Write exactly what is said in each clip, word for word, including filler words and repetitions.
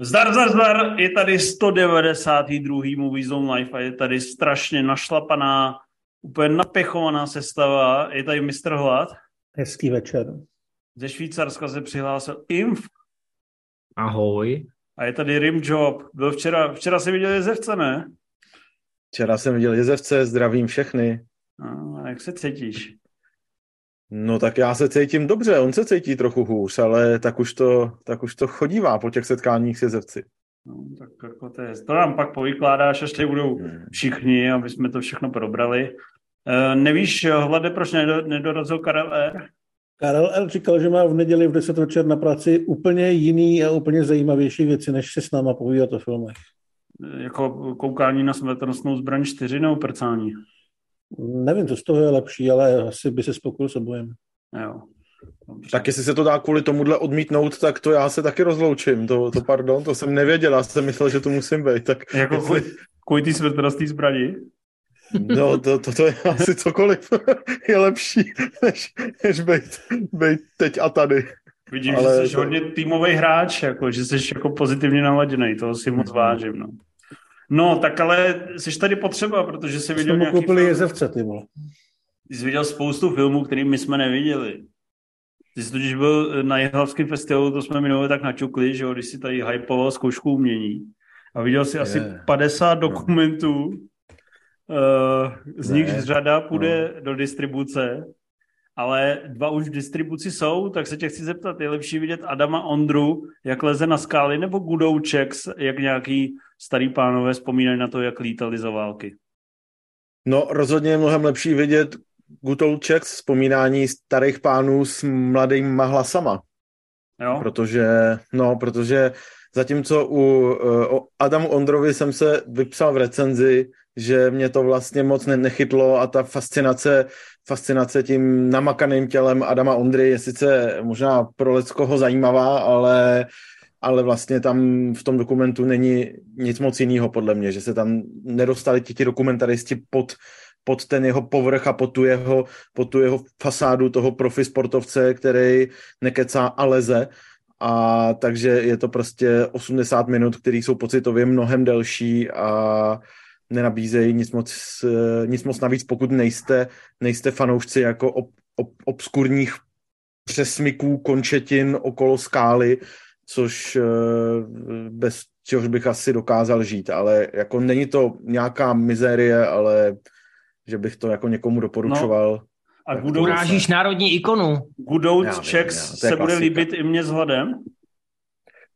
Zdar, zdar, zdar, je tady sto devadesátý druhý Movie Zone Live a je tady strašně našlapaná, úplně napěchovaná sestava. Je tady mistr Hlad. Hezký večer. Ze Švýcarska se přihlásil Imf. Ahoj. A je tady Rimjob. Byl včera, včera jsi viděl Jezevce, ne? Včera jsem viděl Jezevce, zdravím všechny. A jak se cítíš? No tak já se cítím dobře, on se cítí trochu hůř, ale tak už to, tak už to chodívá po těch setkáních s Jezevci. No, tak jako to, je, to nám pak povykládáš, až tady budou všichni, aby jsme to všechno probrali. E, nevíš, Hlade, proč nedorazil Karel R.? Karel R. říkal, že má v neděli v deset večer na práci úplně jiný a úplně zajímavější věci, než se s náma povídat o filmech. E, jako koukání na Smrtonosnou zbraň čtyři nebo prcání? Nevím, co z toho je lepší, ale asi by se spokojil s obojem. Jo. Tak jestli se to dá kvůli tomuhle odmítnout, tak to já se taky rozloučím. To, to pardon, to jsem nevěděl, já jsem myslel, že to musím být. Tak jako jestli... kvůli ty smrtnosti zbraní? No, to, to, to je asi cokoliv je lepší, než, než být, být teď a tady. Vidím, ale že jsi to... hodně týmový hráč, jako, že jsi jako pozitivně naladěný, toho si moc vážím, no. No, tak ale jsi tady potřeba, protože jsi viděl nějaký film. Jezevce, ty vole. Ty jsi viděl spoustu filmů, který my jsme neviděli. Ty jsi totiž byl na Jihlavském festivalu, to jsme minulé tak načukli, že jo, když jsi tady hypoval zkoušku umění. A viděl jsi asi je. padesát dokumentů, z nichž řada půjde no. do distribuce, ale dva už v distribuci jsou, tak se tě chci zeptat, je lepší vidět Adama Ondru, jak leze na skály, nebo Good Old Czechs, jak nějaký starý pánové vzpomínají na to, jak lítali za války. No, rozhodně je mnohem lepší vidět Good Old Czechs, vzpomínání starých pánů s mladýma hlasama. Jo? Protože, no, protože zatímco u uh, Adamu Ondrovi jsem se vypsal v recenzi, že mě to vlastně moc nechytlo a ta fascinace, fascinace tím namakaným tělem Adama Ondry je sice možná pro leckoho zajímavá, ale ale vlastně tam v tom dokumentu není nic moc jiného, podle mě, že se tam nedostali ti dokumentaristi pod, pod ten jeho povrch a pod tu jeho, pod tu jeho fasádu toho profi sportovce, který nekecá a leze. A takže je to prostě osmdesát minut, které jsou pocitově mnohem delší a nenabízejí nic moc, nic moc navíc, pokud nejste, nejste fanoušci jako ob, ob, obskurních přesmyků, končetin okolo skály, což bez čehož bych asi dokázal žít, ale jako není to nějaká mizérie, ale že bych to jako někomu doporučoval. No, a Good Old Urážíš národní ikonu. Good Old Czechs se bude líbit i mně s Hladem?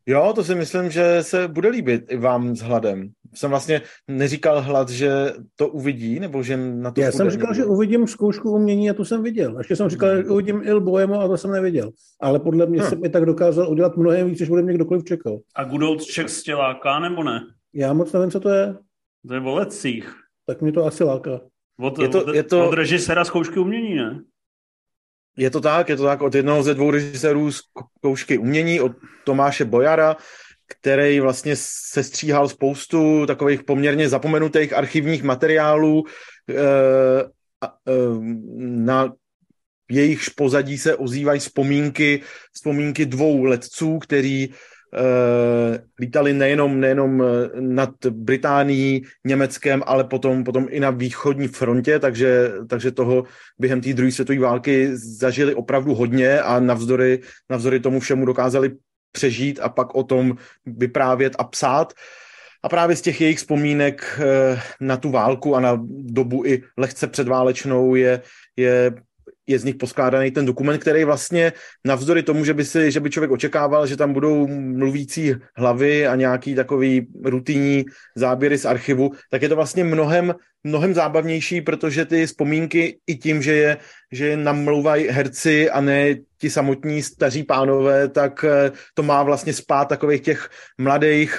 Jo, to si myslím, že se bude líbit i vám s Hladem. Jsem vlastně neříkal Hlad, že to uvidí, nebo že na to Já bude, jsem říkal, nebo... že uvidím zkoušku umění a tu jsem viděl. Ještě jsem říkal, že uvidím Il Bojemo a to jsem neviděl. Ale podle mě hmm. jsem i tak dokázal udělat mnohem víc, než bude mě kdokoliv čekal. A Good Old Czechs tě láká, nebo ne? Já moc nevím, co to je. To je o letcích. Tak mě to asi láká. Od, je to, od, je to... od režisera zkoušky umění, ne? Je to tak, je to tak od jednoho ze dvou režisérů zkoušky umění, od Tomáše Bojara, který vlastně sestříhal spoustu takových poměrně zapomenutých archivních materiálů, na jejichž pozadí se ozývají vzpomínky, vzpomínky dvou letců, kteří lítali nejenom, nejenom nad Británií, Německem, ale potom, potom i na východní frontě, takže, takže toho během té druhé světové války zažili opravdu hodně a navzdory, navzdory tomu všemu dokázali přežít a pak o tom vyprávět a psát. A právě z těch jejich vzpomínek na tu válku a na dobu i lehce předválečnou je, je je z nich poskládaný ten dokument, který vlastně navzdory tomu, že by, si, že by člověk očekával, že tam budou mluvící hlavy a nějaký takový rutinní záběry z archivu, tak je to vlastně mnohem, mnohem zábavnější, protože ty vzpomínky i tím, že je, že je namlouvají herci a ne ti samotní staří pánové, tak to má vlastně spát takových těch mladých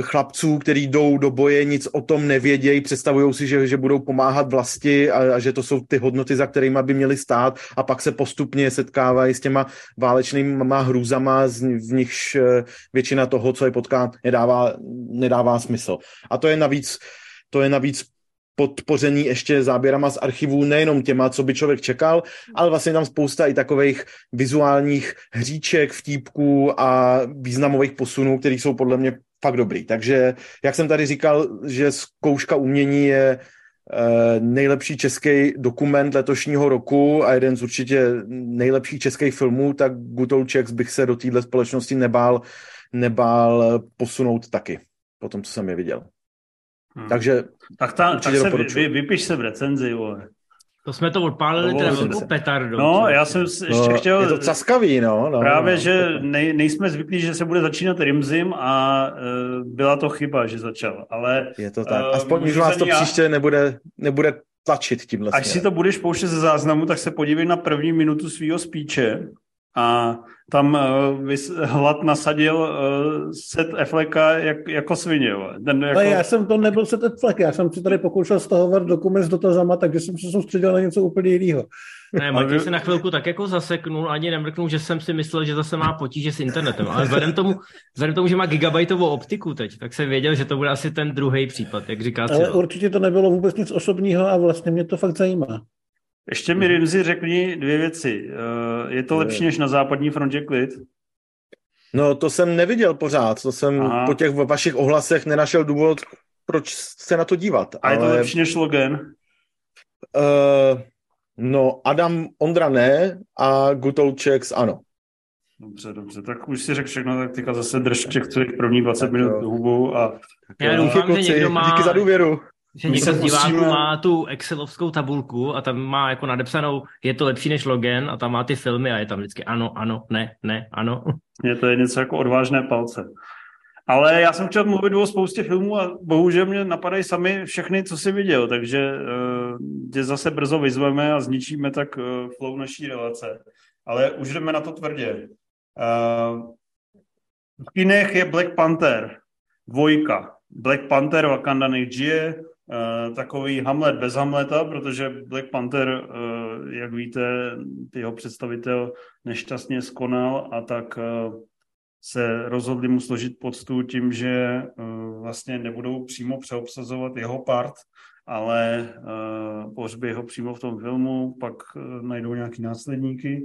chlapců, který jdou do boje, nic o tom nevědějí, představují si, že, že budou pomáhat vlasti a, a že to jsou ty hodnoty, za kterými by měli stát a pak se postupně setkávají s těma válečnýma hrůzama, z, v nichž většina toho, co je potká, nedává, nedává smysl. A to je navíc, to je navíc podpořený ještě záběrama z archivů, nejenom těma, co by člověk čekal, ale vlastně tam spousta i takových vizuálních hříček, vtípků a významových posunů, které jsou podle mě fakt dobrý. Takže jak jsem tady říkal, že Zkouška umění je nejlepší český dokument letošního roku a jeden z určitě nejlepších českých filmů, tak Good Old Czechs bych se do téhle společnosti nebál, nebál posunout taky, po tom, co jsem je viděl. Hmm. Takže tak, ta, tak se vy, vypiš se v recenzi, vole. To jsme to odpálili, no, teda jako petardou. No, já jsem ještě no, chtěl... Je to caskavý, no. no právě, no, že to... nej, nejsme zvyklí, že se bude začínat rymzim a uh, byla to chyba, že začal, ale... Je to tak. Aspoň, když uh, vás to já... příště nebude, nebude tlačit tímhle. Až si to budeš pouštět ze záznamu, tak se podívej na první minutu svýho spíče a tam uh, hlad nasadil uh, Seth Afflecka jak, jako svině. Ten, jako... Já jsem to nebyl Seth Affleck, já jsem si tady pokoušel stahovat dokument s dotazama, takže jsem se soustředil na něco úplně jiného. Ne, Matěj se na chvilku tak jako zaseknul, ani nemrknul, že jsem si myslel, že zase má potíže s internetem, ale vzhledem tomu, vzhledem tomu, že má gigabajtovou optiku teď, tak jsem věděl, že to bude asi ten druhý případ, jak říká. Ale určitě to nebylo vůbec nic osobního a vlastně mě to fakt zajímá. Ještě mi Rimzi řekni dvě věci. Je to lepší než Na západní frontě klid? No to jsem neviděl pořád, to jsem Aha. po těch vašich ohlasech nenašel důvod, proč se na to dívat. A je ale... to lepší než Logan? Uh, no Adam Ondra ne a Good Old Czechs ano. Dobře, dobře, tak už si řekl všechno, tak teďka zase drž těch těch prvních dvacet minut hubou a... Já doufám, že někdo má... Díky za důvěru. Že někdo z diváků má tu excelovskou tabulku a tam má jako nadepsanou je to lepší než Logan a tam má ty filmy a je tam vždycky ano, ano, ne, ne, ano. Je to něco jako odvážné palce. Ale já jsem chtěl mluvit o spoustě filmů a bohužel mě napadají sami všechny, co jsi viděl, takže tě zase brzo vyzveme a zničíme tak flow naší relace. Ale už jdeme na to tvrdě. V kinech je Black Panther, dvojka. Black Panther Wakanda nyní je takový Hamlet bez Hamleta, protože Black Panther, jak víte, jeho představitel nešťastně skonal a tak se rozhodli mu složit poctu tím, že vlastně nebudou přímo přeobsazovat jeho part, ale pohřbí ho přímo v tom filmu, pak najdou nějaký následníky.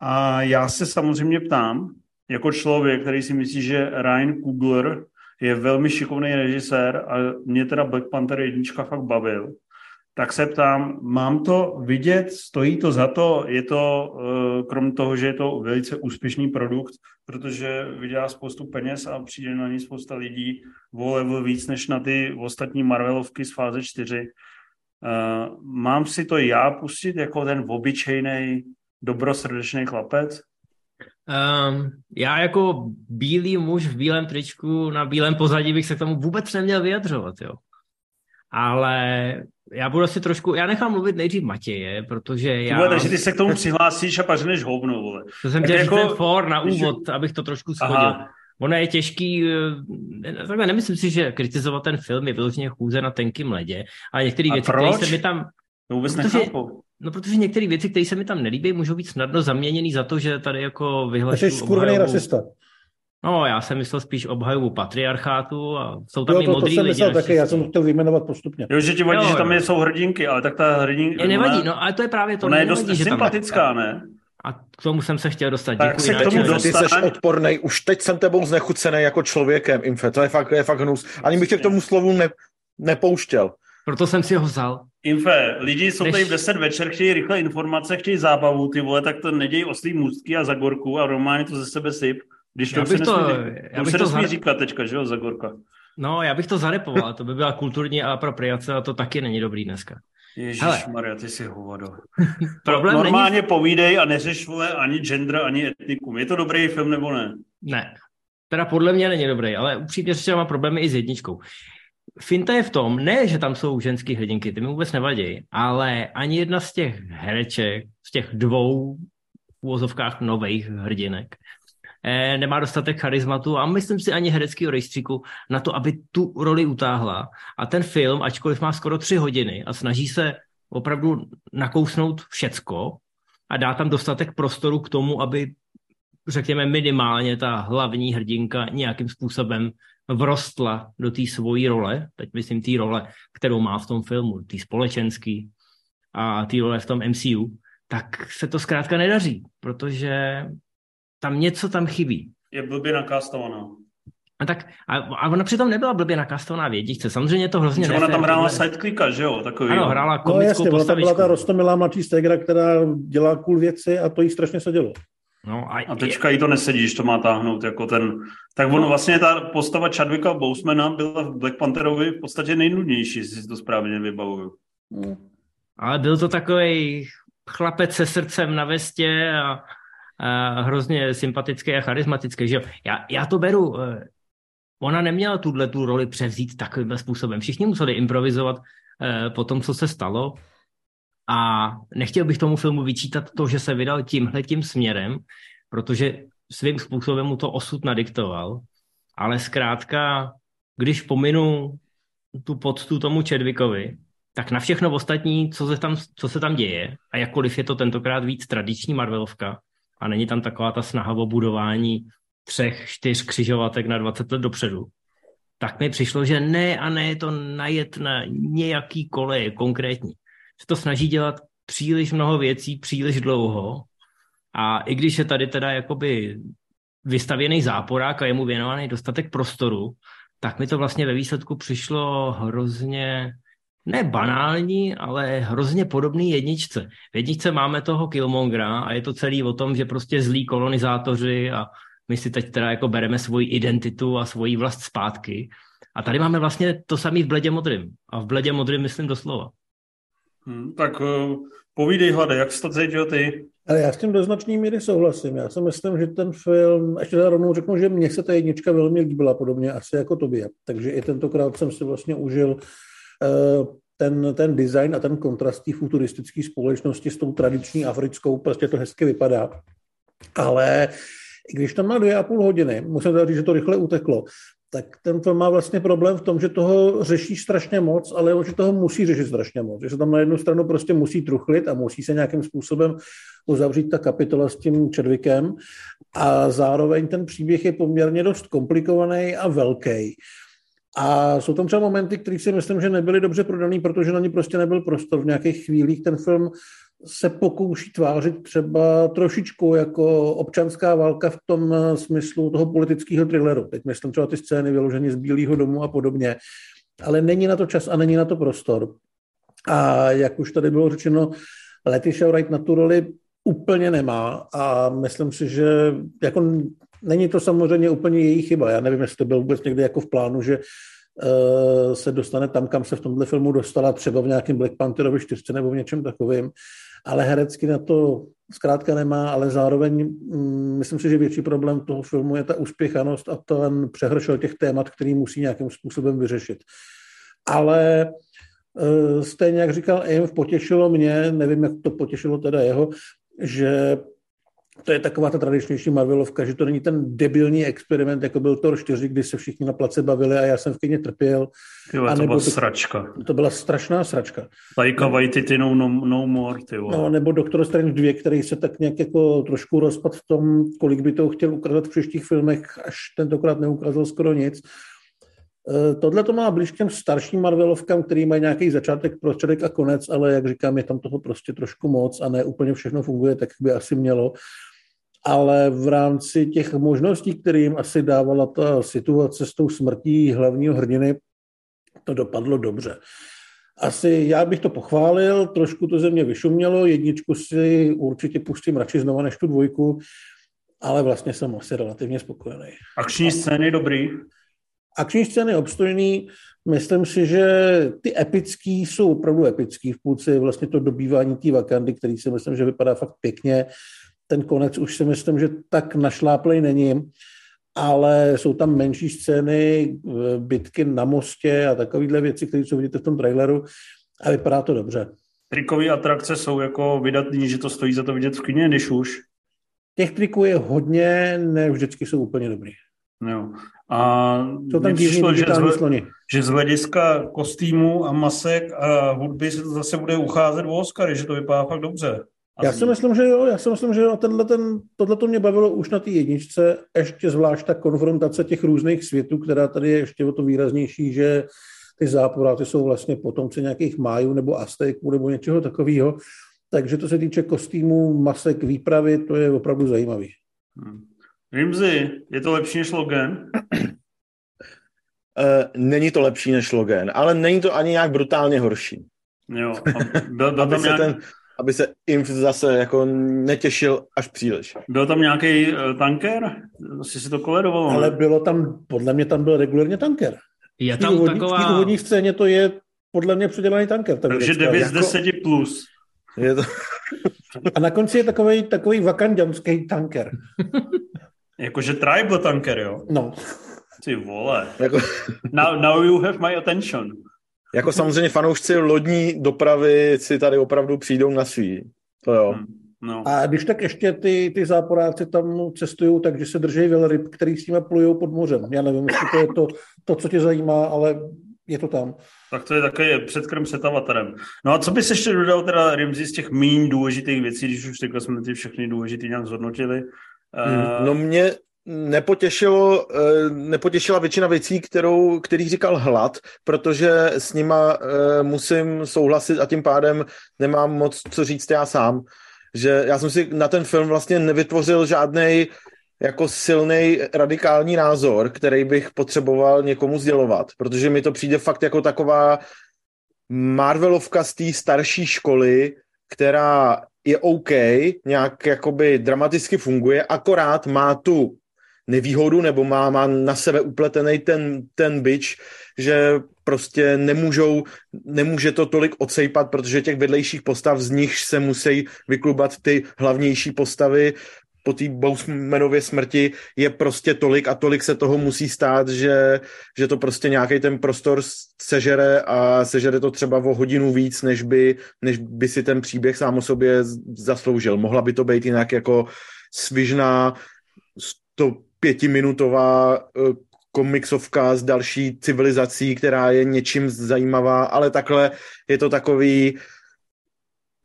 A já se samozřejmě ptám, jako člověk, který si myslí, že Ryan Coogler je velmi šikovný režisér a mě teda Black Panther jednička fakt bavil, tak se ptám, mám to vidět, stojí to za to, je to, krom toho, že je to velice úspěšný produkt, protože vydělá spoustu peněz a přijde na ní spousta lidí, o level víc než na ty ostatní Marvelovky z fáze čtyři. Mám si to já pustit jako ten obyčejnej, dobrosrdečný chlapec? Um, já jako bílý muž v bílém tričku na bílém pozadí bych se k tomu vůbec neměl vyjadřovat, jo. Ale já budu asi trošku, já nechám mluvit nejdřív Matěje, protože já... Vole, takže ty se k tomu přihlásíš a pařneš hovno, vole. To jsem chtěl jako... říct ten for na úvod, abych to trošku schodil. Aha. Ono je těžký, takhle nemyslím si, že kritizovat ten film je vyloženě chůze na tenkým ledě, ale některé věci, které se mi tam... To vůbec nechápu. No, protože některé věci, které se mi tam nelíbí, můžou být snadno zaměněný za to, že tady jako vyhlašují obhajobu. Jsi skurvený rasista. No, já jsem myslel spíš obhajobu patriarchátu a jsou tam jo, to, i modrý to lidi. Myslel taky, já jsem chtěl vyjmenovat postupně. Jo, že ti vadí, jo, že tam jo. jsou hrdinky, ale tak ta hrdinka... Je nevadí, no, ale to je právě to. Ona je dost nevadí, sympatická, ne? A k tomu jsem se chtěl dostat. Tak děkuji. Se k tomu dostat. Ty jsi odpornej, už teď jsem tebou znechucený jako člověkem, Infe, to je fakt, je fakt hnus. Ani bych tě k tomu slovu ne, nepouštěl. Proto jsem si ho vzal. Infe, lidi jsou Než... tady v deset večer, chtějí rychle informace, chtějí zábavu, ty vole, tak to nedějí oslí můstky a Zagorku a Románě to ze sebe syp. Když já to bych se to, nesmí, já bych se to nesmí zare... říkat teďka, že jo, Zagorka. No, já bych to zarepoval, to by byla kulturní apropriace a to taky není dobrý dneska. Ježišmarja, ty jsi hovado. Normálně není... povídej a neřeš, vole, ani gender, ani etnikum. Je to dobrý film nebo ne? Ne, teda podle mě není dobrý, ale upřímně řečeno má problémy i s jedničkou. Finta je v tom, ne, že tam jsou ženský hrdinky, ty mi vůbec nevadí, ale ani jedna z těch hereček, z těch dvou uvozovkách nových hrdinek, eh, nemá dostatek charizmatu a myslím si ani hereckýho rejstříku na to, aby tu roli utáhla. A ten film, ačkoliv má skoro tři hodiny a snaží se opravdu nakousnout všecko a dá tam dostatek prostoru k tomu, aby, řekněme, minimálně ta hlavní hrdinka nějakým způsobem vrostla do té svojí role, teď myslím té role, kterou má v tom filmu, té společenský a té role v tom M C U, tak se to zkrátka nedaří, protože tam něco tam chybí. Je blbě nakastovaná. A, tak, a, a ona přitom nebyla blbě nakastovaná vědíčce, samozřejmě to hrozně... Že ona tam hrála sideklika, že jo? Takový, ano, hrála komickou no, postavičku. Ona byla ta rostomilá mladší stegra, která dělá cool věci a to jí strašně sedělo. No, a, a teďka je... jí to nesedí, když to má táhnout jako ten... Tak ono vlastně ta postava Chadwicka Bosemana byla v Black Pantherovi v podstatě nejnudnější, jestli si to správně vybavuju. No. Ale byl to takovej chlapec se srdcem na vestě a, a hrozně sympatický a charismatický, že jo? Já, já to beru... Ona neměla tuhle tu roli převzít takovým způsobem. Všichni museli improvizovat eh, po tom, co se stalo. A nechtěl bych tomu filmu vyčítat to, že se vydal tímhletím směrem, protože svým způsobem mu to osud nadiktoval. Ale zkrátka, když pominu tu poctu tomu Chadwickovi, tak na všechno ostatní, co se tam, co se tam děje, a jakkoliv je to tentokrát víc tradiční Marvelovka, a není tam taková ta snaha o budování třech, čtyř křižovatek na dvacet let dopředu, tak mi přišlo, že ne a ne je to najet na nějaký koleje konkrétní. Se to snaží dělat příliš mnoho věcí, příliš dlouho, a i když je tady teda jakoby vystavěný záporák a je mu věnovaný dostatek prostoru, tak mi to vlastně ve výsledku přišlo hrozně, ne banální, ale hrozně podobný jedničce. V jedničce máme toho Killmongera a je to celý o tom, že prostě zlí kolonizátoři a my si teď teda jako bereme svoji identitu a svoji vlast zpátky. A tady máme vlastně to samé v Bledě modrým. A v Bledě modrým myslím doslova. Hmm, tak uh, povídej, Hlade, jak jsi to cítil ty? Ale já s tím do značné míry souhlasím. Já si myslím, že ten film, ještě teda rovnou řeknu, že mně se ta jednička velmi líbila, podobně asi jako tobě. Takže i tentokrát jsem si vlastně užil uh, ten, ten design a ten kontrast té futuristické společnosti s tou tradiční africkou. Prostě to hezky vypadá. Ale... I když tam má dvě a půl hodiny, musím teda říct, že to rychle uteklo, tak ten film má vlastně problém v tom, že toho řeší strašně moc, ale že toho musí řešit strašně moc. Že se tam na jednu stranu prostě musí truchlit a musí se nějakým způsobem uzavřít ta kapitola s tím Chadwickem, a zároveň ten příběh je poměrně dost komplikovaný a velký. A jsou tam třeba momenty, které si myslím, že nebyly dobře prodaný, protože na ně prostě nebyl prostor. V nějakých chvílích ten film se pokouší tvářit třeba trošičku jako občanská válka v tom smyslu toho politického thrilleru. Teď myslím třeba ty scény vyloženě z Bílého domu a podobně. Ale není na to čas a není na to prostor. A jak už tady bylo řečeno, Letitia Wright na tu roli úplně nemá a myslím si, že jako není to samozřejmě úplně její chyba. Já nevím, jestli to bylo vůbec někdy jako v plánu, že uh, se dostane tam, kam se v tomhle filmu dostala, třeba v nějakém Black Pantherovi čtyřce nebo v něčem takovým. Ale herecky na to zkrátka nemá, ale zároveň mm, myslím si, že větší problém toho filmu je ta uspěchanost a ten přehršel těch témat, který musí nějakým způsobem vyřešit. Ale e, stejně jak říkal Aim, potěšilo mě, nevím, jak to potěšilo teda jeho, že to je taková ta tradičnější Marvelovka, že to není ten debilní experiment, jako byl Thor čtyři, kdy se všichni na place bavili a já jsem v kyně trpěl. Tyhle, to byla to, sračka. To byla strašná sračka. Taika Waititi no, no, no more, ty vole. No, nebo Doktor Strange dva, který se tak nějak jako trošku rozpad v tom, kolik by toho chtěl ukázat v příštích filmech, až tentokrát neukázal skoro nic. Tohle to má blíž k těm starším Marvelovkám, který mají nějaký začátek, prostředek a konec, ale jak říkám, je tam toho prostě trošku moc a ne úplně všechno funguje tak, jak by asi mělo. Ale v rámci těch možností, které jim asi dávala ta situace s tou smrtí hlavního hrdiny, to dopadlo dobře. Asi já bych to pochválil, trošku to ze mě vyšumělo, jedničku si určitě pustím radši znova než tu dvojku, ale vlastně jsem asi relativně spokojený. Akční scény dobrý? Akční scény obstojný, myslím si, že ty epický jsou opravdu epický, v půlce vlastně to dobývání té Wakandy, který si myslím, že vypadá fakt pěkně. Ten konec už si myslím, že tak našláplej není, ale jsou tam menší scény, bitky na mostě a takovéhle věci, které jsou vidíte v tom traileru, a vypadá to dobře. Trikové atrakce jsou jako vydatný, že to stojí za to vidět v kyně, než už? Těch triků je hodně, ne vždycky jsou úplně dobrý. Jo. A jsou tam divní digitální sloni. Že z hlediska kostýmů a masek a hudby se to zase bude ucházet v Oscary, že to vypadá fakt dobře. Já si myslím, že jo, já si myslím, že jo. Tenhle, ten, tohleto mě bavilo už na té jedničce, ještě zvlášť ta konfrontace těch různých světů, která tady je ještě o to výraznější, že ty záporáty jsou vlastně potomci nějakých májů nebo Aztéků nebo něčeho takového. Takže to se týče kostýmů, masek, výpravy, to je opravdu zajímavý. Hmm. Rimzi, je to lepší než Logan? Není to lepší než Logan, ale není to ani nějak brutálně horší. Jo, byl, byl tam nějak... ten, aby se Inf zase jako netěšil až příliš. Byl tam nějaký tanker? Asi si to koledovalo. Ale bylo tam, podle mě tam byl regulérně tanker. Je tam úvodní, taková... V té úvodní scéně to je podle mě předělaný tanker. Ta Takže devět z deseti jako... plus. Je to... A na konci je takový, takový vakanďanský tanker. Jakože tribal tanker, jo? No. Ty vole. Jako... now, now you have my attention. Jako samozřejmě fanoušci lodní dopravy si tady opravdu přijdou na svý. To jo. Hmm, no. A když tak ještě ty, ty záporáci tam cestují, takže se drží velryb, který s nimi plujou pod mořem. Já nevím, jestli to je to, to, co tě zajímá, ale je to tam. Tak to je takový předkrm před Avatarem. No a co bys ještě dodal teda, Rimzi, z těch méně důležitých věcí, když už teďka jsme ty všechny důležitý nějak zhodnotili? Hmm, no mě... Nepotěšilo, nepotěšila většina věcí, kterou, který říkal Hlad, protože s nima musím souhlasit a tím pádem nemám moc co říct já sám. Že já jsem si na ten film vlastně nevytvořil žádnej jako silný radikální názor, který bych potřeboval někomu sdělovat, protože mi to přijde fakt jako taková Marvelovka z té starší školy, která je OK, nějak jakoby dramaticky funguje, akorát má tu nevýhodu, nebo má, má na sebe upletený ten, ten bič, že prostě nemůžou, nemůže to tolik odsejpat, protože těch vedlejších postav, z nich se musí vyklubat ty hlavnější postavy po té Boumanově smrti, je prostě tolik a tolik se toho musí stát, že, že to prostě nějaký ten prostor sežere a sežere to třeba o hodinu víc, než by, než by si ten příběh sám o sobě zasloužil. Mohla by to být jinak jako svižná to pětiminutová komiksovka z další civilizací, která je něčím zajímavá, ale takhle je to takový,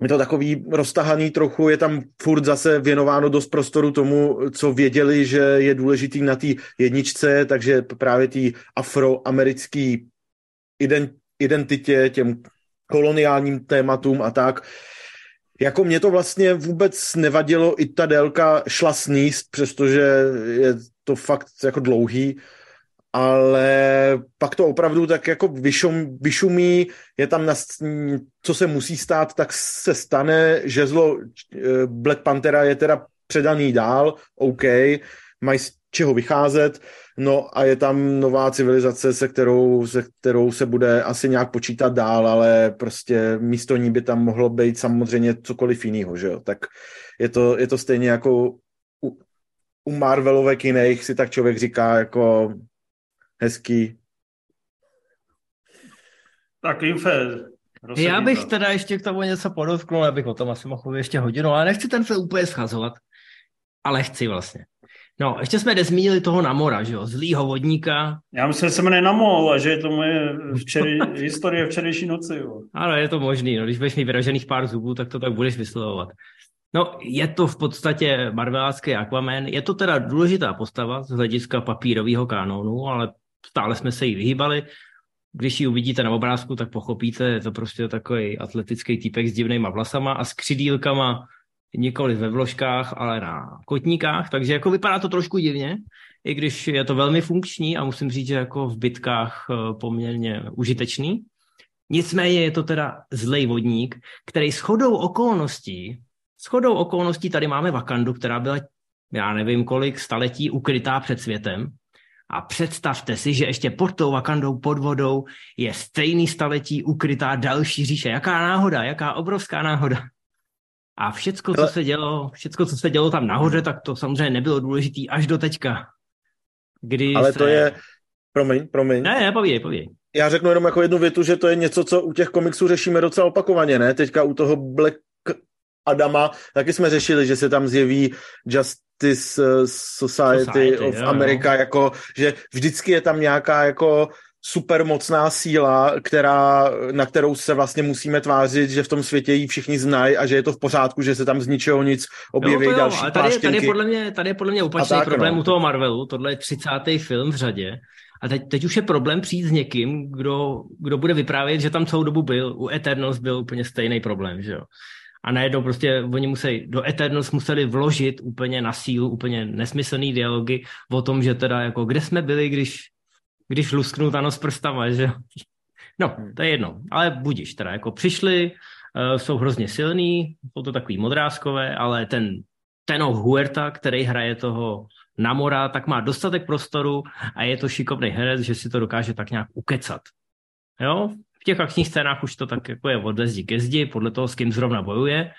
je to takový roztahaný trochu, je tam furt zase věnováno dost prostoru tomu, co věděli, že je důležitý na té jedničce, takže právě té afroamerické identitě, těm koloniálním tématům a tak. Jako mě to vlastně vůbec nevadilo, i ta délka šla sníst, přestože je to fakt jako dlouhý, ale pak to opravdu tak jako vyšum, vyšumí, je tam, na, co se musí stát, tak se stane, že zlo Black Panthera je teda předaný dál, OK, mají z čeho vycházet, no a je tam nová civilizace, se kterou, se kterou se bude asi nějak počítat dál, ale prostě místo ní by tam mohlo být samozřejmě cokoliv jiného, že jo, tak je to, je to stejně jako u, u Marvelovek jiných si tak člověk říká jako hezký. Tak infel. Já bych teda ještě k tomu něco podotknul, abych o tom asi mohl ještě hodinu, ale nechci ten film úplně schazovat, ale chci vlastně. No, ještě jsme nezmínili toho Namora, že jo, zlýho vodníka. Já myslím, že se jmenuje Namor a že je to moje včery, historie včerejší noci, jo. Ano, je to možný, no, když budeš mít vyražených pár zubů, tak to tak budeš vyslovovat. No, je to v podstatě marvelácký Aquaman, je to teda důležitá postava z hlediska papírového kanonu, ale stále jsme se jí vyhýbali. Když ji uvidíte na obrázku, tak pochopíte, je to prostě takový atletický týpek s divnýma vlasama a s křidílkama, nikoli ve vložkách, ale na kotníkách, takže jako vypadá to trošku divně, i když je to velmi funkční a musím říct, že jako v bitkách poměrně užitečný. Nicméně je to teda zlej vodník, který shodou okolností, shodou okolností tady máme Wakandu, která byla, já nevím kolik, staletí ukrytá před světem. A představte si, že ještě pod tou Wakandou, pod vodou, je stejný staletí ukrytá další říše. Jaká náhoda, jaká obrovská náhoda. A všecko, co se dělo, všecko, co se dělo tam nahoře, tak to samozřejmě nebylo důležitý až do teďka. Kdy ale se... to je... Promiň, promiň. Ne, ne, povídej, povídej. Já řeknu jenom jako jednu větu, že to je něco, co u těch komiksů řešíme docela opakovaně, ne? Teďka u toho Black Adama taky jsme řešili, že se tam zjeví Justice Society, Society of jo, America, jo. Jako, že vždycky je tam nějaká jako supermocná síla, která, na kterou se vlastně musíme tvářit, že v tom světě ji všichni znají a že je to v pořádku, že se tam z ničeho nic objeví jo, další páštěnky. Tady, tady je podle mě, tady je podle mě opačný tak, problém no. u toho Marvelu. Tohle je třicátý film v řadě. A teď, teď už je problém přijít s někým, kdo, kdo bude vyprávět, že tam celou dobu byl. U Eternals byl úplně stejný problém, že jo. A najednou prostě oni museli, do Eternals museli vložit úplně na sílu, úplně nesmyslný dialogy o tom, že teda jako, kde jsme byli, když, když lusknul Thanos prstama, že no, to je jedno, ale budiš teda, jako přišli, uh, jsou hrozně silný, jsou to takový modráskové, ale ten Teno Huerta, který hraje toho Namora, tak má dostatek prostoru a je to šikovný herec, že si to dokáže tak nějak ukecat. Jo? V těch akčních scénách už to tak jako je od zdi ke zdi, podle toho, s kým zrovna bojuje.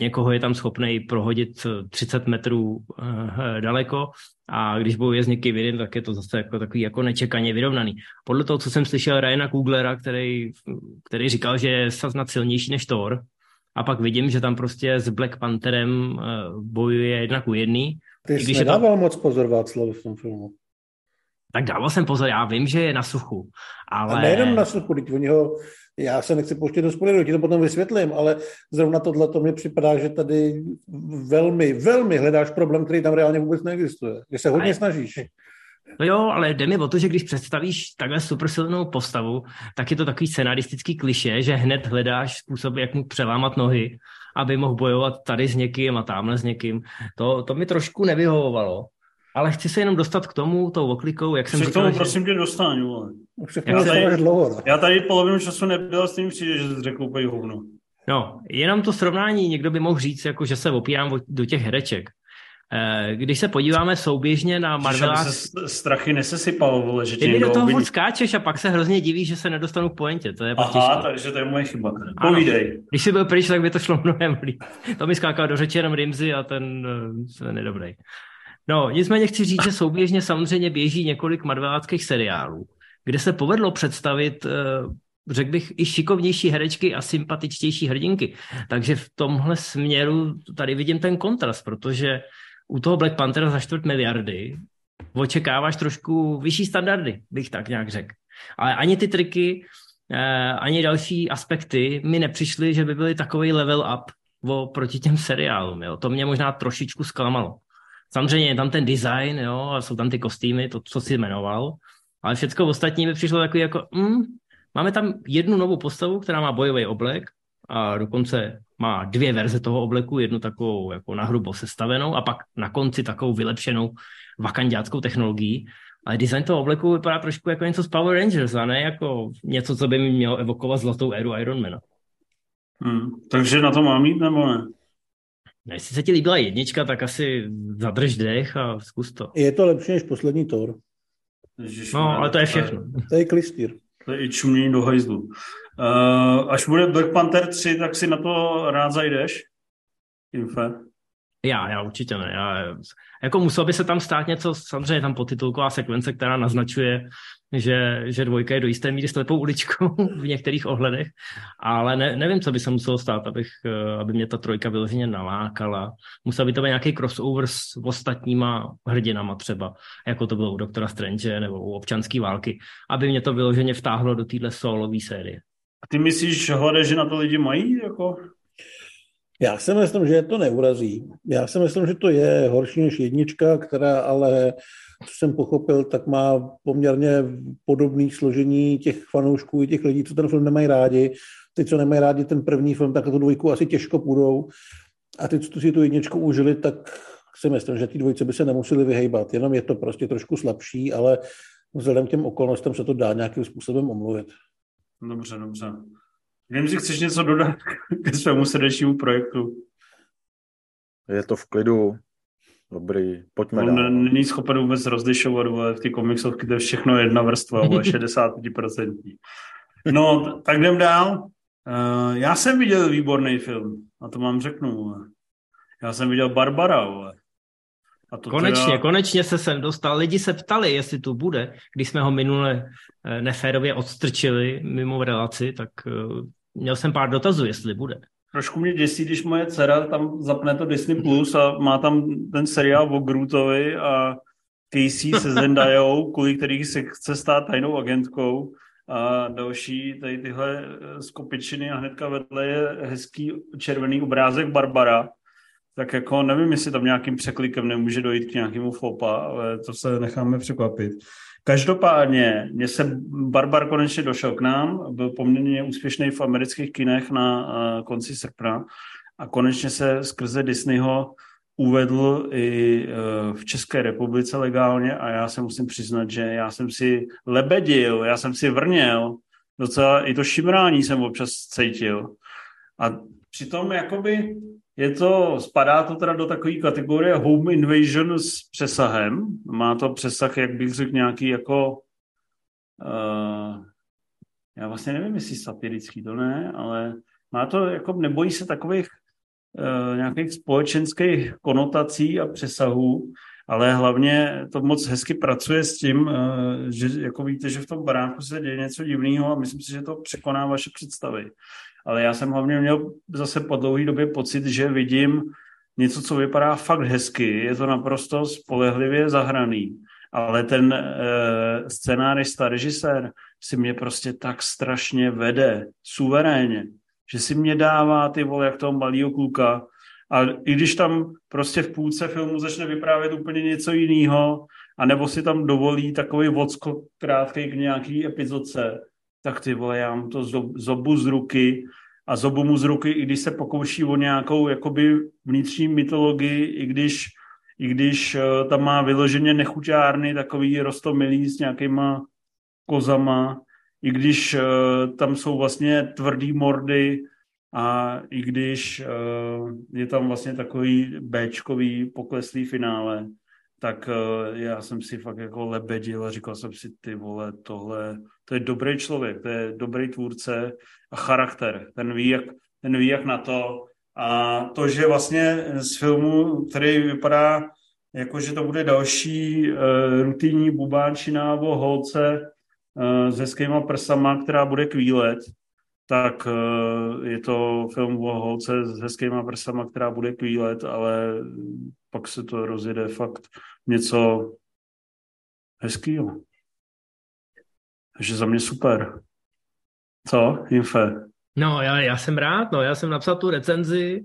Někoho je tam schopný prohodit třicet metrů daleko a když bojuje s někým jiným, tak je to zase jako takový jako nečekaně vyrovnaný. Podle toho, co jsem slyšel Ryana Cooglera, který, který říkal, že je snad silnější než Thor a pak vidím, že tam prostě s Black Pantherem bojuje jednak u jedný. Ty jsi nedával to... moc pozorovat slovo v tom filmu. Tak dával jsem pozor, já vím, že je na suchu, ale... A nejenom na suchu, teď oni ho... Já se nechci pouštět do spoilerů, ti to potom vysvětlím, ale zrovna tohle to mi připadá, že tady velmi, velmi hledáš problém, který tam reálně vůbec neexistuje. Že se hodně ale... snažíš. No jo, ale jde mi o to, že když představíš takhle supersilnou postavu, tak je to takový scenaristický klišé, že hned hledáš způsoby, jak mu přelámat nohy, aby mohl bojovat tady s někým a tamhle s někým. To, to mi trošku nevyhovovalo. Ale chci se jenom dostat k tomu, tou oklikou, jak jsem říkal. K tomu, že... prosím tě, dostaň, vole. Já tady, dlouho, já tady polovinu času nebyl s tím přijde, že jsi řekl úplně hovno. No, jenom to srovnání, někdo by mohl říct, jako, že se opírám do těch hereček. Když se podíváme souběžně na Marvela... Se strachy nesesypal, vole, že ti někdo do toho furt skáčeš a pak se hrozně divíš, že se nedostanu k pointě. To je Aha, těžké. Takže to je moje chyba. Povídej. Když jsi byl pryč, tak by to šlo mnohem líp. To mi skákal do řeči jenom Rimzy a ten, ten je dobrý. No, nicméně chci říct, že souběžně samozřejmě běží několik marveláckých seriálů, kde se povedlo představit, řekl bych, i šikovnější herečky a sympatičtější hrdinky. Takže v tomhle směru tady vidím ten kontrast, protože u toho Black Panthera za čtvrt miliardy očekáváš trošku vyšší standardy, bych tak nějak řekl. Ale ani ty triky, ani další aspekty mi nepřišly, že by byly takovej level up oproti těm seriálům. Jo. To mě možná trošičku zklamalo. Samozřejmě je tam ten design, jo, a jsou tam ty kostýmy, to, co si jmenoval, ale všecko ostatní mi přišlo takový jako, mm, máme tam jednu novou postavu, která má bojový oblek a dokonce má dvě verze toho obleku, jednu takovou jako nahrubo sestavenou a pak na konci takovou vylepšenou vakandiáckou technologií, ale design toho obleku vypadá trošku jako něco z Power Rangers a ne jako něco, co by mi mělo evokovat zlatou éru Ironmana. Hmm, takže na to mám jít, nebo ne? No, jestli se ti líbila jednička, tak asi zadrž dech a zkus to. Je to lepší než poslední Thor. No, ale to je všechno. To je klistýr. To je i čumění do hajzlu. Uh, až bude Black Panther tři, tak si na to rád zajdeš? Infer. Já, já určitě ne. Já, jako musel by se tam stát něco, samozřejmě tam podtitulková sekvence, která naznačuje, že, že dvojka je do jisté míry slepou uličkou v některých ohledech, ale ne, nevím, co by se muselo stát, abych, aby mě ta trojka vyloženě nalákala. Musel by to být nějaký crossover s ostatníma hrdinama třeba, jako to bylo u Doktora Strange nebo u Občanské války, aby mě to vyloženě vtáhlo do téhle solové série. A ty myslíš, hlede, že na to lidi mají? Jako... Já si myslím, že je to neurazí. Já si myslím, že to je horší než jednička, která ale, co jsem pochopil, tak má poměrně podobné složení těch fanoušků i těch lidí, co ten film nemají rádi. Ty, co nemají rádi ten první film, tak tu dvojku asi těžko půjdou. A ty, co si tu jedničku užili, tak si myslím, že ty dvojce by se nemuseli vyhejbat. Jenom je to prostě trošku slabší, ale vzhledem k těm okolnostem se to dá nějakým způsobem omluvit. Dobře, dobře. Vím, že chceš něco dodat ke svému srdečnímu projektu. Je to v klidu. Dobrý, pojďme dál. On není schopen vůbec rozlišovat, vole, v té komiksovky to je všechno jedna vrstva, vole, šedesát pět procent. No, tak jdem dál. Uh, já jsem viděl výborný film, a to vám řeknu. Vole. Já jsem viděl Barbara, vole. A to konečně, teda... konečně se sem dostal. Lidi se ptali, jestli tu bude. Když jsme ho minule neférově odstrčili mimo relaci, tak uh, měl jsem pár dotazů, jestli bude. Trošku mě děsí, když moje dcera tam zapne to Disney Plus a má tam ten seriál o Grootovi a Casey se Zendajou, kvůli kterých se chce stát tajnou agentkou, a další tady tyhle skopičiny a hnedka vedle je hezký červený obrázek Barbara. Tak jako nevím, jestli tam nějakým překlikem nemůže dojít k nějakému flopa, ale to se necháme překvapit. Každopádně, mě se Barbar konečně došel k nám, byl poměrně úspěšný v amerických kinech na konci srpna a konečně se skrze Disneyho uvedl i v České republice legálně a já se musím přiznat, že já jsem si lebedil, já jsem si vrněl, docela i to šimrání jsem občas cítil. A přitom jakoby je to, spadá to teda do takové kategorie home invasion s přesahem. Má to přesah, jak bych řekl, nějaký jako, uh, já vlastně nevím, jestli satirický to ne, ale má to, jako nebojí se takových uh, nějakých společenských konotací a přesahů, ale hlavně to moc hezky pracuje s tím, uh, že jako víte, že v tom baránku se děje něco divného a myslím si, že to překoná vaše představy. Ale já jsem hlavně měl zase po dlouhé době pocit, že vidím něco, co vypadá fakt hezky. Je to naprosto spolehlivě zahraný. Ale ten e, scenárista, režisér si mě prostě tak strašně vede, suverénně, že si mě dává ty vole jak toho malýho kluka. A i když tam prostě v půlce filmu začne vyprávět úplně něco jiného, anebo si tam dovolí takový odskok krátkej k nějaký epizodce, tak ty vole, já mám to zobu z ruky a zobu mu z ruky, i když se pokouší o nějakou jakoby vnitřní mytologii, i když, i když tam má vyloženě nechuťárny, takový roztomilý s nějakýma kozama, i když tam jsou vlastně tvrdý mordy a i když je tam vlastně takový béčkový pokleslý finále, tak já jsem si fakt jako lebedil a říkal jsem si, ty vole, tohle, to je dobrý člověk, to je dobrý tvůrce a charakter, ten ví, jak, ten ví, jak na to. A to, že vlastně z filmu, který vypadá jako, že to bude další uh, rutinní bubánčina nebo holce uh, s hezkýma prsama, která bude kvílet, tak uh, je to film o holce s hezkýma prsama, která bude kvílet, ale pak se to rozjede fakt něco hezkýho. Takže za mě super. Co, Infe? No, já, já jsem rád, no, já jsem napsal tu recenzi,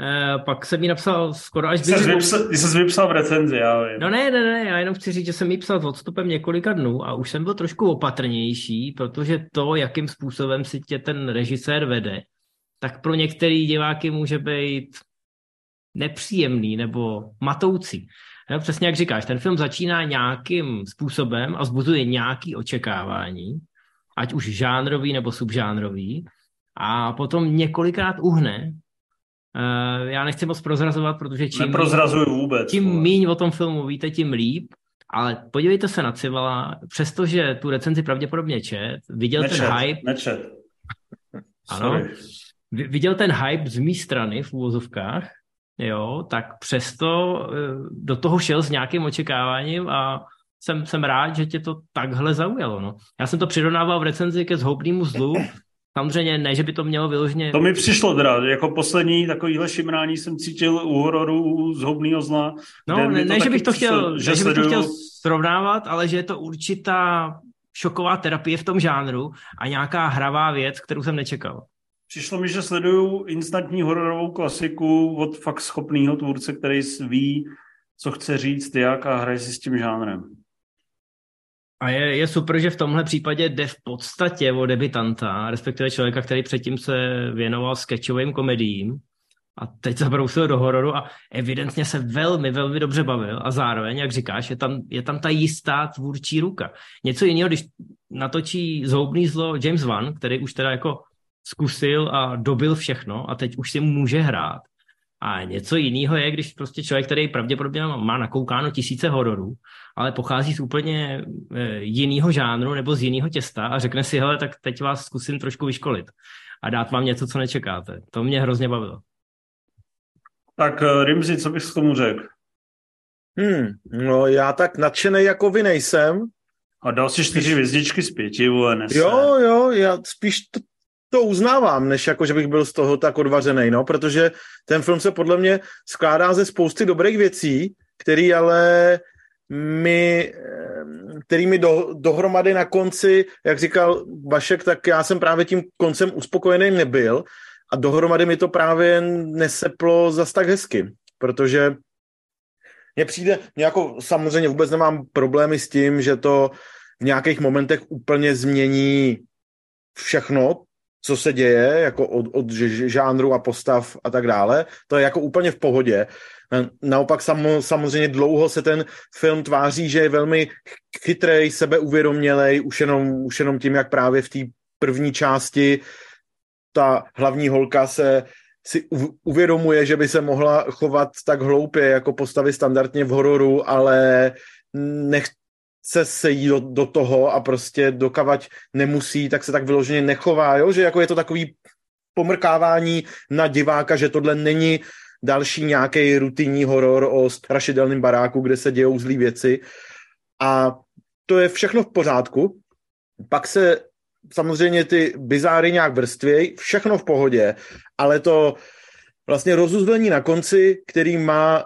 eh, pak jsem ji napsal skoro až... Ty jsi, vypsal, ty jsi vypsal v recenzi, já vím. No ne, ne, ne, já jenom chci říct, že jsem ji psal s odstupem několika dnů a už jsem byl trošku opatrnější, protože to, jakým způsobem si tě ten režisér vede, tak pro některý diváky může být nepříjemný nebo matoucí. No, přesně jak říkáš, ten film začíná nějakým způsobem a vzbuzuje nějaké očekávání, ať už žánrový nebo subžánrový, a potom několikrát uhne. Uh, já nechci moc prozrazovat, protože čím, vůbec, čím míň o tom filmu víte, tím líp, ale podívejte se na Civala, přestože tu recenzi pravděpodobně čet, viděl nečet, ten hype. Nečet. Ano, viděl ten hype z mý strany v úvozovkách, jo, tak přesto do toho šel s nějakým očekáváním a jsem, jsem rád, že tě to takhle zaujalo. No. Já jsem to přirovnával v recenzi ke zhoubnému zlu. Samozřejmě ne, že by to mělo vyloženě... To mi přišlo teda, jako poslední takovýhle šimrání jsem cítil u hororu zhoubného zla. No, ne, ne že bych to chtěl, přišlo, že ne, že bych to chtěl srovnávat, ale že je to určitá šoková terapie v tom žánru a nějaká hravá věc, kterou jsem nečekal. Přišlo mi, že sleduju instantní hororovou klasiku od fakt schopného tvůrce, který ví, co chce říct, jak a hraje si s tím žánrem. A je, je super, že v tomhle případě jde v podstatě o debitanta, respektive člověka, který předtím se věnoval sketchovým komediím a teď zabrousil do hororu a evidentně se velmi, velmi dobře bavil a zároveň, jak říkáš, je tam, je tam ta jistá tvůrčí ruka. Něco jiného, když natočí zhoubný zlo James Wan, který už teda jako zkusil a dobil všechno a teď už si může hrát. A něco jiného je, když prostě člověk, který pravděpodobně má nakoukáno tisíce hororů, ale pochází z úplně jiného žánru nebo z jiného těsta a řekne si, hele, tak teď vás zkusím trošku vyškolit a dát vám něco, co nečekáte. To mě hrozně bavilo. Tak Rimzi, co bych k tomu řekl? Hmm, no já tak nadšenej jako vy nejsem. A dal si čtyři hvězdičky z pěti, vole, nese. Jo, jo, já spíš... T- To uznávám, než jako, že bych byl z toho tak odvařenej, no, protože ten film se podle mě skládá ze spousty dobrých věcí, který ale mi, kterými do, dohromady na konci, jak říkal Vašek, tak já jsem právě tím koncem uspokojený nebyl a dohromady mi to právě neseplo zas tak hezky, protože mně přijde, jako samozřejmě vůbec nemám problémy s tím, že to v nějakých momentech úplně změní všechno, co se děje, jako od, od žánru a postav a tak dále. To je jako úplně v pohodě. Naopak sam, samozřejmě dlouho se ten film tváří, že je velmi chytrej, sebeuvědomělej, už jenom, už jenom tím, jak právě v té první části ta hlavní holka se si uvědomuje, že by se mohla chovat tak hloupě, jako postavy standardně v hororu, ale nechce se jí do, do toho a prostě dokavať nemusí, tak se tak vyloženě nechová, jo? Že jako je to takový pomrkávání na diváka, že tohle není další nějaký rutinní horor o strašidelném baráku, kde se dějou zlý věci. A to je všechno v pořádku. Pak se samozřejmě ty bizáry nějak vrstvějí, všechno v pohodě, ale to vlastně rozuzlení na konci, který má,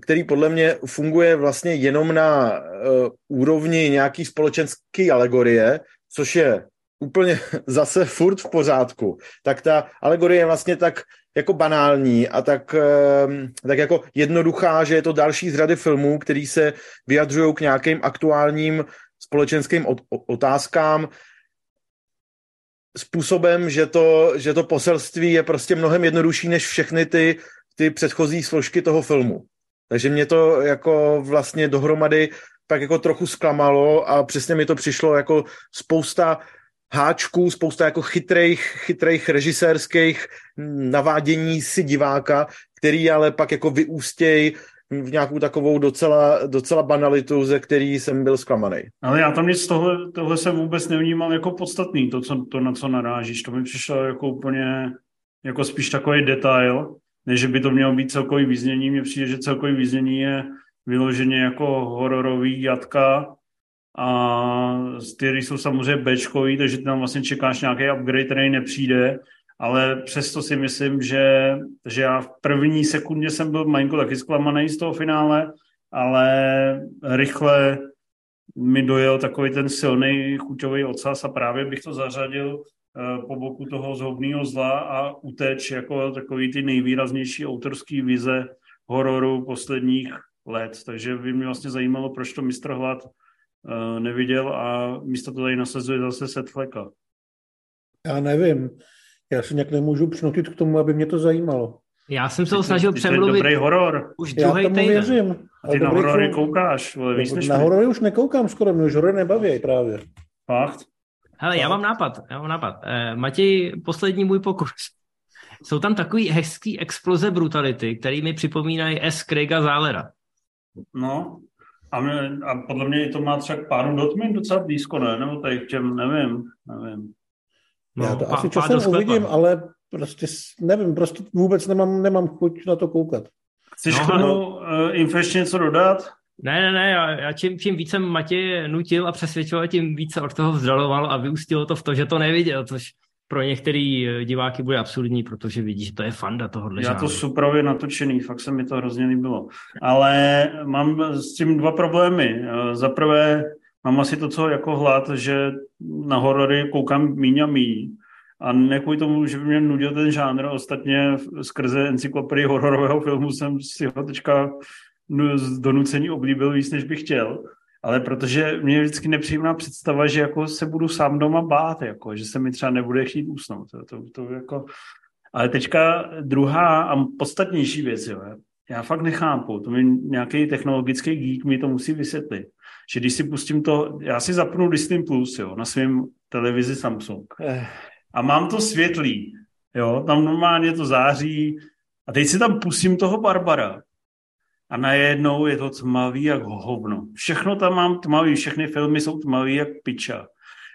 který podle mě funguje vlastně jenom na uh, úrovni nějaký společenské alegorie, což je úplně zase furt v pořádku. Tak ta alegorie je vlastně tak jako banální a tak, uh, tak jako jednoduchá, že je to další z řady filmů, který se vyjadřují k nějakým aktuálním společenským ot- otázkám, způsobem, že to, že to poselství je prostě mnohem jednodušší než všechny ty, ty předchozí složky toho filmu. Takže mě to jako vlastně dohromady tak jako trochu zklamalo a přesně mi to přišlo jako spousta háčků, spousta jako chytrých, chytrých režisérských navádění si diváka, který ale pak jako vyústěj v nějakou takovou docela, docela banalitu, ze který jsem byl zklamaný. Ale já tam nic z tohle, tohle se vůbec nevnímám jako podstatný, to, co, to, na co narážíš. To mi přišlo jako úplně, jako spíš takový detail, než by to mělo být celkový význění. Mně přijde, že celkový význění je vyloženě jako hororový jatka a styry jsou samozřejmě béčkový, takže tam vlastně čekáš nějaký upgrade, který nepřijde. Ale přesto si myslím, že, že já v první sekundě jsem byl malinko taky zklamaný z toho finále, ale rychle mi dojel takový ten silný chuťový ocas a právě bych to zařadil uh, po boku toho zhoubného zla a uteč jako takový ty nejvýraznější autorský vize hororu posledních let. Takže by mě vlastně zajímalo, proč to mistr Hlad uh, neviděl a místo to tady nasazuje zase Seth Flacka. Já nevím. Já se nějak nemůžu přinutit k tomu, aby mě to zajímalo. Já jsem se ho snažil přemluvit. To je dobrý horor. Už druhý týden. Já tomu věřím. Ty na horory koukáš. Na horory už nekoukám skoro, mě už horory nebaví právě. Fakt? Hele, já mám nápad. Já mám nápad. Eh, Matěj, poslední můj pokus. Jsou tam takový hezký exploze brutality, který mi připomínají S. Craiga Zálera. No, a, mě, a podle mě to má třeba pár dotmin docela blízko, ne? Nebo tady těm, nevím, nevím. No, já to pá, asi časem uvidím, ale prostě nevím, prostě vůbec nemám, nemám chuť na to koukat. Chceš no, k tomu no. uh, Infeště něco dodat? Ne, ne, ne, já, já čím, čím víc jsem Matěj nutil a přesvědčoval, tím víc se od toho vzdaloval a vyústilo to v to, že to neviděl, což pro některý diváky bude absurdní, protože vidí, že to je fanda tohohle. Já žádný. To suprově natočený, fakt se mi to hrozně líbilo. Ale mám s tím dva problémy. Za prvé, mám asi to, co jako hlad, že na horory koukám míň a míň. A ne kvůli tomu, že by mě nudil ten žánr. Ostatně skrze encyklopedii hororového filmu jsem si ho teďka z donucení oblíbil víc, než bych chtěl. Ale protože mě je vždycky nepříjemná představa, že jako se budu sám doma bát, jako, že se mi třeba nebude chtít usnout. To, to jako... Ale teďka druhá a podstatnější věc, jo. Já fakt nechápu, to mi nějaký technologický geek mi to musí vysvětlit. Že když si pustím to, já si zapnu Disney Plus, jo, na svém televizi Samsung a mám to světlý, jo, tam normálně to září a teď si tam pustím toho Barbara a najednou je to tmavý jak hovno. Všechno tam mám tmavý, všechny filmy jsou tmavý jak piča.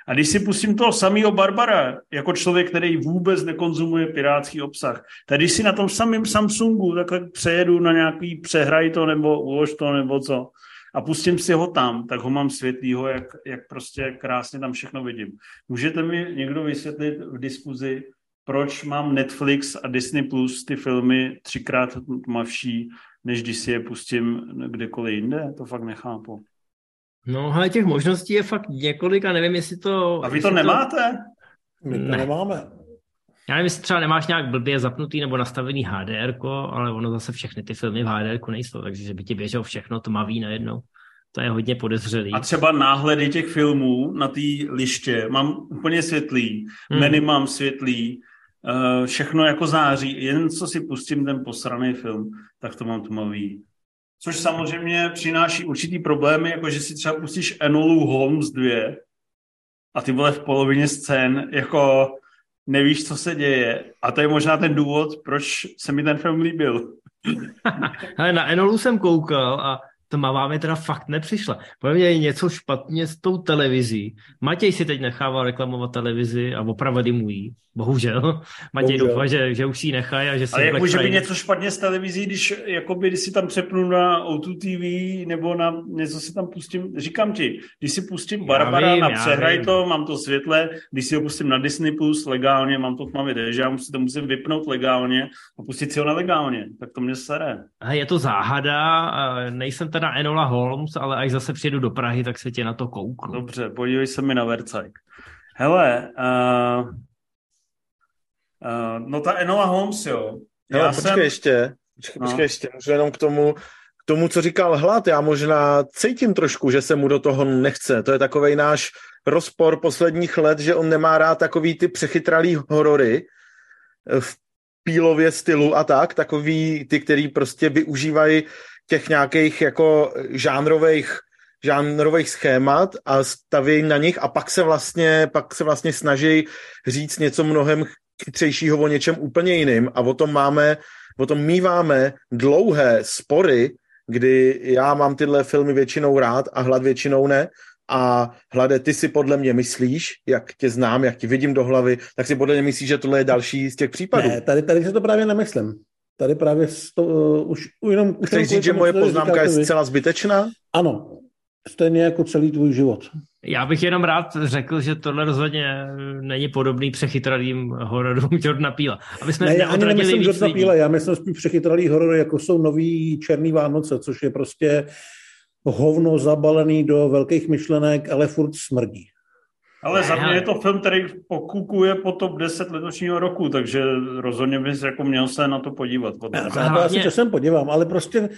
A když si pustím toho samého Barbara, jako člověk, který vůbec nekonzumuje pirátský obsah, tady si na tom samém Samsungu takhle přejedu na nějaký přehraj to nebo ulož to nebo co a pustím si ho tam, tak ho mám světlýho, jak, jak prostě krásně tam všechno vidím. Můžete mi někdo vysvětlit v diskuzi, proč mám Netflix a Disney Plus ty filmy třikrát tmavší, než když si je pustím kdekoliv jinde? To fakt nechápu. No, ale těch možností je fakt několik a nevím, jestli to... A vy to nemáte? To... My to ne. nemáme. Já nevím, jestli třeba nemáš nějak blbě zapnutý nebo nastavený há dé erko, ale ono zase všechny ty filmy v há dé erku nejsou, takže že by ti běželo všechno tmavý najednou. To je hodně podezřelý. A třeba náhledy těch filmů na té liště mám úplně světlý, hmm. menu mám světlý, všechno jako září, jen co si pustím ten posraný film, tak to mám tmavý. Což samozřejmě přináší určitý problémy, jako že si třeba pustíš Enolu Holmes dva a ty vole v polovině scén, jako nevíš, co se děje. A to je možná ten důvod, proč se mi ten film líbil. Hele, na Enolu jsem koukal a tmavá mi teda fakt nepřišla. Pro mě je něco špatně s tou televizí. Matěj si teď nechával reklamovat televizi a opravdu mu ji. Bohužel. Matěj doufá, že, že už si ji nechají. A že ale jak může být něco špatně s televizí, když jakoby, když si tam přepnu na ó dvě té vé nebo na něco si tam pustím. Říkám ti, když si pustím Barbara, vím, na přehraj to, mám to světle, když si ho pustím na Disney Plus legálně, mám to tmavě, takže já musím, to musím vypnout legálně a pustit si ho nelegálně. Tak to mě sere. Je to záhada, nejsem teda Enola Holmes, ale až zase přijedu do Prahy, tak se tě na to kouknu. Dobře, podívej se mi na Vercajk. Hele, uh, uh, no ta Enola Holmes, jo. Hele, já počkej jsem... ještě, počkej, no. počkej ještě, můžu jenom k tomu, k tomu, co říkal Hlad, já možná cítím trošku, že se mu do toho nechce, to je takovej náš rozpor posledních let, že on nemá rád takový ty přechytralý horory v pílově stylu a tak, takový ty, který prostě využívají těch nějakých jako žánrových, žánrových schémat a staví na nich a pak se vlastně, pak se vlastně snaží říct něco mnohem chytřejšího o něčem úplně jiným a o tom máme, o tom míváme dlouhé spory, kdy já mám tyhle filmy většinou rád a Hlad většinou ne a Hlade, ty si podle mě myslíš, jak tě znám, jak ti vidím do hlavy, tak si podle mě myslíš, že tohle je další z těch případů. Ne, tady, tady se to právě nemyslím. Tady právě sto, uh, už uh, jenom... Chceš říct, že moje poznámka je zcela zbytečná? Ano, stejně jako celý tvůj život. Já bych jenom rád řekl, že tohle rozhodně není podobný přechytralým hororům Jordana Peela. Ne, já ani nemyslím Jordana Peela, já myslím spíš přechytralý horor, jako jsou nový Černý Vánoce, což je prostě hovno zabalený do velkých myšlenek, ale furt smrdí. Ale za mě je to film, který pokukuje po top deset letošního roku, takže rozhodně bys jako měl se na to podívat. Hlavně, já se časem podívám, ale prostě...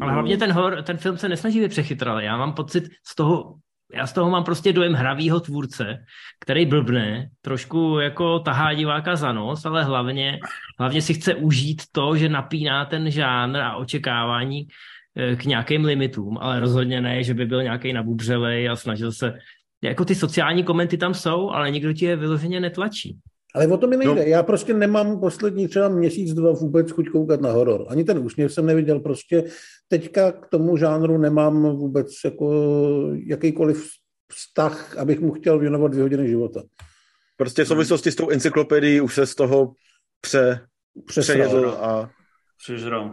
Ale hlavně ten, hor, ten film se nesnaží být přechytralý. Já mám pocit z toho... Já z toho mám prostě dojem hravýho tvůrce, který blbne, trošku jako tahá diváka za nos, ale hlavně, hlavně si chce užít to, že napíná ten žánr a očekávání k nějakým limitům, ale rozhodně ne, že by byl nějaký nabubřelej a snažil se... Jako ty sociální komenty tam jsou, ale nikdo ti je vyloženě netlačí. Ale o to mi nejde. No. Já prostě nemám poslední třeba měsíc, dva vůbec chuť koukat na horor. Ani ten úsměv jsem neviděl. Prostě teďka k tomu žánru nemám vůbec jako jakýkoliv vztah, abych mu chtěl věnovat dvě hodiny života. Prostě v souvislosti s tou encyklopedií už se z toho pře, přejedl a přežral.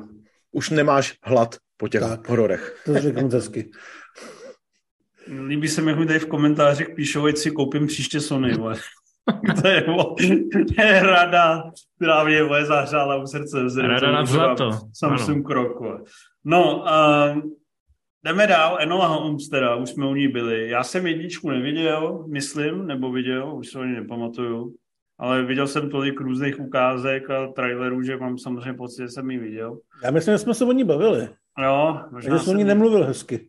Už nemáš hlad po těch tak, hororech. To řeknu hezky. Líbí se mi, jak mi tady v komentářích píšou, ať si koupím příště Sony, vole. To je, je rada, která mě vole zahřála u srdce. Rada na zlato. Samsung krok, vole. No, uh, jdeme dál. Enola Holmes teda, už jsme u ní byli. Já jsem jedničku neviděl, myslím, nebo viděl, už se ani nepamatuju. Ale viděl jsem tolik různých ukázek a trailerů, že mám samozřejmě pocit, že jsem ji viděl. Já myslím, že jsme se o ní bavili. Jo, možná že jsem o ní nemluvil hezky.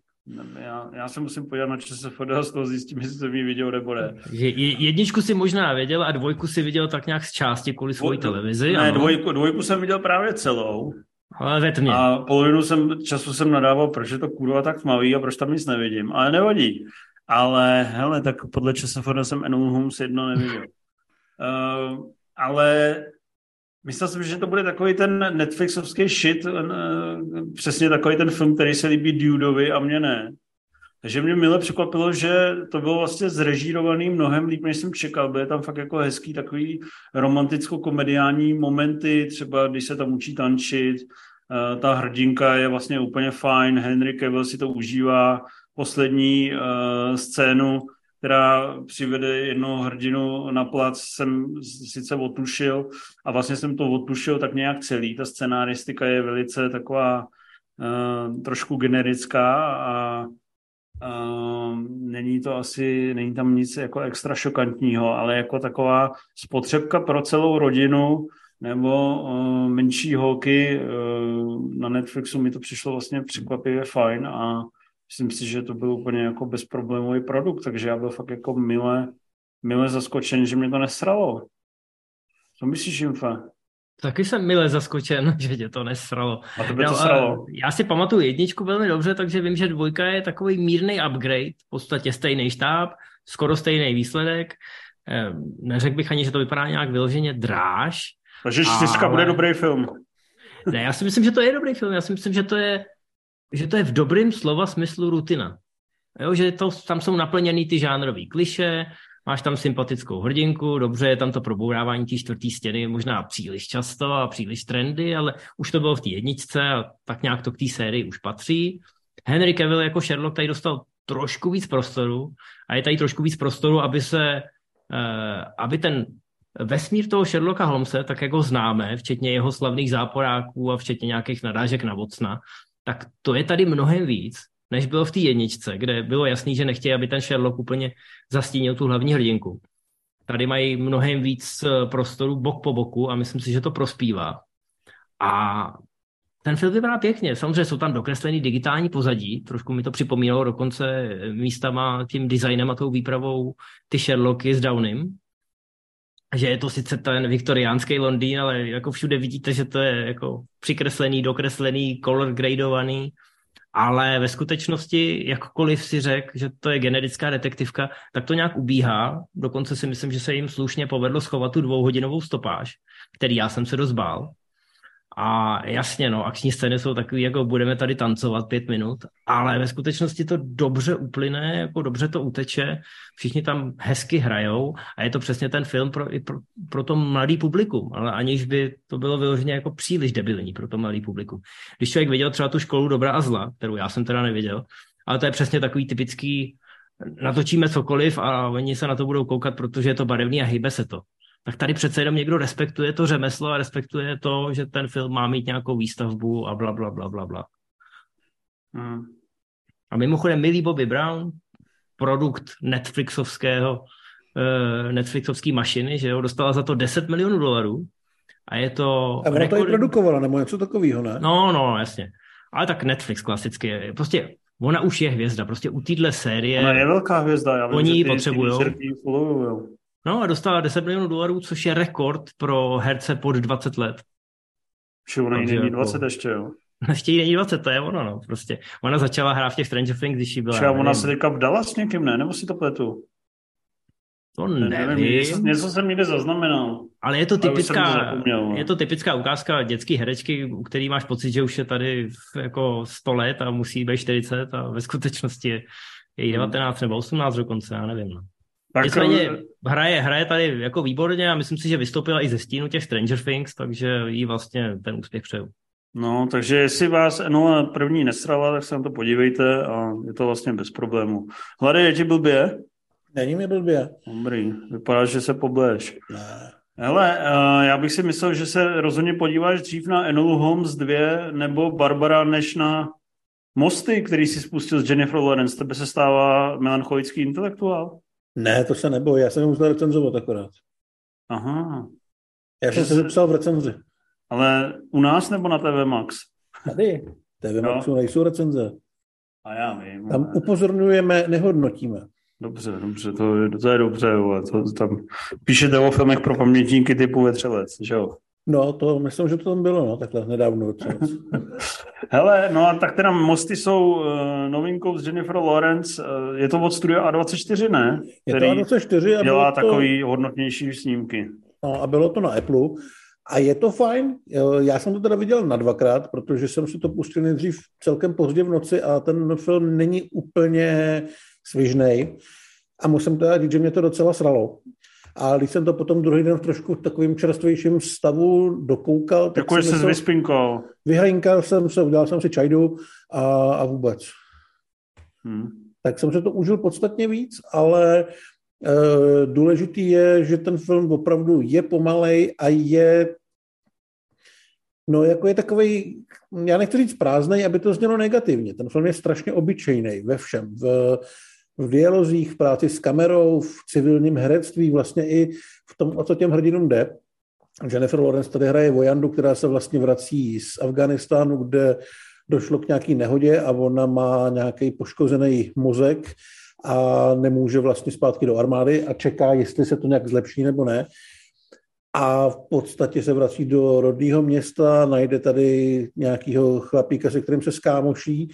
Já, já se musím podívat na ČSFD a z toho zjistím, jestli jsem ji viděl nebo ne. Jedničku si možná věděl a dvojku si viděl tak nějak z části kvůli svojí televizi. Ne, dvojku, dvojku jsem viděl právě celou. Ale ve tmě. A polovinu jsem, času jsem nadával, proč je to kurva tak tmavý a proč tam nic nevidím. Ale nevadí. Ale hele, tak podle ČSFD jsem Enolu Holmes jedno neviděl. uh, ale... Myslel jsem, že to bude takový ten Netflixovský shit, přesně takový ten film, který se líbí Dudeovi a mě ne. Takže mě mile překvapilo, že to bylo vlastně zrežírovaný mnohem líp, než jsem čekal. Byly tam fakt jako hezký takový romanticko-komediální momenty, třeba když se tam učí tančit, ta hrdinka je vlastně úplně fajn, Henry Cavill si to užívá, poslední uh, scénu, která přivede jednoho hrdinu na plac, jsem sice otušil a vlastně jsem to otušil tak nějak celý. Ta scenaristika je velice taková uh, trošku generická a Uh, není to asi, není tam nic jako extra šokantního, ale jako taková spotřebka pro celou rodinu nebo uh, menší holky uh, na Netflixu mi to přišlo vlastně překvapivě fajn a myslím si, že to byl úplně jako bezproblémový produkt, takže já byl fakt jako mile, mile zaskočen, že mě to nesralo. Co myslíš, Jimfe? Taky jsem mile zaskočen, že tě to nesralo. A to by to no, sralo. Já si pamatuju jedničku velmi dobře, takže vím, že dvojka je takový mírný upgrade, v podstatě stejný štáb, skoro stejný výsledek. Neřekl bych ani, že to vypadá nějak vyloženě dráž. Takže čtyřka ale... bude dobrý film. Ne, já si myslím, že to je dobrý film. Já si myslím, že to je, že to je v dobrým slova smyslu rutina. Jo, že to, tam jsou naplněný ty žánrový kliše, máš tam sympatickou hrdinku, dobře, je tam to probourávání té čtvrtý stěny možná příliš často a příliš trendy, ale už to bylo v té jedničce a tak nějak to k té sérii už patří. Henry Cavill jako Sherlock tady dostal trošku víc prostoru a je tady trošku víc prostoru, aby se, aby ten vesmír toho Sherlocka Holmesa, tak jak ho známe, včetně jeho slavných záporáků a včetně nějakých nadážek na Watsona, tak to je tady mnohem víc, než bylo v té jedničce, kde bylo jasný, že nechtějí, aby ten Sherlock úplně zastínil tu hlavní hrdinku. Tady mají mnohem víc prostoru bok po boku a myslím si, že to prospívá. A ten film vypadá pěkně. Samozřejmě jsou tam dokreslený digitální pozadí, trošku mi to připomínalo dokonce místama tím designem a tou výpravou ty Sherlocky s Downem. Že je to sice ten viktoriánský Londýn, ale jako všude vidíte, že to je jako přikreslený, dokreslený, color gradovaný. Ale ve skutečnosti, jakkoliv si řek, že to je generická detektivka, tak to nějak ubíhá. Dokonce si myslím, že se jim slušně povedlo schovat tu dvouhodinovou stopáž, který já jsem se dost bál. A jasně, no, akční scény jsou takový, jako budeme tady tancovat pět minut, ale ve skutečnosti to dobře uplyne, jako dobře to uteče, všichni tam hezky hrajou a je to přesně ten film pro, i pro, pro to mladý publikum, ale aniž by to bylo vyloženě jako příliš debilní pro to mladý publikum. Když člověk viděl třeba tu školu Dobra a zla, kterou já jsem teda neviděl, ale to je přesně takový typický, natočíme cokoliv a oni se na to budou koukat, protože je to barevný a hýbe se to. Tak tady přece jenom někdo respektuje to řemeslo a respektuje to, že ten film má mít nějakou výstavbu a bla, bla, bla, bla, bla. Hmm. A mimochodem Millie Bobby Brown, produkt Netflixovského, eh, Netflixovský mašiny, že jo, dostala za to deset milionů dolarů a je to... A ona rekord... to i produkovala, nebo něco takového, ne? No, no, jasně. Ale tak Netflix klasicky, prostě ona už je hvězda, prostě u téhle série... Ona je velká hvězda, já vím, že ty potřebujou. No a dostala deset milionů dolarů, což je rekord pro herce pod dvacet let. Že ona Takže není dvacet jako... ještě, jo? Ještě jí není dvacet, to je ono, no, prostě. Ona začala hrát v těch Stranger Things, když jí byla... Třeba ona se teďka vdala s někým, ne? Nebo si to pletu? To nevím. nevím. Něco, něco jsem někde zaznamenal. Ale je to typická, to je to typická ukázka dětské herečky, u který máš pocit, že už je tady jako sto let a musí být čtyřicet a ve skutečnosti je jí devatenáct hmm. nebo osmnáct dokonce, já nevím, no. Tak... Nicméně hraje, hraje tady jako výborně a myslím si, že vystoupila i ze stínu těch Stranger Things, takže jí vlastně ten úspěch přeju. No, takže jestli vás Enola první nesrala, tak se na to podívejte a je to vlastně bez problému. Hlady, je ti blbě? Není mi blbě. Dobrý, vypadá, že se pobleješ. Ne. Hele, já bych si myslel, že se rozhodně podíváš dřív na Enolu Holmes dva nebo Barbara než na Mosty, který si spustil s Jennifer Lawrence. Tebe se stává melancholický intelektuál? Ne, to se neboj, já jsem ji musel recenzovat akorát. Aha. Já jsem se zapsal v recenzi. Ale u nás nebo na T V Max? Tady. T V Maxu nejsou recenze. A já vím. Tam upozorňujeme, nehodnotíme. Dobře, dobře, to je, to je dobře. To, tam píšete o filmech pro pamětníky typu Vetřelec, že jo? No, to myslím, že to tam bylo, no, takhle nedávno Vetřelec. Hele, no a tak teda Mosty jsou uh, novinkou z Jennifer Lawrence. Uh, je to od studia A dvacet čtyři, ne? Který je to A dvacet čtyři a dělá to... takový hodnotnější snímky. No a bylo to na Apple. A je to fajn. Já jsem to teda viděl na dvakrát, protože jsem si to pustil nejdřív celkem pozdě v noci a ten film není úplně svižnej. A musím teda říct, že mě to docela sralo. A když jsem to potom druhý den v trošku takovým čerstvějším stavu dokoukal... Tak jako se vyspinkal. Vyhrinkal jsem se, udělal jsem si čajdu a, a vůbec. Hmm. Tak jsem se to užil podstatně víc, ale e, důležitý je, že ten film opravdu je pomalej a je No jako je takovej, já nechci říct prázdnej, aby to znělo negativně. Ten film je strašně obyčejný ve všem. V, v dialozích, v práci s kamerou, v civilním herectví, vlastně i v tom, o co těm hrdinům jde. Jennifer Lawrence tady hraje Vojandu, která se vlastně vrací z Afghánistánu, kde došlo k nějaký nehodě a ona má nějaký poškozený mozek a nemůže vlastně zpátky do armády a čeká, jestli se to nějak zlepší nebo ne. A v podstatě se vrací do rodného města, najde tady nějakého chlapíka, se kterým se skámoší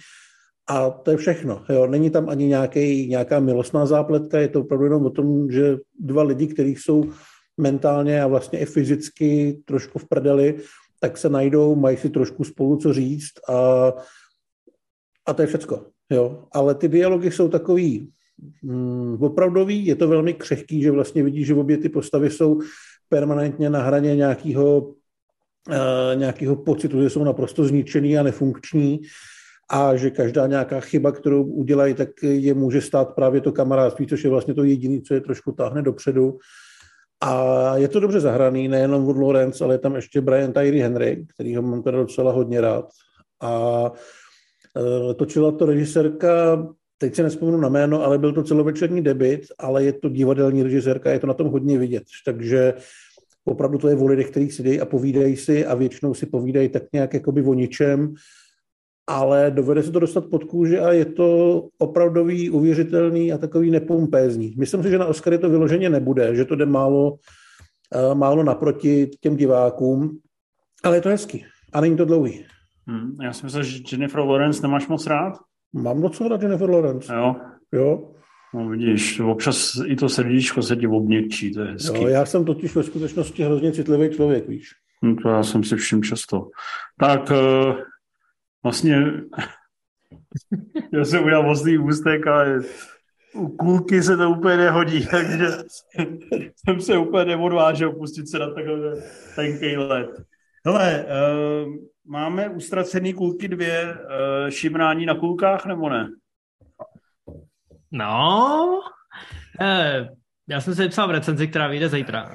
a to je všechno. Jo, není tam ani nějaký, nějaká milostná zápletka, je to opravdu jenom o tom, že dva lidi, kteří jsou mentálně a vlastně i fyzicky trošku v prdeli, tak se najdou, mají si trošku spolu co říct a, a to je všecko. Jo. Ale ty dialogy jsou takový mm, opravdový, je to velmi křehký, že vlastně vidíš, že obě ty postavy jsou permanentně na hraně nějakého, e, nějakého pocitu, že jsou naprosto zničený a nefunkční a že každá nějaká chyba, kterou udělají, tak je může stát právě to kamarádství, což je vlastně to jediné, co je trošku táhne dopředu. A je to dobře zahraný, nejenom od Lawrence, ale je tam ještě Brian Tyree Henry, kterýho mám teda docela hodně rád. A e, točila to režisérka, teď si nespomenu na jméno, ale byl to celovečerní debut, ale je to divadelní režisérka, je to na tom hodně vidět. Takže opravdu to je o lidech, kterých si dějí a povídají si a většinou si povídají tak nějak jakoby o ničem, ale dovede se to dostat pod kůži a je to opravdový, uvěřitelný a takový nepompézní. Myslím si, že na Oscary to vyloženě nebude, že to jde málo, málo naproti těm divákům, ale je to hezký a není to dlouhý. Hmm, já si myslím, že Jennifer Lawrence nemáš moc rád? Mám docela rád Jennifer Lawrence. Jo. jo. No vidíš, občas i to srdíčko se ti obněkčí, to je hezký. Jo, já jsem totiž ve skutečnosti hrozně citlivý člověk, víš. No to já jsem si všim často. Tak vlastně já jsem ujel vlastní ústek a u kulky se to úplně nehodí, takže jsem se úplně neodvážil pustit se na takový tenkej let. Hele, uh, máme ustracený kulky dvě, uh, šimrání na kulkách, nebo ne? No, eh, já jsem se psal v recenzi, která vyjde zítra.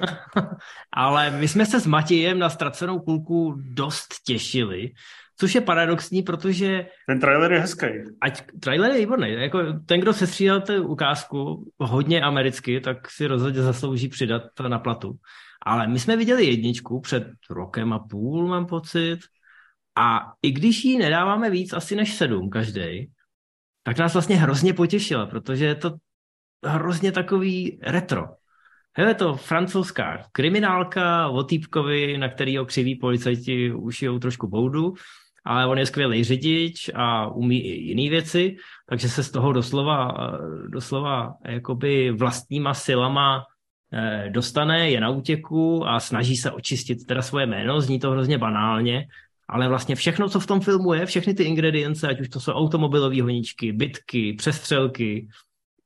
Ale my jsme se s Matějem na ztracenou kulku dost těšili, což je paradoxní, protože... Ten trailer je hezký. Ať trailer je výborný. Jako ten, kdo se střídal tu ukázku hodně americky, tak si rozhodně zaslouží přidat na platu. Ale my jsme viděli jedničku před rokem a půl, mám pocit. A i když jí nedáváme víc asi než sedm každej, tak nás vlastně hrozně potěšila, protože je to hrozně takový retro. Je to francouzská kriminálka o týpkovi, na kterýho křiví policajti ušijou trošku boudu, ale on je skvělý řidič a umí i jiné věci, takže se z toho doslova, doslova jakoby vlastníma silama dostane, je na útěku a snaží se očistit teda svoje jméno, zní to hrozně banálně, ale vlastně všechno, co v tom filmu je, všechny ty ingredience, ať už to jsou automobilové honičky, bitky, přestřelky,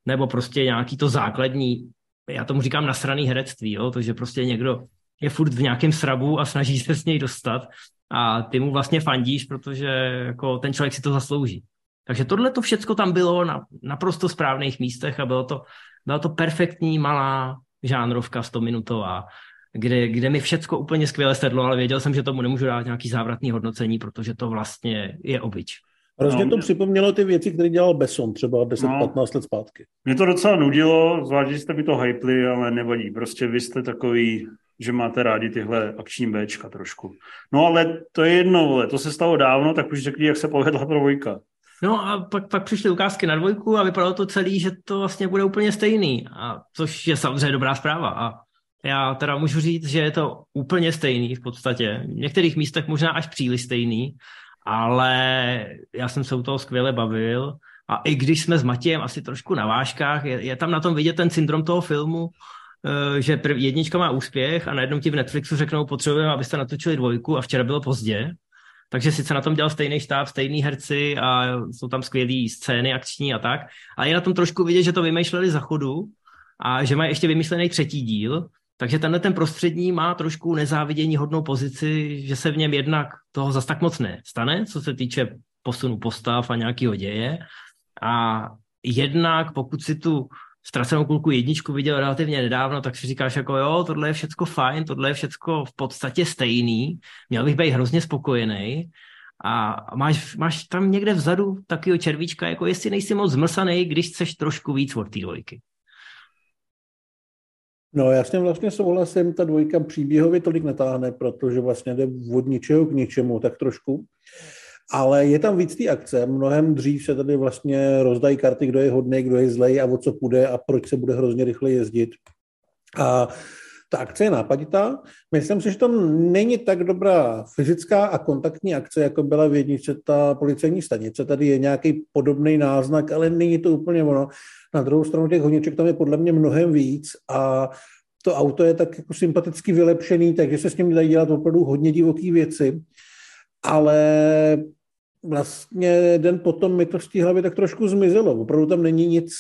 nebo prostě nějaký to základní, já tomu říkám nasraný herectví, jo? To, že prostě někdo je furt v nějakém srabu a snaží se s něj dostat a ty mu vlastně fandíš, protože jako ten člověk si to zaslouží. Takže tohle to všecko tam bylo na naprosto správných místech a bylo to, byla to perfektní malá žánrovka stominutová, kde, kde mi všecko úplně skvěle sedlo, ale věděl jsem, že tomu nemůžu dát nějaký závratný hodnocení, protože to vlastně je obyč. Hrozně no, to mě... připomnělo ty věci, které dělal Besson třeba deset patnáct no, let zpátky. Mě to docela nudilo, zvlášť, že jste mi to hypli, ale nevadí. Prostě vy jste takový, že máte rádi tyhle akční Bčka trošku. No ale to je jedno, vole, to se stalo dávno, tak už řekli, jak se povedla dvojka. No a pak, pak přišly ukázky na dvojku a vypadalo to celý, že to vlastně bude úplně stejný, a což je samozřejmě dobrá zpráva. A já teda můžu říct, že je to úplně stejný v podstatě. V některých místech možná až příliš stejný, ale já jsem se u toho skvěle bavil a i když jsme s Matějem asi trošku na vážkách, je, je tam na tom vidět ten syndrom toho filmu, že jednička má úspěch a najednou ti v Netflixu řeknou, potřebujeme, abyste natočili dvojku a včera bylo pozdě. Takže sice na tom dělal stejný štáb, stejný herci a jsou tam skvělý scény akční a tak, ale je na tom trošku vidět, že to vymýšleli za chodu a že mají ještě vymyšlený třetí díl. Takže tenhle ten prostřední má trošku nezáviděníhodnou pozici, že se v něm jednak toho zas tak moc nestane, co se týče posunu postav a nějakého děje. A jednak pokud si tu Ztracenou kulku jedničku viděl relativně nedávno, tak si říkáš jako jo, tohle je všecko fajn, tohle je všecko v podstatě stejný, měl bych být hrozně spokojený. A máš, máš tam někde vzadu takového červíčka, jako jestli nejsi moc zmrsanej, když chceš trošku víc od té dvojky. No já s tím vlastně souhlasím, ta dvojka příběhově tolik netáhne, protože vlastně jde od ničeho k ničemu, tak trošku. Ale je tam víc té akce, mnohem dřív se tady vlastně rozdají karty, kdo je hodnej, kdo je zlej a o co půjde a proč se bude hrozně rychle jezdit. A ta akce je nápaditá. Myslím si, že to není tak dobrá fyzická a kontaktní akce, jako byla v jedničce ta policejní stanice. Tady je nějaký podobný náznak, ale není to úplně ono. Na druhou stranu těch honiček tam je podle mě mnohem víc a to auto je tak jako sympaticky vylepšený, takže se s ním dají dělat opravdu hodně divoký věci. Ale vlastně den potom mi to z té hlavy tak trošku zmizelo. Opravdu tam není nic,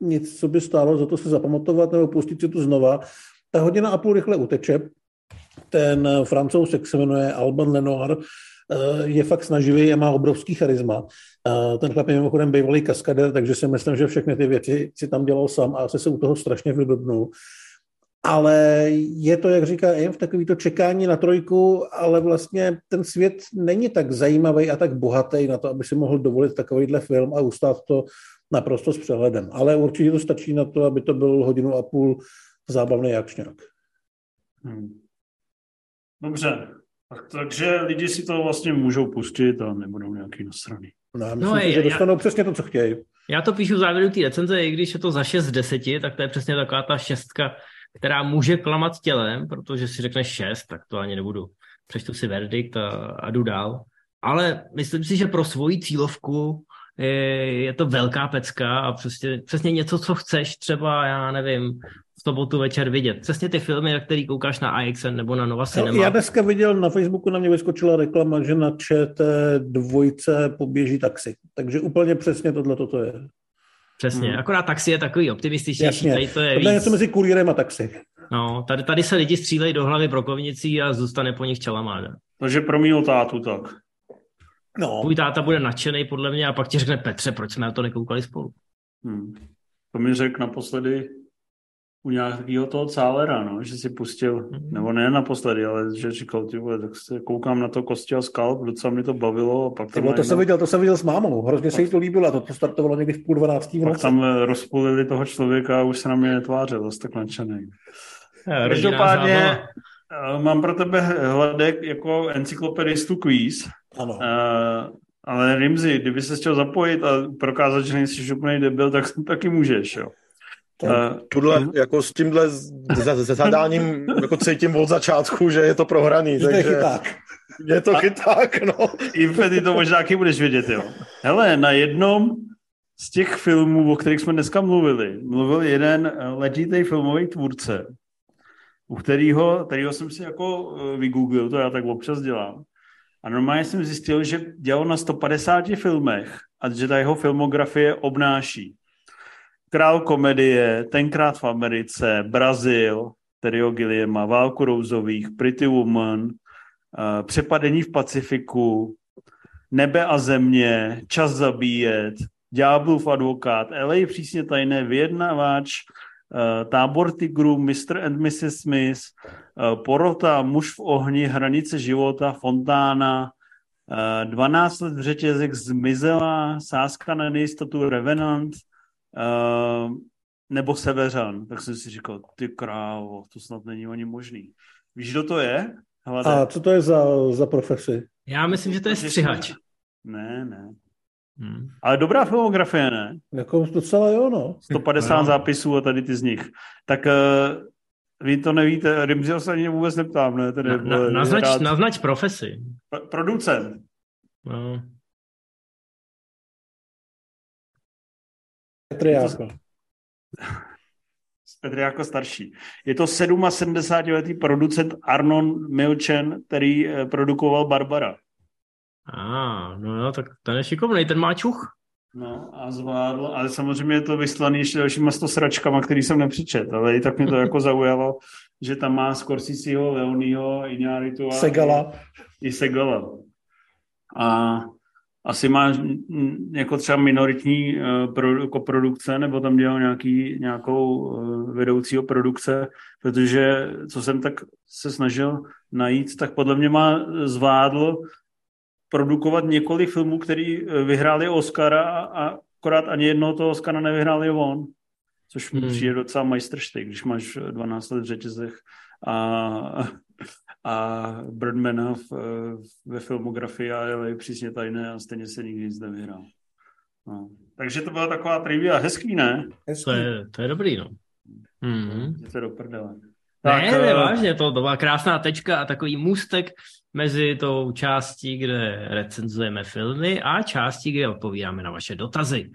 nic, co by stálo za to se zapamatovat nebo pustit si to znova. Ta hodina a půl rychle uteče. Ten Francouz, jak se jmenuje Alban Lenoir, je fakt snaživý a má obrovský charisma. Ten chlap je mimochodem bývalý kaskader, takže si myslím, že všechny ty věci si tam dělal sám a asi se u toho strašně vydobnul. Ale je to, jak říká Jim, v takovýto čekání na trojku, ale vlastně ten svět není tak zajímavý a tak bohatý na to, aby si mohl dovolit takovýhle film a ustát to naprosto s přehledem. Ale určitě to stačí na to, aby to byl hodinu a půl zábavný akčňák. Hmm. Dobře, takže lidi si to vlastně můžou pustit a nebudou nějaký nasraný. No, myslím, no je, že dostanou já, přesně to, co chtějí. Já to píšu v závěru té recenze, i když je to za šest z deseti, tak to je přesně taková ta šestka, která může klamat tělem, protože si řekneš šest, tak to ani nebudu. Přečtu si verdikt a, a jdu dál. Ale myslím si, že pro svoji cílovku je, je to velká pecka a přesně, přesně něco, co chceš třeba, já nevím, v sobotu večer vidět. Přesně ty filmy, na který koukáš na A X N nebo na Nova Cinema. Já dneska viděl na Facebooku, na mě vyskočila reklama, že na Č T dvě poběží taxi. Takže úplně přesně tohle toto je. Přesně, hmm. akorát taxi je takový optimističnější, tady to je víc. Tohle je něco mezi kurýrem a taxi. No, tady, tady se lidi střílejí do hlavy brokovnicí a zůstane po nich čalamáda. Takže pro mýho tátu tak. No. Tvůj táta bude nadšenej podle mě a pak ti řekne Petře, proč jsme na to nekoukali spolu. Hmm. To mi řekl naposledy u nějakého toho Cálera, no, že si pustil, hmm. nebo ne naposledy, ale že říkal, ty vole, tak se koukám na to Kosti a skalp, docela mi to bavilo. A pak to jedna... jsem viděl, to jsem viděl s mámou, hrozně pak... se jí to líbilo a to, to startovalo někdy v půl dvanáctý v noci. Pak tam rozpulili toho člověka a už se na mě netvářil, zase tak nadšený. Každopádně mám pro tebe hledek jako encyklopedistu kvíz. Ano. Uh, ale Rimzi, kdyby se chtěl zapojit a prokázat, že nejsi župnej debil, tak taky můžeš, jo. Uh, Tudle, jako s tímhle zadáním jako cítím od začátku, že je to prohraný. Je takže... to chyták. Je to chyták, no. Ife, ty to možná taky budeš vědět, jo. Hele, na jednom z těch filmů, o kterých jsme dneska mluvili, mluvil jeden letitej filmový tvůrce, u kterého, kterého jsem si jako vygooglil, to já tak občas dělám. A normálně jsem zjistil, že dělal na sto padesáti filmech a že ta jeho filmografie obnáší Král komedie, Tenkrát v Americe, Brazil, Terryho Gilliama, Válku rouzových, Pretty Woman, Přepadení v Pacifiku, Nebe a země, Čas zabíjet, Ďáblův advokát, L A přísně tajné, Vyjednavač, Tábor tigrů, mister and missus Smith, Porota, Muž v ohni, Hranice života, Fontána, dvanáct let v řetězech, Zmizela, Sázka na nejistotu, Revenant, Uh, nebo Severan, tak jsem si říkal, ty krávo, to snad není ani možný. Víš, kdo to je? Hlade. A co to je za, za profesi? Já myslím, že to je střihač. Ne, ne. Hmm. Ale dobrá filmografie, ne? Jako docela jo, no. sto padesát no. zápisů a tady ty z nich. Tak uh, vy to nevíte, Rimziho se ani vůbec neptám, ne? Tady na, na, naznač, rád... naznač profesi. P- producent. No. Petriáko. Petriáko starší. Je to sedmdesátisedmiletý producent Arnon Milchan, který produkoval Barbara. Ah, no jo, tak ten je šikovnej, ten má čuch. No a zvládl, ale samozřejmě je to vyslaný ještě dalšíma sto sračkama, který jsem nepřečet, ale i tak mě to jako zaujalo, že tam má Scorseseho, Leoního, Iñárritua. Segala. I Segala. A asi má jako třeba minoritní koprodukce, nebo tam dělal nějaký, nějakou vedoucího produkce, protože co jsem tak se snažil najít, tak podle mě má zvládl produkovat několik filmů, který vyhráli Oscara a akorát ani jednoho toho Oscara nevyhráli on, což mi hmm. přijde docela majstrštejk, když máš dvanáct let v řetězech a... a Birdmana v, ve filmografii a je přísně tajné a stejně se nikdy nic nevyhrál. No. Takže to byla taková trivia. Hezký, ne? Hezký. To, je, to je dobrý, no. Mm-hmm. Je to do prdele. Tak, ne, ne, vážně, to, to byla krásná tečka a takový můstek mezi tou částí, kde recenzujeme filmy a částí, kde odpovídáme na vaše dotazy.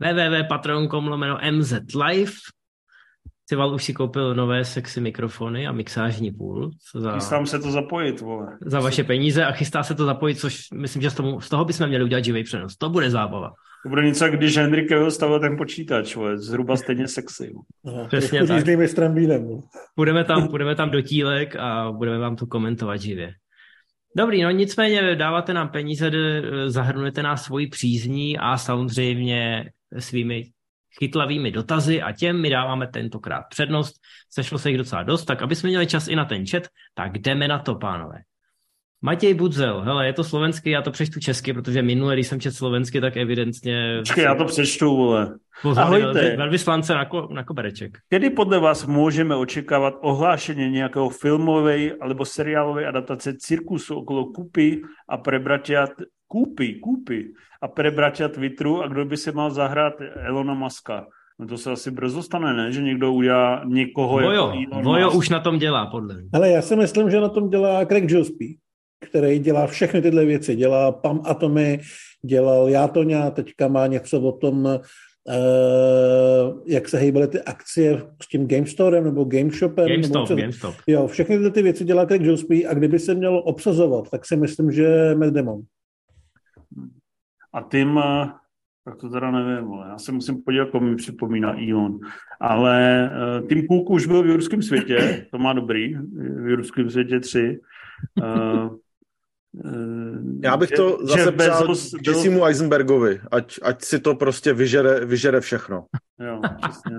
w w w tečka patreon tečka com lomeno m z live Cival už si koupil nové sexy mikrofony a mixážní půl. Za... Chystám se to zapojit, vole. Za vaše peníze a chystá se to zapojit, což myslím, že z, tomu, z toho bychom měli udělat živý přenos. To bude zábava. To bude něco, když Henry Cavill stavil ten počítač, vole. Zhruba stejně sexy. Aha, přesně tak. Řízným strambínem. Půjdeme tam, půjdeme tam do tílek a budeme vám to komentovat živě. Dobrý, no nicméně dáváte nám peníze, zahrnujete nás svojí přízní a samozřejmě svými chytlavými dotazy a těm my dáváme tentokrát přednost. Sešlo se jich docela dost, tak aby jsme měli čas i na ten chat, tak jdeme na to, pánové. Matěj Budzel, hele, je to slovenský, já to přečtu česky, protože minule, když jsem čet slovensky, tak evidentně... Počkej, já to přečtu, vole. Ahojte. Velvyslance na, ko, na kobereček. Kdy podle vás můžeme očekávat ohlášení nějakého filmové alebo seriálové adaptace cirkusu okolo Kupy a prebratia... Kúpi, kúpi a prebratia Twitteru a kdo by si mal zahrát Elona Muska. No to se asi brzo stane, ne? Že někdo udělá někoho... Vojo, jako Vojo už na tom dělá, podle mě. Hele, já si myslím, že na tom dělá Craig Gillespie, který dělá všechny tyhle věci. Dělá Pam Atomy, dělal Játoňa, teďka má něco o tom, eh, jak se hejbaly ty akcie s tím GameStorem nebo GameShopem. GameStop, nebo GameStop. Jo, všechny tyhle ty věci dělá Craig Gillespie a kdyby se mělo obsazovat, tak si myslím, že Matt Damon. A tím, tak to teda nevím, ale já se musím podívat, komu mi připomíná Elon. Ale uh, Tim Cook už byl v Jurském světě, to má dobrý, v Jurském světě tři. Uh, já bych to že, zase že psal Jesseemu byl... Eisenbergovi, ať, ať si to prostě vyžere, vyžere všechno. Jo, přesně.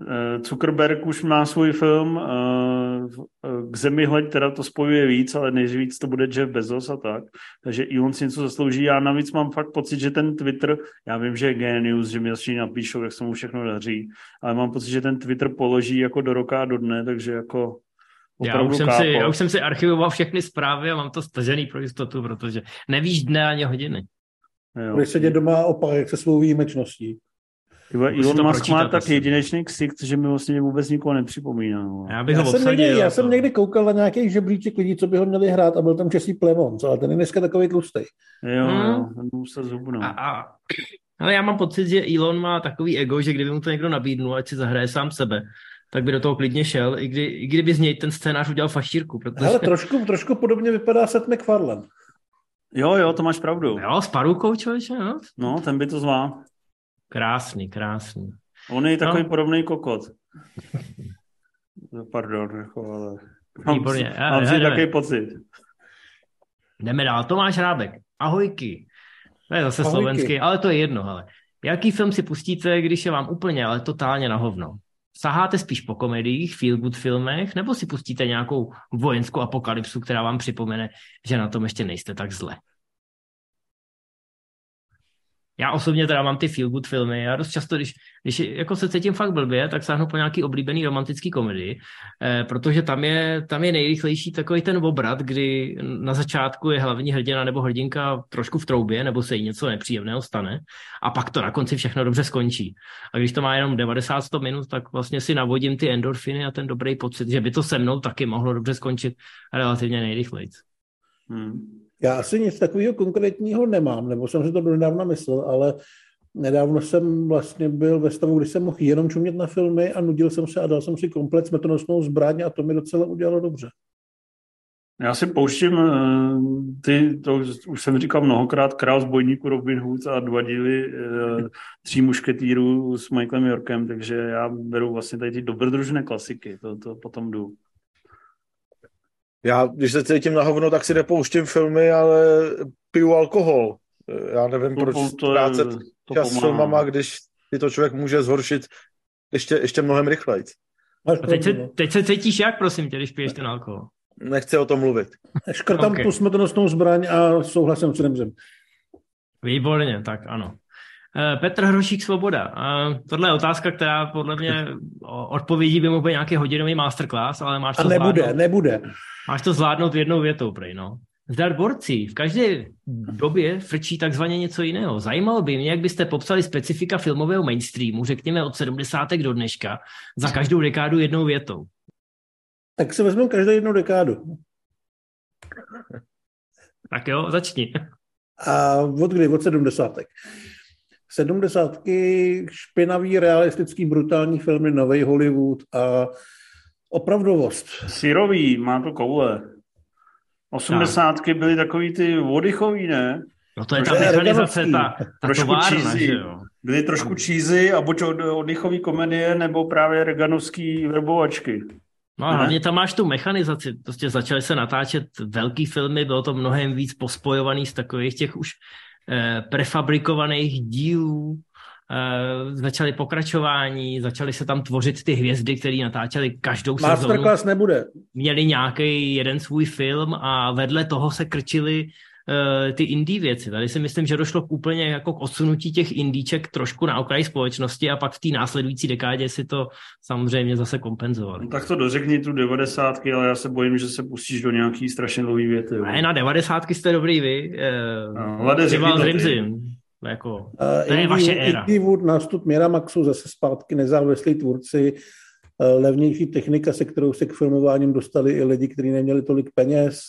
Uh, Zuckerberg už má svůj film, uh, k zemi hleď teda to spojuje víc, ale než víc to bude Jeff Bezos a tak, takže Elon si něco zaslouží. Já navíc mám fakt pocit, že ten Twitter, já vím, že je genius, že mi asi napíšou, jak se mu všechno daří, ale mám pocit, že ten Twitter položí jako do roka a do dne, takže jako opravdu já už, jsem si, já už jsem si archivoval všechny zprávy a mám to stažený pro jistotu, protože nevíš dne ani hodiny. Když sedět doma opak se svou výjimečností. Tyba, Elon Musk má tak jedinečný ksicht, že mi vlastně vůbec nikoho nepřipomíná. Já, bych já, ho jsem, někdy, já jsem někdy koukal na nějakých žebříček lidí, co by ho měli hrát a byl tam Jesse Plemons, ale ten je dneska takový tlustej. Jo, hmm. ten byl se zhubnou. Ale já mám pocit, že Elon má takový ego, že kdyby mu to někdo nabídnul, ať si zahraje sám sebe, tak by do toho klidně šel, i, kdy, i kdyby z něj ten scénář udělal faštírku. Protože... Hele, trošku, trošku podobně vypadá Seth MacFarlane. Jo, jo, to máš pravdu. Jo, s parukou, člověče, no. No, ten by to zvládl. Krásný, krásný. On je takový no. podobný kokot. Pardon, jako, ale... Výborně. Mám si takový pocit. Jdeme dál. Tomáš Rábek. Ahojky. To je zase Ahojky. Slovenský, ale to je jedno. Hele. Jaký film si pustíte, když je vám úplně, ale totálně na hovno? Saháte spíš po komediích, feel-good filmech, nebo si pustíte nějakou vojenskou apokalypsu, která vám připomene, že na tom ještě nejste tak zle? Já osobně teda mám ty feel-good filmy. Já dost často, když, když jako se cítím fakt blbě, tak sáhnu po nějaký oblíbený romantický komedii, eh, protože tam je, tam je nejrychlejší takový ten obrat, kdy na začátku je hlavní hrdina nebo hrdinka trošku v troubě, nebo se jí něco nepříjemného stane a pak to na konci všechno dobře skončí. A když to má jenom devadesát až sto minut, tak vlastně si navodím ty endorfiny a ten dobrý pocit, že by to se mnou taky mohlo dobře skončit relativně nejrychleji. Hmm. Já asi nic takového konkrétního nemám, nebo jsem si to nedávno myslel, ale nedávno jsem vlastně byl ve stavu, kdy jsem mohl jenom čumět na filmy a nudil jsem se a dal jsem si komplet Smrtonosnou zbraň a to mi docela udělalo dobře. Já si pouštím, ty, to už jsem říkal mnohokrát, Král z bojníku Robin Hood a dva díly Tří mušketýrů s Michaelem Yorkem, takže já beru vlastně tady ty dobrodružné klasiky, to, to potom jdu. Já, když se cítím na hovno, tak si nepouštím filmy, ale piju alkohol. Já nevím, to, proč ztrácet čas s filmama, když si to člověk může zhoršit ještě, ještě mnohem rychleji. A teď se, teď se cítíš jak, prosím tě, když piješ ten alkohol? Nechci o tom mluvit. Škrtám okay. tu smrtonosnou zbraň a souhlasím, co nemůžem. Výborně, tak ano. Petr Hrošík Svoboda. Tohle je otázka, která podle mě odpovědí by mohl být nějaký hodinový masterclass, ale máš to a nebude, zvládnout. nebude. Máš to zvládnout jednou větou, prej, no. Zdar borci, v každé době frčí takzvaně něco jiného. Zajímalo by mě, jak byste popsali specifika filmového mainstreamu, řekněme od sedmdesátek do dneška, za každou dekádu jednou větou. Tak si vezmeme každou jednou dekádu. Tak jo, začni. A od kdy? Od sedmdesátek. Sedmdesátky, špinavý, realistický, brutální filmy, novej Hollywood a opravdovost. Syrový, má to koule. Osmdesátky byly takový ty vodychový, ne? No to je ta mechanizace, ta, ta továrna, že jo? Byly trošku cheesy a buď oddychový komedie, nebo právě reganovský verbovačky. No a hlavně tam máš tu mechanizaci, prostě začaly se natáčet velký filmy, bylo to mnohem víc pospojovaný z takových těch už eh, prefabrikovaných dílů, eh, začaly pokračování, začaly se tam tvořit ty hvězdy, které natáčely každou Masterclass sezonu. Masterclass nebude. Měli nějaký jeden svůj film a vedle toho se krčili eh, ty indie věci. Tady si myslím, že došlo k úplně jako k odsunutí těch indíček trošku na okraj společnosti a pak v té následující dekádě si to samozřejmě zase kompenzovali. No, tak to dořekni tu devadesátky, ale já se bojím, že se pustíš do nějaký strašně dlouhý věty. Jo. Ne, na devadesátky jste dobrý vy. Rival Rimzim. Jako, to je uh, vaše éra. Indie, nástup Miramaxu, zase zpátky nezávislí tvůrci, levnější technika, se kterou se k filmováním dostali i lidi, kteří neměli tolik peněz,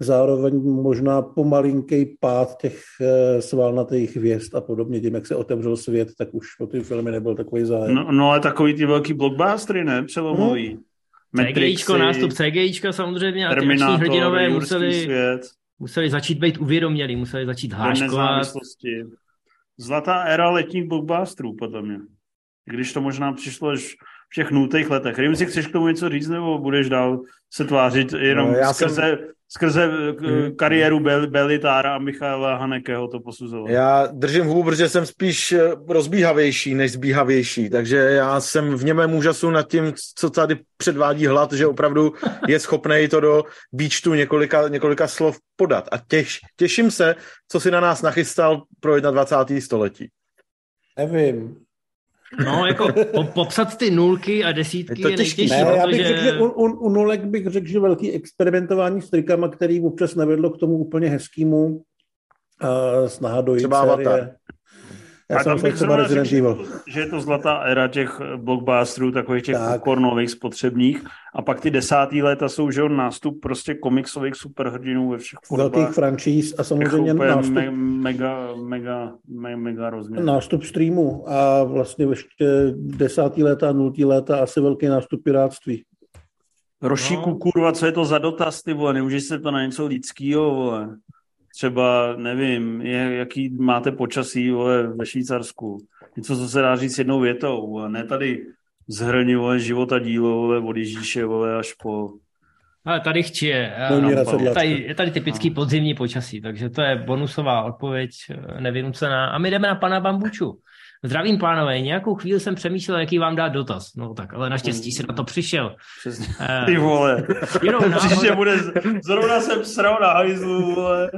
zároveň možná pomalinký pád těch svalnatých hvězd a podobně. Tím, jak se otevřel svět, tak už po ty filmy nebyl takový zájem. No, no ale takový ty velký blockbustery, ne? Přelomový. No. CGIčko, nástup CGIčka samozřejmě a ty hrdinové museli... Svět. Museli začít být uvědomělí, museli začít háškovat. Zlatá éra letních blockbusterů, podle mě. Když to možná přišlo až v těch nultých letech. Rym, si chceš k tomu něco říct, nebo budeš dál se tvářit jenom no, skrze, jsem... skrze hmm. kariéru Bel- Belitára a Michaela Hanekeho to posuzovat? Já držím hubu, protože jsem spíš rozbíhavější než zbíhavější, takže já jsem v němém úžasu nad tím, co tady předvádí Hlad, že opravdu je schopnej to do výčtu několika, několika slov podat. A těš, těším se, co si na nás nachystal pro dvacátého prvního století. Nevím. No, jako po, popsat ty nulky a desítky je, je nejtěžší. Ne, protože... já bych řekl, že u, u, u nulek bych řekl, že velký experimentování s trikama, který občas nevedlo k tomu úplně hezkýmu uh, snaha dojít třeba série. Já a jsem to bych třeba Resident Evil. Že je to zlatá éra těch blockbusterů, takových těch tak. kornových spotřebních. A pak ty desátý léta jsou, že nástup prostě komiksových superhrdinů ve všech podobách. Velkých franchise a samozřejmě nástup. Me, mega, mega, me, mega rozměr. Nástup streamu a vlastně ještě desátý léta a nultý léta asi velký nástup piráctví. Rošíku, no. kurva, co je to za dotaz, ty vole, nemůžeš se to na něco lidskýho, vole. Třeba, nevím, jaký máte počasí, vole, ve Švýcarsku. Něco, co se dá říct jednou větou. Vole. Ne tady zhrni, vole, život a dílo, vole, od Ježíše, vole, až po... Ale tady chci je. Tady, je tady typický no. podzimní počasí, takže to je bonusová odpověď, nevynucená. A my jdeme na pana Bambuču. Zdravím, pánové, nějakou chvíli jsem přemýšlel, jaký vám dát dotaz. No tak, ale naštěstí se na to přišel. Ty vole. Jenom příště bude, zrovna jsem sral na hajzlu, vole.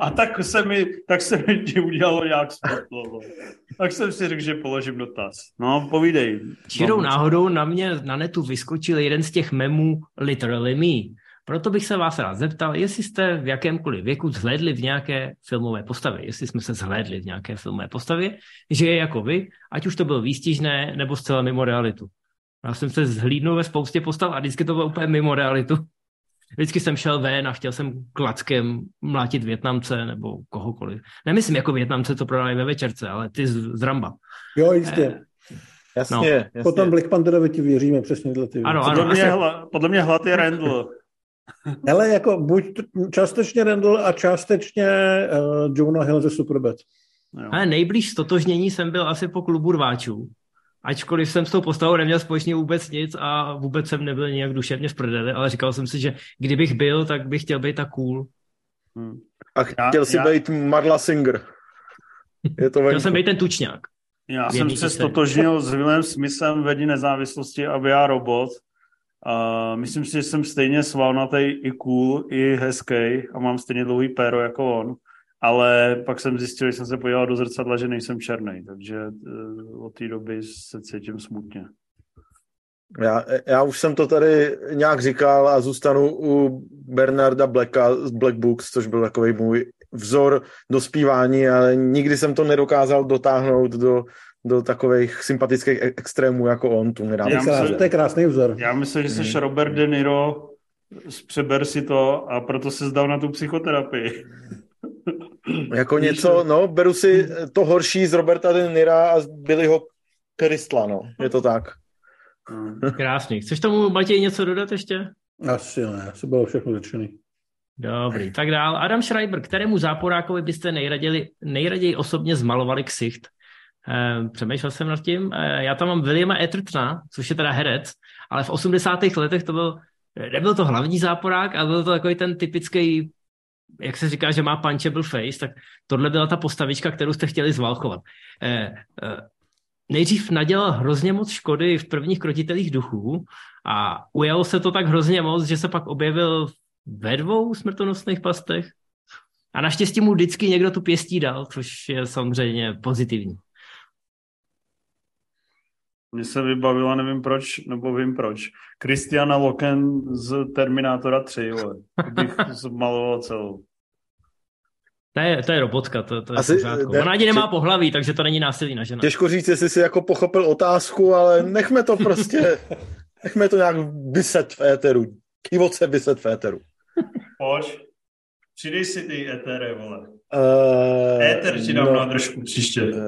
A tak se mi, tak se mi udělalo nějak spotlo. Tak jsem si řekl, že položím dotaz. No, povídej. Čirou náhodou na mě na netu vyskočil jeden z těch memů Literally Me. Proto bych se vás rád zeptal, jestli jste v jakémkoliv věku zhlédli v nějaké filmové postavě, jestli jsme se zhlédli v nějaké filmové postavě, že je jako vy, ať už to bylo výstižné, nebo zcela mimo realitu. Já jsem se zhlídnul ve spoustě postav a vždycky to bylo úplně mimo realitu. Vždycky jsem šel ven a chtěl jsem klackem mlátit Vietnamce nebo kohokoliv. Nemyslím jako Vietnamce, co prodali ve večerce, ale ty z, z Ramba. Jo, jistě. Eh, jasně, no. jasně. Potom Black Pantherovi ti věříme přesně dle ty. Ano, ano, podle, mě, hla, podle mě hlad je Randall. Ale jako buď částečně Randall a částečně uh, Jonah Hill ze Superbad. Ale nejblíž stotožnění jsem byl asi po klubu rváčů. Ačkoliv jsem s tou postavou neměl společně vůbec nic a vůbec jsem nebyl nějak duševně v prdeli, ale říkal jsem si, že kdybych byl, tak bych chtěl být tak cool. Hmm. A chtěl já, si já... být Marla Singer. Je to chtěl jsem být ten tučňák. Já jsem se stotožnil s Willem Smithem v Dni nezávislosti a Já robot. Uh, myslím si, že jsem stejně svalnatý i cool, i hezký a mám stejně dlouhý péro jako on. Ale pak jsem zjistil, že jsem se podíval do zrcadla, že nejsem černý, takže uh, od té doby se cítím smutně. Já, já už jsem to tady nějak říkal a zůstanu u Bernarda Blacka z Black Books, což byl takový můj vzor do zpívání, ale nikdy jsem to nedokázal dotáhnout do, do takových sympatických extrémů jako on. Tu nedám. Já myslím, že to je krásný vzor. Já myslím, že jsi Robert De Niro, přeber si to a proto se zdal na tu psychoterapii. Jako něco, no, beru si to horší z Roberta De Nira a z Billyho Kristla, no, je to tak. Krásný. Chceš tomu, Matěj, něco dodat ještě? Asi ne, asi bylo všechno řečený. Dobrý, tak dál. Adam Schreiber, kterému záporákovi byste nejraději, nejraději osobně zmalovali ksicht? Přemýšlel jsem nad tím. Já tam mám Williama Ethertona, což je teda herec, ale v osmdesátých letech to byl, nebyl to hlavní záporák, ale byl to takový ten typický, jak se říká, že má punchable face, tak tohle byla ta postavička, kterou jste chtěli zvalchovat. Nejdřív nadělal hrozně moc škody v prvních Krotitelích duchů a ujalo se to tak hrozně moc, že se pak objevil ve dvou smrtonosných pastech a naštěstí mu vždycky někdo tu pěstí dal, což je samozřejmě pozitivní. Mně se vybavila, nevím proč, nebo vím proč, Christiana Loken z Terminátora tři, ale bych maloval celou. To je, to je robotka, to, to je asi, pořádku. Ne, ona ani nemá pohlaví, takže to není násilí na žena. Těžko říct, jestli jsi jako pochopil otázku, ale nechme to prostě, nechme to nějak vyset v éteru. Divoce vyset v éteru. Pojď, přidej si ty étery, vole. Uh, Éter ti dám no, na držku příště. Uh,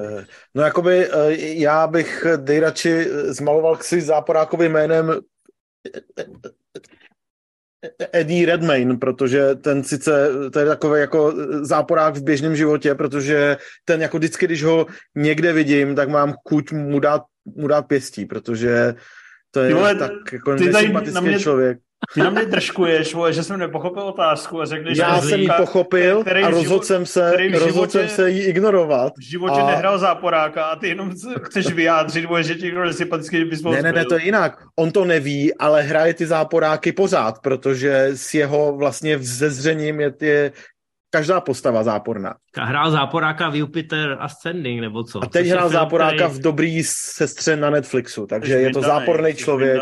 no jakoby uh, já bych nejradši zmaloval ksi záporákovým jménem Eddie Redmayne, protože ten sice, to je takový jako záporák v běžném životě, protože ten jako vždycky, když ho někde vidím, tak mám chuť mu dát, mu dát pěstí, protože to je vole, tak jako nesympatický člověk. Ty na mě držkuješ, vole, že jsem nepochopil otázku a řekneš... Já jsem ji pochopil a rozhodl jsem se, rozhodl jsem se ji ignorovat. V životě a... nehrál záporáka a ty jenom chceš vyjádřit, vole, že ti někdo sympatický bys byl. Ne, ne, ne, to je jinak. On to neví, ale hraje ty záporáky pořád, protože s jeho vlastně vzezřením je, je každá postava záporná. A hrál záporáka v Jupiter Ascending, nebo co? A teď což hrál záporáka tady... v Dobrý sestře na Netflixu, takže je to záporný člověk.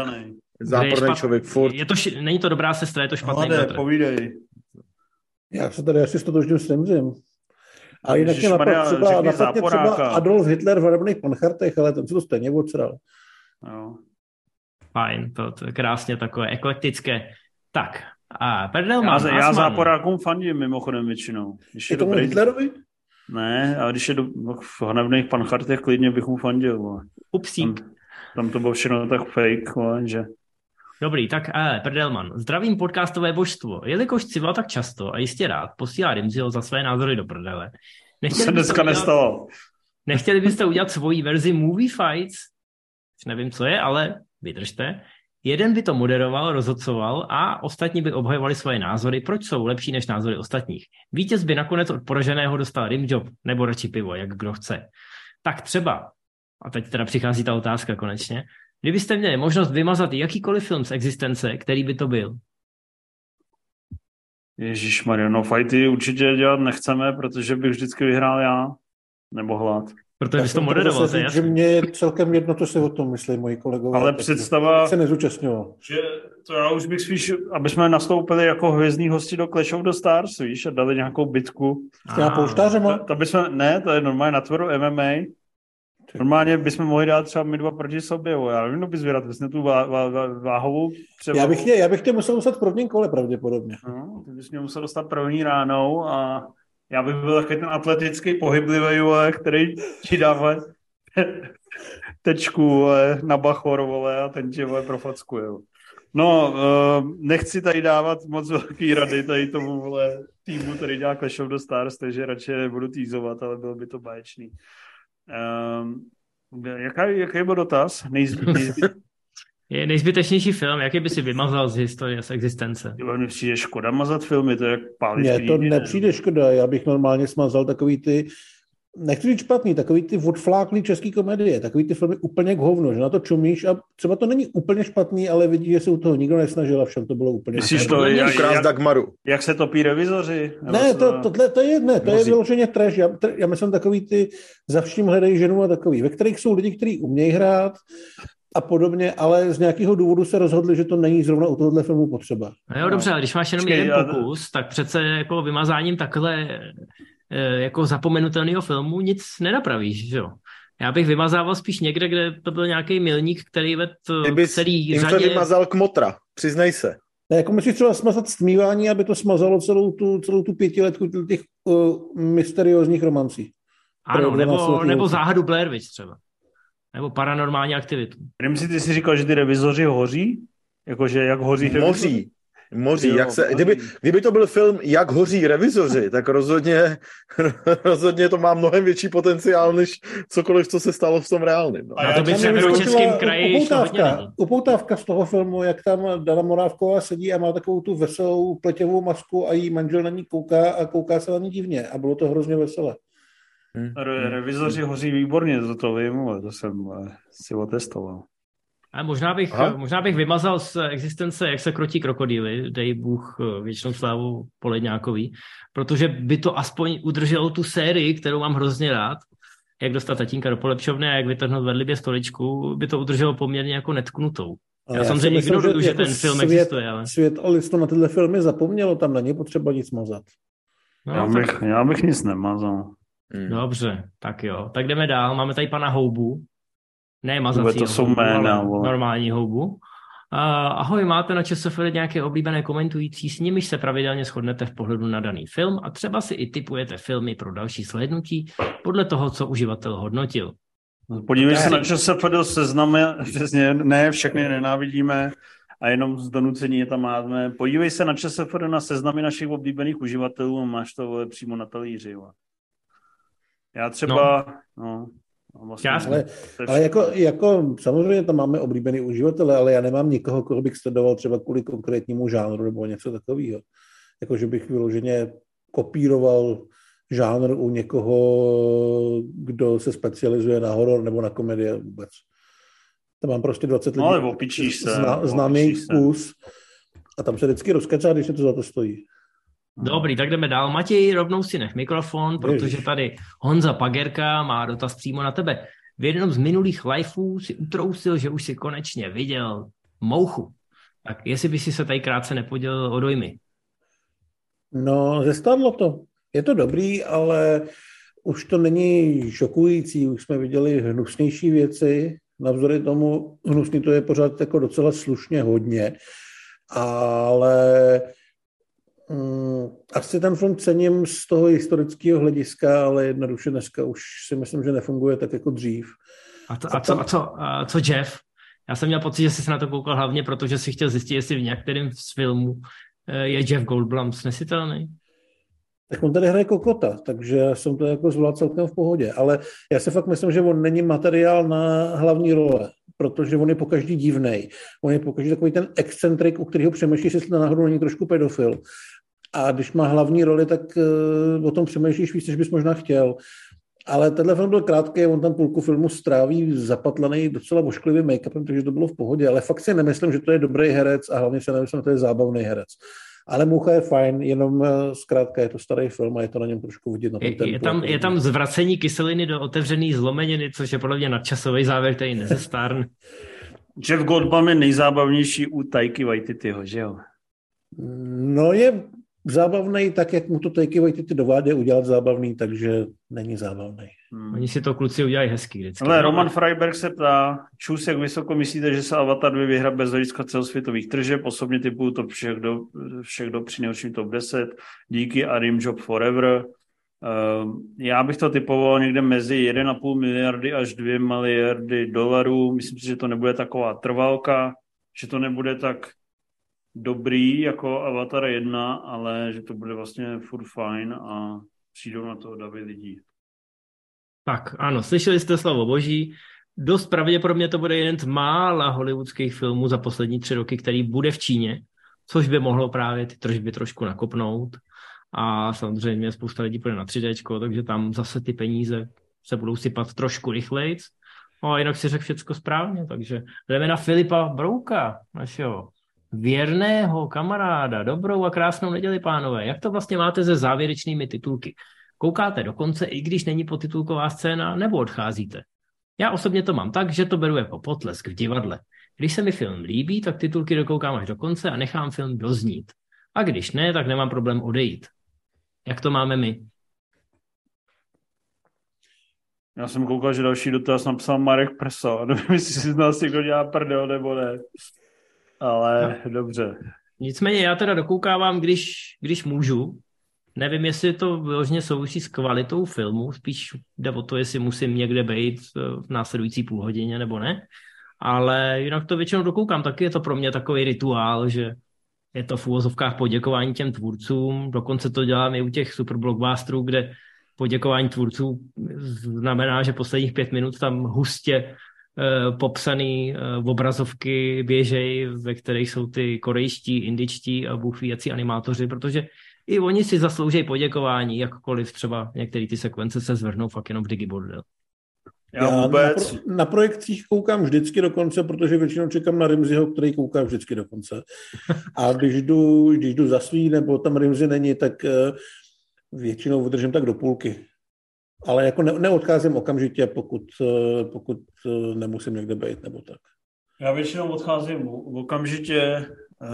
Záporný je člověk, furt. Je to ši- není to dobrá sestra, je to špatný bratr. No, povídej. Já se tady asi stotožňuji s Temřím. A jinak mě napadně třeba Adolf Hitler v Hradebných panchartech, ale ten se to stejně odsral. No. Fajn, to, to je krásně takové eklektické. Tak, a Perdelman, Asman. Já záporákům fandím mimochodem většinou. Když je, je to dobrý... Hitlerovi? Ne, ale když je do... v Hradebných panchartech klidně bych mu fandil. Upsík. Tam, tam to bylo všechno tak fake, ale že... Dobrý, tak eh, Perdelman. Zdravím podcastové božstvo. Jelikož Civil tak často a jistě rád posílá Rimziho za své názory do prdele. To se dneska udělat, nestalo. Nechtěli byste udělat svoji verzi Movie Fights? Nevím, co je, ale vydržte. Jeden by to moderoval, rozhodcoval a ostatní by obhajovali svoje názory, proč jsou lepší než názory ostatních. Vítěz by nakonec od poraženého dostal rimjob, nebo radši pivo, jak kdo chce. Tak třeba, a teď teda přichází ta otázka konečně, kdybyste měli možnost vymazat jakýkoliv film z existence, který by to byl? Ježišmarja, no fajty určitě dělat nechceme, protože bych vždycky vyhrál já, nebo hlad. Protože bys to moderoval, to je jasný. Mně je celkem jedno, to si o tom myslí moji kolegové. Ale představa, se nezúčastňoval. Že to já už bych spíš, aby jsme nastoupili jako hvězdní hosti do Clash of the Stars, víš, a dali nějakou bitku. S těma pouštářema? To, to bychom, ne, to je normálně na tvoru M M A. Normálně bychom mohli dát třeba my dva proti sobě, já nevím, bys vyhrát vlastně tu vá, vá, vá, váhovou převahu. Já bych, já bych tě musel dostat v prvním kole pravděpodobně. No, ty bys mě musel dostat první ránou a já bych byl takový ten atletický pohyblivý, vole, který ti dá vole, tečku vole, na bachor vole, a ten tě vole, profackuje. Vole. No, nechci tady dávat moc velký rady tady tomu vole, týmu, který dělá Clash of the Stars, takže radši nebudu týzovat, ale bylo by to báječný. Um, jaká, jaký byl dotaz? Nejzbý, nejzbý. Je nejzbytečnější film, jaký by si vymazal z historie, z existence? Mně přijde škoda mazat filmy, to je jak pálit. Ne, to nepřijde škoda, já bych normálně smazal takový ty, nechci říct špatný, takový ty odfláklý český komedie, takový ty filmy úplně k hovnu, že na to čumíš a třeba to není úplně špatný, ale vidíš, že se u toho nikdo nesnažil a všem to bylo úplně... Myslíš to, jak, jak, jak se topí revizoři? Ne, to, to, tohle, to je, ne, to je vyloženě trash. Já, tr, já myslím takový ty za vším hledají ženu a takový, ve kterých jsou lidi, kteří umějí hrát a podobně, ale z nějakého důvodu se rozhodli, že to není zrovna u tohohle filmu potřeba. No jo, dobře, ale když máš jenom jeden pokus, tak přece jako vymazáním takhle jako zapomenutelného filmu nic nenapravíš, že jo? Já bych vymazával spíš někde, kde to byl nějaký milník, který ved celý řadě... Jim se vymazal Kmotra, přiznej se. Ne, jako musíš třeba smazat Stmívání, aby to smazalo celou tu, celou tu pětiletku těch uh, mysteriózních romancí. Ano, nebo, nebo Záhadu Blair Witch třeba. Nebo Paranormální aktivitu. Nemyslíš, ty jsi říkal, že ty revizoři hoří? Jakože jak hoří revizoři? Moří. Moří. Jo, jak se, kdyby, kdyby to byl film Jak hoří revizoři, tak rozhodně, rozhodně to má mnohem větší potenciál, než cokoliv, co se stalo v tom reálném. No. A to by třeba v Českém kraji upoutávka, upoutávka z toho filmu, jak tam Dana Morávková sedí a má takovou tu veselou pleťovou masku a jí manžel na ní kouká a kouká se na ní divně. A bylo to hrozně veselé. Hmm. Re- revizoři hoří výborně, to to vím, ale to jsem si otestoval. A možná bych, možná bych vymazal z existence, jak se krotí krokodýly, dej Bůh věčnou slávu Poledňákový, protože by to aspoň udrželo tu sérii, kterou mám hrozně rád, jak dostat tatínka do polepšovny a jak vytrhnout vedlibě stoličku, by to udrželo poměrně jako netknutou. Já, já samozřejmě ignoruju, že, že ten film svět, existuje. Ale... Svět o listu na tyhle filmy zapomnělo, tam není potřeba nic mazat. No, já, bych, tak... já bych nic nemazal. Hmm. Dobře, tak jo. Tak jdeme dál. Máme tady pana Houbu. Ne mazací to jsou houbu, jména, normální houbu. Uh, ahoj, máte na ČSFD nějaké oblíbené komentující, s nimiž se pravidelně shodnete v pohledu na daný film a třeba si i tipujete filmy pro další slednutí podle toho, co uživatel hodnotil. Podívej se na ČSFD seznamy, přesně ne, všechny nenávidíme a jenom z donucení je tam máme. Podívej se na ČSFD na seznamy našich oblíbených uživatelů a máš to přímo na talíři. Já třeba, no, no vlastně... Ale, ale jako, jako, samozřejmě tam máme oblíbený uživatele, ale já nemám nikoho, koho bych sledoval třeba kvůli konkrétnímu žánru nebo něco takového. Jako, že bych vyloženě kopíroval žánr u někoho, kdo se specializuje na horor nebo na komedie vůbec. Tam mám prostě dvacet lidí, no, zná, známý kus a tam se vždycky rozkecá, když se to za to stojí. Dobrý, tak jdeme dál. Matěj, rovnou si nech mikrofon, protože tady Honza Pagerka má dotaz přímo na tebe. V jednom z minulých liveů si utrousil, že už si konečně viděl Mouchu. Tak jestli by si se tady krátce nepodělil o dojmy. No, zestádlo to. Je to dobrý, ale už to není šokující. Už jsme viděli hnusnější věci. Navzdory tomu hnusný to je pořád jako docela slušně hodně. Ale... Asi ten film cením z toho historického hlediska, ale jednoduše dneska už si myslím, že nefunguje tak jako dřív. A, to, a, co, a, co, a co Jeff? Já jsem měl pocit, že jsi se na to koukal hlavně, protože jsi chtěl zjistit, jestli v některém z filmů je Jeff Goldblum snesitelný. Tak on tady hraje kokota, takže jsem to jako zvládl celkem v pohodě. Ale já si fakt myslím, že on není materiál na hlavní role, protože on je pokaždý divnej. On je pokaždý takový ten excentrik, u kterého přemýšlíš, jestli náhodou není trošku pedofil. A když má hlavní roli, tak o tom přemýšlíš víc, než bys možná chtěl. Ale tenhle film byl krátký, on tam půlku filmu stráví zapatlaný docela ošklivým make-upem, takže to bylo v pohodě. Ale fakt si nemyslím, že to je dobrý herec a hlavně si nemyslím, že to je zábavný herec. Ale Moucha je fajn, jenom zkrátka je to starý film a je to na něm trošku vidět. Na je, je, tam, je tam zvracení kyseliny do otevřený zlomeniny, což je podle mě nadčasový závěr, který nezestárne. Jeff Goldblum je nejzábavnější u Taiki Waititiho, že jo? No je zábavný tak, jak mu to Taiki Waititi dovádí udělat zábavný, takže není zábavný. Hmm. Oni si to kluci udělají hezky vždycky. Ale Roman Freiberg se ptá, čus, jak vysoko myslíte, že se Avatar dvě vyhra bez hlediska celosvětových tržeb, osobně typu to všechno, všechno při nejhorším top deset, díky a Dream Job Forever. Uh, já bych to typoval někde mezi jedna celá pět miliardy až dvě miliardy dolarů, myslím si, že to nebude taková trvalka, že to nebude tak dobrý jako Avatar jedna, ale že to bude vlastně furt fajn a přijdou na to davy lidí. Tak, ano, slyšeli jste slovo boží, dost pravděpodobně to bude jeden z mála hollywoodských filmů za poslední tři roky, který bude v Číně, což by mohlo právě ty tržby trošku nakopnout. A samozřejmě spousta lidí půjde na tři déčko, takže tam zase ty peníze se budou sypat trošku rychlejc. A jinak si řekl všecko správně, takže jdeme na Filipa Brouka, našeho věrného kamaráda. Dobrou a krásnou neděli, pánové. Jak to vlastně máte se závěrečnými titulky? Koukáte dokonce, i když není potitulková scéna, nebo odcházíte? Já osobně to mám tak, že to beru jako potlesk v divadle. Když se mi film líbí, tak titulky dokoukám až do konce a nechám film doznít. A když ne, tak nemám problém odejít. Jak to máme my? Já jsem koukal, že další dotaz napsal Marek Prsa. Nevím, jestli si z nás někdo dělá prdel nebo ne. Ale no. Dobře. Nicméně já teda dokoukávám, když, když můžu. Nevím, jestli to vyloženě souvisí s kvalitou filmu. Spíš jde o to, jestli musím někde být v následující půl hodině nebo ne. Ale jinak to většinou dokoukám. Taky je to pro mě takový rituál, že je to v úvozovkách poděkování těm tvůrcům. Dokonce to dělám i u těch superblockbusterů, kde poděkování tvůrců znamená, že posledních pět minut tam hustě e, popsaný e, obrazovky běžej, ve kterých jsou ty korejští, indičtí a bůhvíjací animátoři, protože i oni si zaslouží poděkování, jakkoliv třeba některé ty sekvence se zvrhnou fakt jenom v digibordel. Já vůbec... na, pro, na projekcích koukám vždycky do konce, protože většinou čekám na Rimziho, který kouká vždycky do konce. A když jdu, když jdu za svý, nebo tam Rimzi není, tak většinou vydržím tak do půlky. Ale jako ne, neodcházím okamžitě, pokud, pokud nemusím někde být, nebo tak. Já většinou odcházím okamžitě,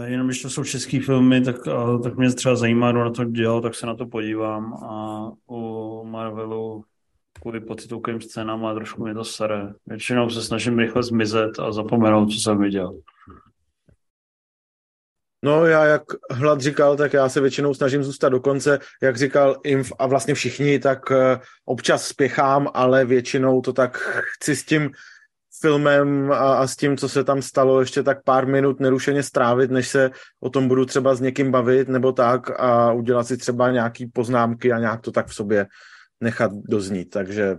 jenom když to jsou český filmy, tak, tak mě třeba zajímá, kdo na to dělal, tak se na to podívám. A u Marvelu kvůli potitulkovým scénám a trošku mě to sere. Většinou se snažím rychle zmizet a zapomenout, co jsem viděl. No já, jak Hlad říkal, tak já se většinou snažím zůstat do konce. Jak říkal Inf a vlastně všichni, tak občas spěchám, ale většinou to tak chci s tím filmem a, a s tím, co se tam stalo, ještě tak pár minut nerušeně strávit, než se o tom budu třeba s někým bavit nebo tak a udělat si třeba nějaký poznámky a nějak to tak v sobě nechat doznít, takže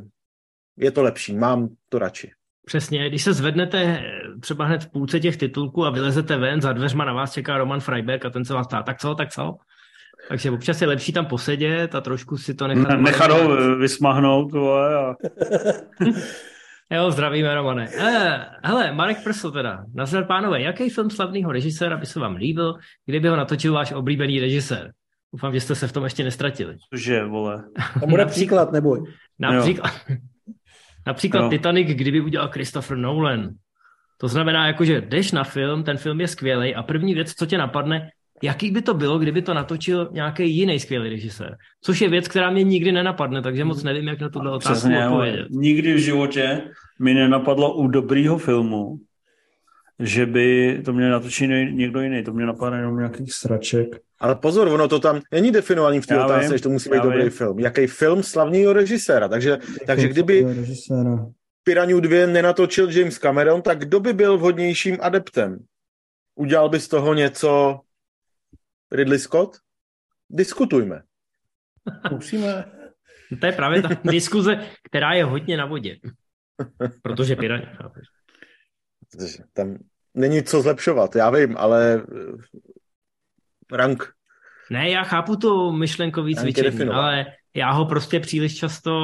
je to lepší, mám to radši. Přesně, když se zvednete třeba hned v půlce těch titulků a vylezete ven, za dveřma na vás čeká Roman Freiberg a ten se vás ptá, tak co, tak co? Takže občas je lepší tam posedět a trošku si to nechat... Nechat ho vysmahnout, tohle a... Jo, zdravíme, Romane. Hele, hele Marek Prso teda. Nazdar, pánové, jaký film slavného režiséra by se vám líbil, kdyby ho natočil váš oblíbený režisér? Doufám, že jste se v tom ještě nestratili. Cože, vole. To bude příklad, neboj. Například, například Titanic, kdyby udělal Christopher Nolan. To znamená, jakože jdeš na film, ten film je skvělej a první věc, co tě napadne, jaký by to bylo, kdyby to natočil nějaký jiný skvělý režisér. Což je věc, která mě nikdy nenapadne, takže moc nevím, jak na tohle otázku odpovědět. Nikdy v životě mi nenapadlo u dobrýho filmu, že by to mě natočil někdo jiný. To mě napadne jenom nějakých sraček. Ale pozor, ono to tam není definovaný v té otázce, že to musí být dobrý vím. film. Jaký film slavného režiséra. Takže, takže kdyby Piraňu dvě nenatočil James Cameron, tak kdo by byl vhodnějším adeptem? Udělal by z toho něco Ridley Scott? Diskutujme. Musíme. To je právě ta diskuze, která je hodně na vodě. Protože Piraňu... Tam není co zlepšovat, já vím, ale... Rank. Ne, já chápu to myšlenkový cvičení, ale já ho prostě příliš často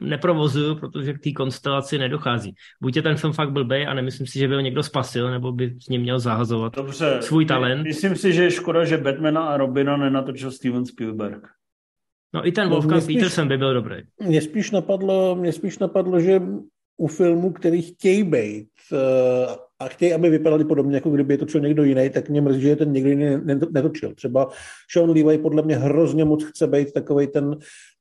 neprovozuju, protože k té konstelaci nedochází. Buď je ten film fakt blbej a nemyslím si, že by ho někdo spasil, nebo by s ním měl zahazovat Dobře, svůj talent. Myslím si, že je škoda, že Batmana a Robina nenatočil Steven Spielberg. No i ten Wolfgang Petersen by byl dobrý. Mě spíš napadlo, mě spíš napadlo, že u filmů, který chtějí být a chtějí, aby vypadali podobně, jako kdyby je točil někdo jiný, tak mě mrzí, že ten někdo jiný netočil. Třeba Sean Levy podle mě hrozně moc chce být takovej ten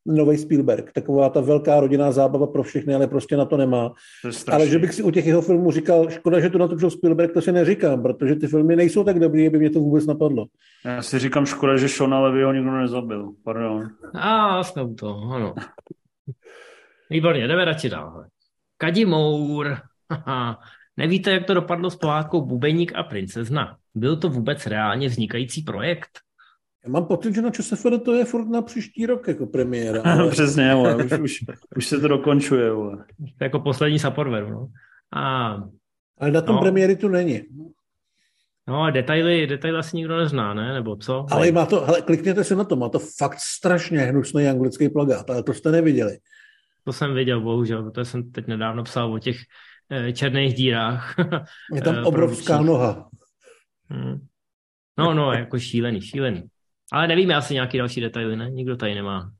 nový Spielberg, taková ta velká rodinná zábava pro všechny, ale prostě na to nemá. To ale že bych si u těch jeho filmů říkal, škoda, že to natočil Spielberg, to si neříkám, protože ty filmy nejsou tak dobrý, aby mě to vůbec napadlo. Já si říkám, škoda, že Seana Levyho nikdo nezabil. Pardon. A snad to, ano. Výborně, jdeme radši dál. Kadimour. Nevíte, jak to dopadlo s pohádkou Bubeník a princezna? Byl to vůbec reálně vznikající projekt? Já mám pocit, že na ČSFD to je furt na příští rok jako premiéra. Ale... Přesně, ale už, už, už se to dokončuje. Ale... Jako poslední Saporveru. No. A, ale na tom no, premiéry tu není. No, detaily, detaily asi nikdo nezná, ne? Nebo co? Ale má to, hele, klikněte si na to, má to fakt strašně hnusný anglický plagát, ale to jste neviděli. To jsem viděl, bohužel, protože jsem teď nedávno psal o těch e, černých dírách. Je tam obrovská noha. Hmm. No, no, jako šílený, šílený. Ale nevíme asi nějaký další detaily, ne? Nikdo tady nemá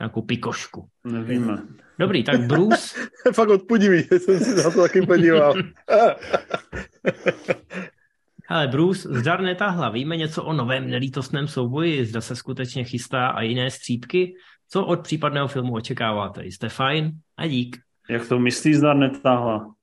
nějakou pikošku. Nevíme. Dobrý, tak Bruce... Fakt odpudivý, jsem si na to taky podíval. Ale Bruce, zdar netáhla, víme něco o novém nelítostném souboji, zda se skutečně chystá a jiné střípky? Co od případného filmu očekáváte? Jste fajn a dík. Jak to myslíš, zdar netáhla?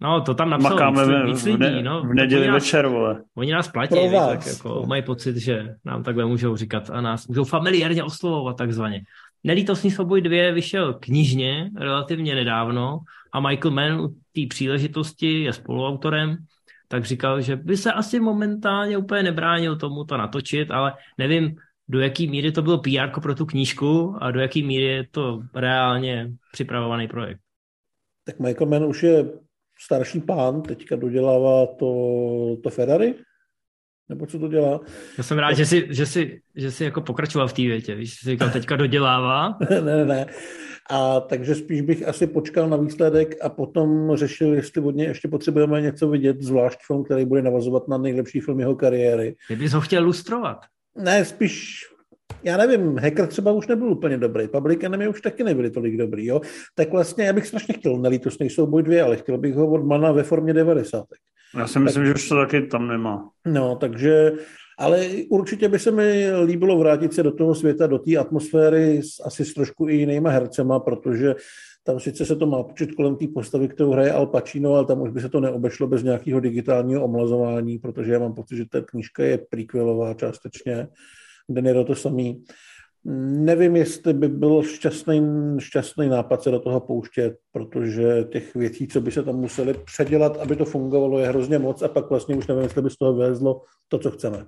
No, to tam napsal Makáme víc, víc lidí. V, ne, no, v neděli nás, večer, vole. Oni nás platí, víc, tak jako mají pocit, že nám takhle můžou říkat a nás můžou familiárně oslovovat takzvaně. Nelítostný souboj dva vyšel knižně relativně nedávno a Michael Mann u té příležitosti je spoluautorem, tak říkal, že by se asi momentálně úplně nebránil tomu to natočit, ale nevím, do jaký míry to bylo pé érko pro tu knížku a do jaký míry je to reálně připravovaný projekt. Tak Michael Mann už je starší pán, teďka dodělává to, to Ferrari? Nebo co to dělá? Já jsem rád, to... že jsi, že jsi, že jsi jako pokračoval v té větě, víš, jsi říkal, teďka dodělává. ne, ne, ne. A takže spíš bych asi počkal na výsledek a potom řešil, jestli od něj ještě potřebujeme něco vidět, zvlášť film, který bude navazovat na nejlepší film jeho kariéry. Kdybys ho chtěl lustrovat? Ne, spíš... Já nevím, Hacker třeba už nebyl úplně dobrý, Public Enemy už taky nebyli tolik dobrý, jo. Tak vlastně já bych strašně chtěl nelítostný souboj dvě, ale chtěl bych ho od Mana ve formě devadesátek. Já si myslím, tak, že už to taky tam nemá. No, takže, ale určitě by se mi líbilo vrátit se do toho světa, do té atmosféry s, asi s trošku i jinýma hercema, protože tam sice se to má počít kolem té postavy, kterou hraje Al Pacino, ale tam už by se to neobešlo bez nějakého digitálního omlazování, protože já mám pocit, že ta knížka je prequelová částečně. Deniro to samý. Nevím, jestli by byl šťastný, šťastný nápad se do toho pouštět, protože těch věcí, co by se tam museli předělat, aby to fungovalo, je hrozně moc a pak vlastně už nevím, jestli by z toho vylezlo to, co chceme.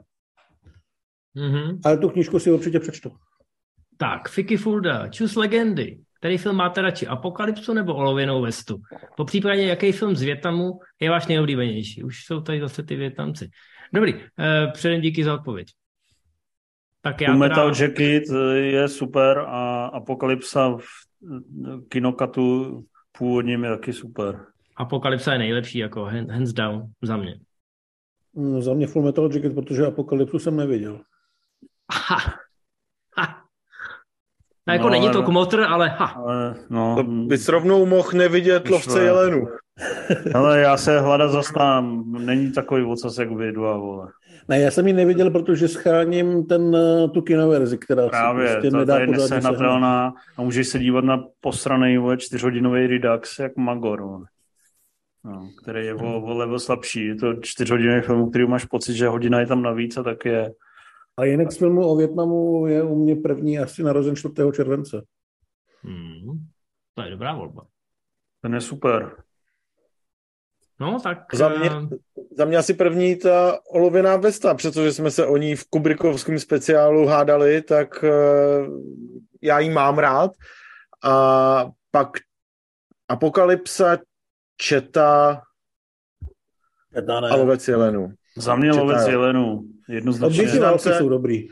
Mm-hmm. Ale tu knížku si určitě přečtu. Tak, Fiky Fulda, čus legendy. Který film máte radši, Apokalypsu nebo Olověnou vestu? Po případě, jaký film z Vietnamu je váš nejoblíbenější? Už jsou tady zase ty Vietnamci. Dobrý, eh, předem díky za odpověď. Tak já Metal teda... Jacket je super a Apokalypsa v kinokatu původním je taky super. Apokalypsa je nejlepší, jako hands down, za mě. No, za mě Full Metal Jacket, protože Apokalypsu jsem neviděl. Aha. Ha. No, jako no, není to kmotr, ale ha. Ale, no. To bys rovnou mohl nevidět Lovce jelenů. Ale já se hlada zastám. Není takový ocasek vědu a vole. Ne, já jsem ji neviděl, protože scháním ten, tu kinoverzi, která právě, se prostě ta, nedá podat. Právě, a můžeš se dívat na posranej čtyřhodinový Redux jak Magor, no, který je o, o level slabší. Je to čtyřhodinový film, který máš pocit, že hodina je tam navíc a tak je. A jinak z filmu o Vietnamu je u mě první asi Narozen čtvrtého července. Hmm, to je dobrá volba. Ten je super. No, tak... Za mě, za mě asi první ta Olověná vesta, protože jsme se o ní v Kubrickovském speciálu hádali, tak já ji mám rád. A pak Apokalypsa, Četa a Lovec jelenů. Za mě Lovec jelenů. Jednoznačně. Jsou dobrý.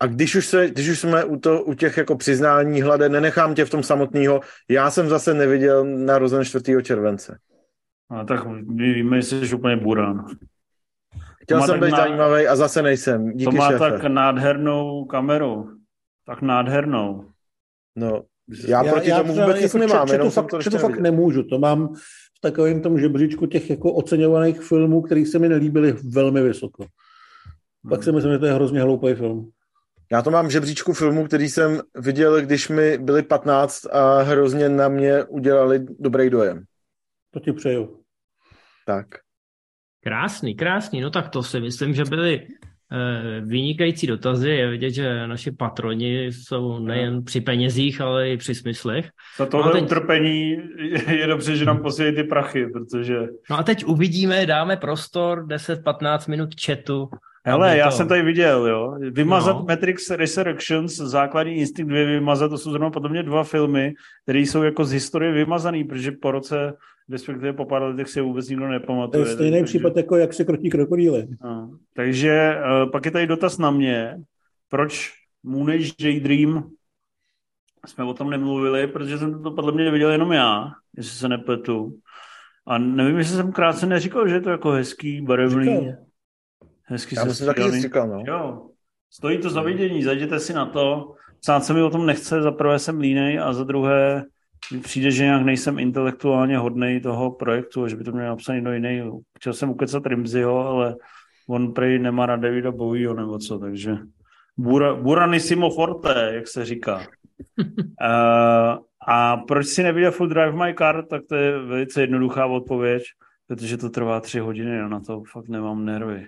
A když už, se, když už jsme u, to, u těch jako přiznání hlade, nenechám tě v tom samotného, já jsem zase neviděl Narozen čtvrtého července. A tak víme, jestli jsi úplně burán. Chtěl jsem být nád... zajímavý a zase nejsem. Díky, to má šéfe. Tak nádhernou kameru. Tak nádhernou. No, já, já proti já tomu vůbec nic nemám. Če, če to, fakt, to, če to fakt nemůžu. To mám v takovém tom žebříčku těch jako oceňovaných filmů, který se mi nelíbily velmi vysoko. Pak hmm. si myslím, že to je hrozně hloupý film. Já to mám v žebříčku filmů, který jsem viděl, když mi byli patnáct a hrozně na mě udělali dobrý dojem. To ti přeju. Tak. Krásný, krásný. No tak to si myslím, že byly e, vynikající dotazy. Je vidět, že naši patroni jsou nejen při penězích, ale i při smyslech. Za tohle no teď... utrpení je dobře, že nám posílejí ty prachy, protože... No a teď uvidíme, dáme prostor deset patnáct minut chatu Hele, já to... jsem tady viděl, jo. Vymazat no. Matrix Resurrections, základní instinkt dvě vymazat, to jsou zrovna podobně dva filmy, které jsou jako z historie vymazaný, protože po roce, respektive po pár letech si je vůbec nikdo nepamatuje. To je stejný tak, případ, takže... jako jak se krotí krokodýly. No. Takže pak je tady dotaz na mě, proč Moon Age Daydream jsme o tom nemluvili, protože jsem to podle mě viděl jenom já, jestli se nepletu. A nevím, jestli jsem krátce neříkal, že je to jako hezký, barevný. Říkám. Hezky já se taky říkal, no. Jo. Stojí to za vidění, zajděte si na to. Sám se mi o tom nechce, za prvé jsem línej a za druhé přijde, že nějak nejsem intelektuálně hodnej toho projektu, že by to měl napsat někdo jiný. Chtěl jsem ukecat Rimziho, ale on prej nemá na Davida Bowieho nebo co, takže Bura, buranissimo forte, jak se říká. uh, a proč si neviděl full Drive My Car, tak to je velice jednoduchá odpověď, protože to trvá tři hodiny a na to fakt nemám nervy.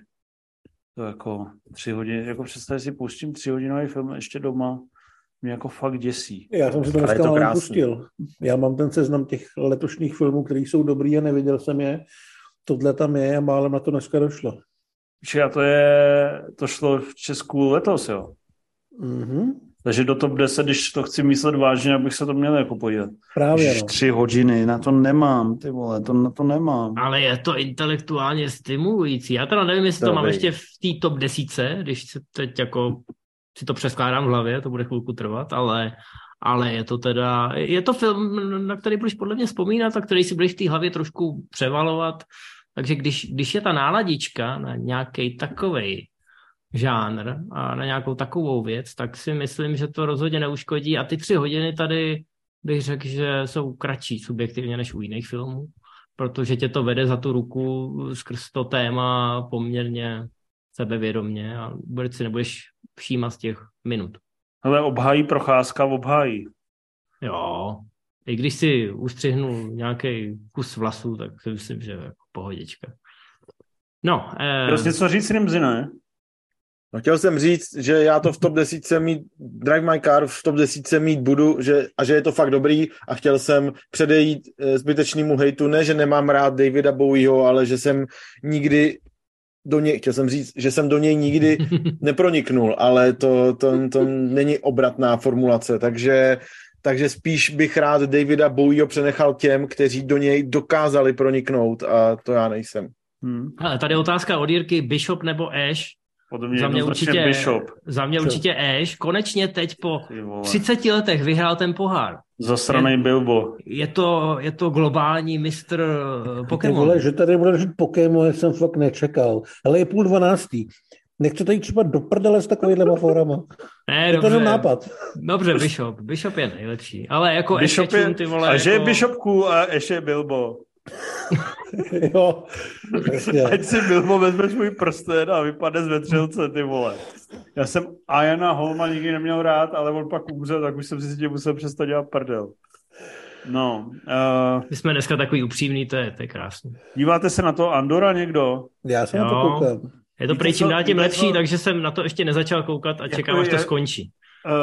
To jako tři hodiny, jako představit si pustím tříhodinový film ještě doma, mě jako fakt děsí. Já jsem se to dneska ale pustil. Já mám ten seznam těch letošních filmů, které jsou dobrý a neviděl jsem je. Tohle tam je a málem na to dneska došlo. A to je, to šlo v Česku letos, jo? Mm-hmm. Takže do top deset, když to chci myslet vážně, abych se to měl jako podívat. Právě. Tři hodiny, na to nemám, ty vole, to, na to nemám. Ale je to intelektuálně stimulující. Já teda nevím, jestli to, to mám ještě v té top desítce, když se teď jako si to přeskládám v hlavě, to bude chvilku trvat, ale, ale je to teda, je to film, na který budeš podle mě vzpomínat a který si budeš v té hlavě trošku převalovat. Takže když, když je ta náladička na nějaký takovej žánr a na nějakou takovou věc, tak si myslím, že to rozhodně neuškodí. A ty tři hodiny tady bych řekl, že jsou kratší subjektivně než u jiných filmů, protože tě to vede za tu ruku skrz to téma poměrně sebevědomně a vůbec si nebudeš všímat z těch minut. Ale obhájí Procházka, obhájí. Jo, i když si ustřihnu nějaký kus vlasů, tak si myslím, že jako pohodička. No. Eh... Prostě co říct Rimzi, ne? No, chtěl jsem říct, že já to v top desítce mít, Drive My Car v top desítce mít budu že, a že je to fakt dobrý a chtěl jsem předejít e, zbytečnému hejtu, ne, že nemám rád Davida Bowieho, ale že jsem nikdy do něj, chtěl jsem říct, že jsem do něj nikdy neproniknul, ale to, to, to není obratná formulace, takže, takže spíš bych rád Davida Bowieho přenechal těm, kteří do něj dokázali proniknout a to já nejsem. Hmm. Ale tady otázka od Jirky, Bishop nebo Ash? Mě za, mě určitě, za mě určitě Ash. Konečně teď po třiceti letech vyhrál ten pohár. Zasranej Bilbo. Je to, je to globální mistr Pokémon. Vole, že tady bude žít Pokémon, jsem fakt nečekal. Ale je půl dvanáctý. Nechci tady třeba do prdele s takovýhlema forama. Ne, je dobře. To je nápad. Dobře, Bishop. Bishop je nejlepší. Ale jako Bishop je, čun, ty vole, a že jako... je Bishopku a ještě je Bilbo. Jo, vlastně. Ať si Bilbo vezmeš můj prsten a vypadne z vetřelce, ty vole. Já jsem Iana Holma nikdy neměl rád, ale on pak umřel, tak už jsem si tě musel přestat dělat prdel. No. Uh... My jsme dneska takový upřímný, to je, to je krásný. Díváte se na to Andora někdo? Já jsem jo. Na to koukal. Je to prý čím dál tím lepší, to... takže jsem na to ještě nezačal koukat a čekám, až to skončí.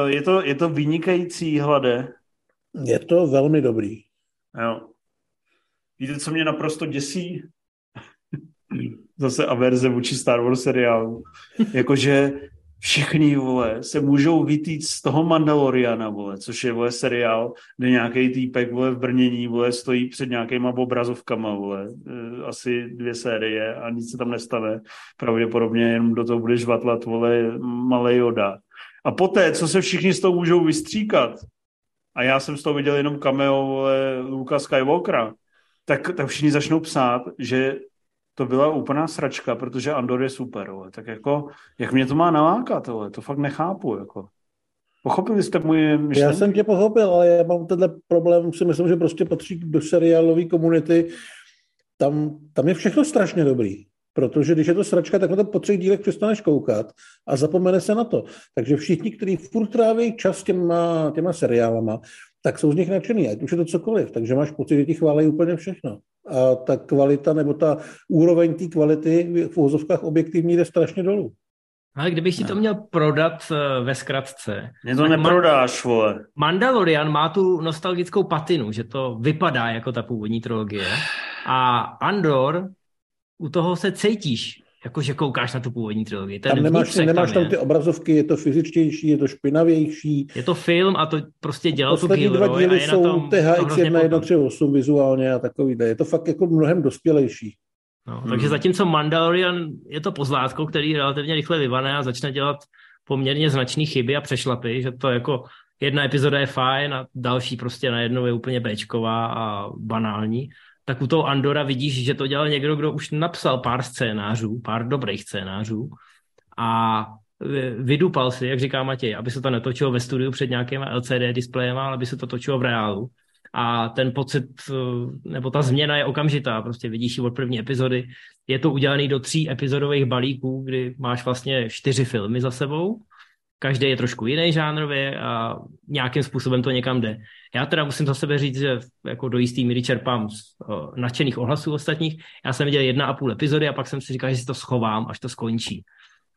Uh, je, to, je to vynikající, Hlade. Je to velmi dobrý. Jo. Víte, co mě naprosto děsí? Zase averze vůči Star Wars seriálu. Jakože všichni, vole, se můžou vytýct z toho Mandaloriana, vole, což je, vole, seriál, kde nějaký týpek, vole, v brnění, vole, stojí před nějakýma obrazovkama, vole. Asi dvě série a nic se tam nestane. Pravděpodobně jenom do toho bude žvatlat, vole, malej Yoda. A poté, co se všichni z toho můžou vystříkat, a já jsem z toho viděl jenom cameo, vole, Luka Skywalkera, Tak, tak všichni začnou psát, že to byla úplná sračka, protože Andor je super. Ale. Tak jako, jak mě to má nalákat? Ale. To fakt nechápu. Jako. Pochopili jste moje myšlenky? Já jsem tě pochopil, ale já mám tenhle problém, si myslím, že prostě patří do seriálové komunity. Tam, tam je všechno strašně dobrý, protože když je to sračka, tak na to po třech dílech přestaneš koukat a zapomene se na to. Takže všichni, kteří furt tráví čas těma, těma seriálama, tak jsou z nich nadšený, ať už je to cokoliv. Takže máš pocit, že ti chválí úplně všechno. A ta kvalita nebo ta úroveň té kvality v uvozovkách objektivní jde strašně dolů. Ale kdybych ti to měl prodat ve zkratce. Mě to neprodáš, vole. Mandalorian má tu nostalgickou patinu, že to vypadá jako ta původní trilogie. A Andor, u toho se cítíš jakože koukáš na tu původní trilogii. Ten tam nemáš, vnitřek, nemáš tam, tam ty obrazovky, je to fyzičtější, je to špinavější. Je to film a to prostě dělal tu Gilroy. Poslední dva díly jsou T H X jedna jedna tři osm vizuálně a takový. Je to fakt jako mnohem dospělejší. No, hmm. Takže zatímco Mandalorian je to pozlátko, který relativně rychle vyvane a začne dělat poměrně značné chyby a přešlapy, že to jako jedna epizoda je fajn a další prostě najednou je úplně béčková a banální, tak u toho Andora vidíš, že to dělal někdo, kdo už napsal pár scénářů, pár dobrých scénářů a vydupal si, jak říká Matěj, aby se to netočilo ve studiu před nějakým L C D displejem, ale aby se to točilo v reálu. A ten pocit, nebo ta změna je okamžitá, prostě vidíš ji od první epizody. Je to udělaný do tří epizodových balíků, kdy máš vlastně čtyři filmy za sebou. Každý je trošku jiný žánrově a nějakým způsobem to někam jde. Já teda musím za sebe říct, že jako do jistý míry čerpám z uh, nadšených ohlasů ostatních. Já jsem viděl jedna a půl epizody a pak jsem si říkal, že si to schovám, až to skončí.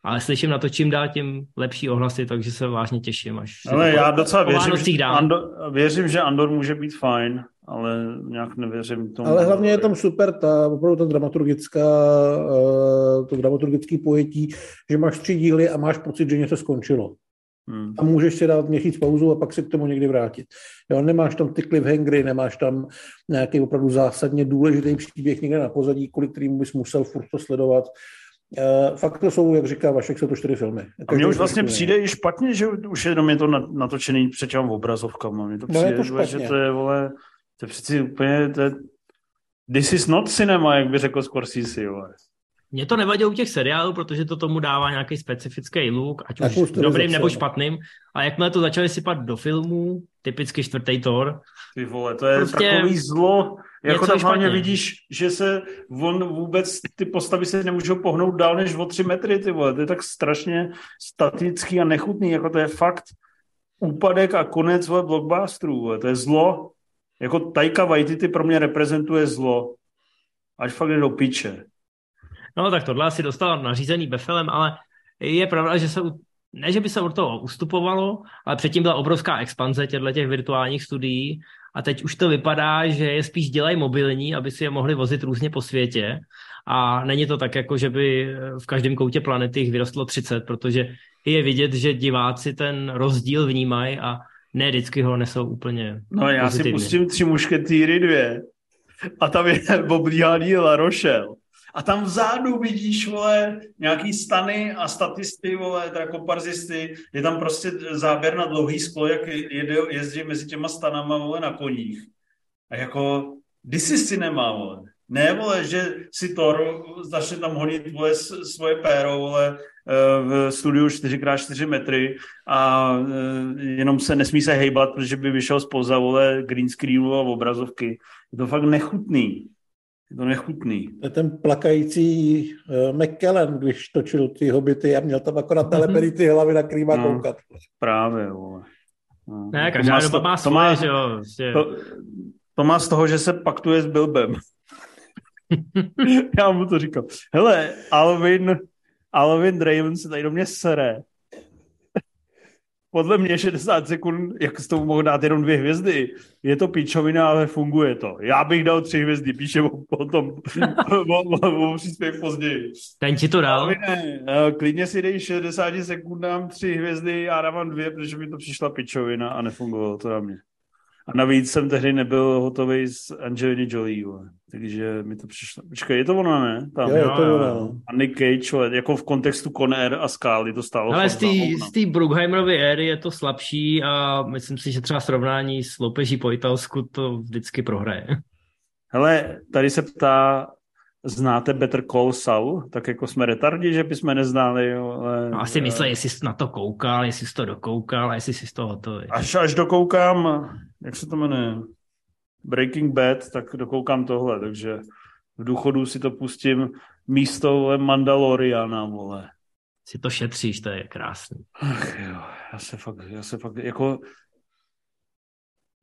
Ale slyším na to, čím dál tím lepší ohlasy, takže se vážně těším. Až ale já docela věřím že, Andor, věřím, že Andor může být fajn, ale nějak nevěřím tomu. Ale hlavně je tam super ta, opravdu ta dramaturgická, to dramaturgické pojetí, že máš tři díly a máš pocit, že něco skončilo. Hmm. A můžeš si dát měsíc pauzu a pak se k tomu někdy vrátit. Jo, nemáš tam ty cliffhangery, nemáš tam nějaký opravdu zásadně důležitý příběh někde na pozadí, kvůli kterým bys musel furt to sledovat. Uh, fakt to jsou, jak říká Vašek, jsou to čtyři filmy. Každý a mně už vlastně přijde i špatně, že už jenom je to natočený před těm obrazovkama. Mně to přijde, no, to že to je, vole, to je přeci úplně, to je, this is not cinema, jak by řekl Scorsese, vole. Mně to nevadí u těch seriálů, protože to tomu dává nějaký specifický look, ať tak už dobrým nebo špatným. A jakmile to začali sypat do filmů, typicky čtvrtý Thor. Ty vole, to je prostě takový zlo. Jako tam hlavně vidíš, že se on vůbec, ty postavy se nemůžou pohnout dál než o tři metry, ty vole. To je tak strašně statický a nechutný, jako to je fakt úpadek a konec, vole, blockbusterů, vole. To je zlo. Jako Taika Waititi pro mě reprezentuje zlo. Až fakt jde do piče. No tak tohle asi dostal nařízený Befelem, ale je pravda, že se, ne, že by se od toho ustupovalo, ale předtím byla obrovská expanze těch virtuálních studií a teď už to vypadá, že je spíš dělají mobilní, aby si je mohli vozit různě po světě a není to tak, jako že by v každém koutě planety jich vyrostlo třicet, protože je vidět, že diváci ten rozdíl vnímají a ne vždycky ho nesou úplně no já pozitivně. Si pustím Tři mušketýry dvě a tam je oblíhaný La Rochelle. A tam vzadu vidíš, vole, nějaký stany a statisty, vole, teda komparzisty. Je tam prostě záběr na dlouhý sklo, jak jede, jezdí mezi těma stanama, vole, na koních. A jako, this is cinema, vole. Ne, vole, že si Thor začne tam honit, vole, svoje péro, vole, v studiu čtyři krát čtyři metry a jenom se nesmí se hejbat, protože by vyšel spoza, vole, green screenu a obrazovky. Je to fakt nechutný. Je to nechutný. Ten plakající uh, McKellen, když točil ty hobity a měl tam akorát telepery ty hlavy, na který má no, koukat. Právě, vole. No. Ne, každá doba má svoje, to má, že jo. To, to má z toho, že se paktuje s Bilbem. Já mu to říkám. Hele, Alvin, Alvin Draven se tady do mě sere. Podle mě šedesát sekund, jak s tou mohl dát jenom dvě hvězdy. Je to píčovina, ale funguje to. Já bych dal tři hvězdy, píše o tom příspěch později. Ten ti to dal? Ne, klidně si dej šedesát sekund, dám tři hvězdy, já dávám dvě, protože mi to přišla píčovina a nefungovalo to na mě. A navíc jsem tehdy nebyl hotový s Angeliny Jolie, takže mi to přišlo. Počkej, je to ono, ne? Tam. Jo, jo, to jo, jo. A Nick Cage, jako v kontextu Con Air a Skály to stálo. Ale z té Bruckheimerovy éry je to slabší a myslím si, že třeba srovnání s Loupeží po Italsku to vždycky prohraje. Hele, tady se ptá, znáte Better Call Saul? Tak jako jsme retardi, že bychom neználi. Jo, ale no, asi myslel, jestli jsi na to koukal, jestli jsi to dokoukal a jestli jsi z toho hotový. Až, až dokoukám, jak se to jmenuje, Breaking Bad, tak dokoukám tohle, takže v důchodu si to pustím místo Mandaloriana, vole. Si to šetříš, to je krásný. Ach jo, já se fakt, já se fakt, jako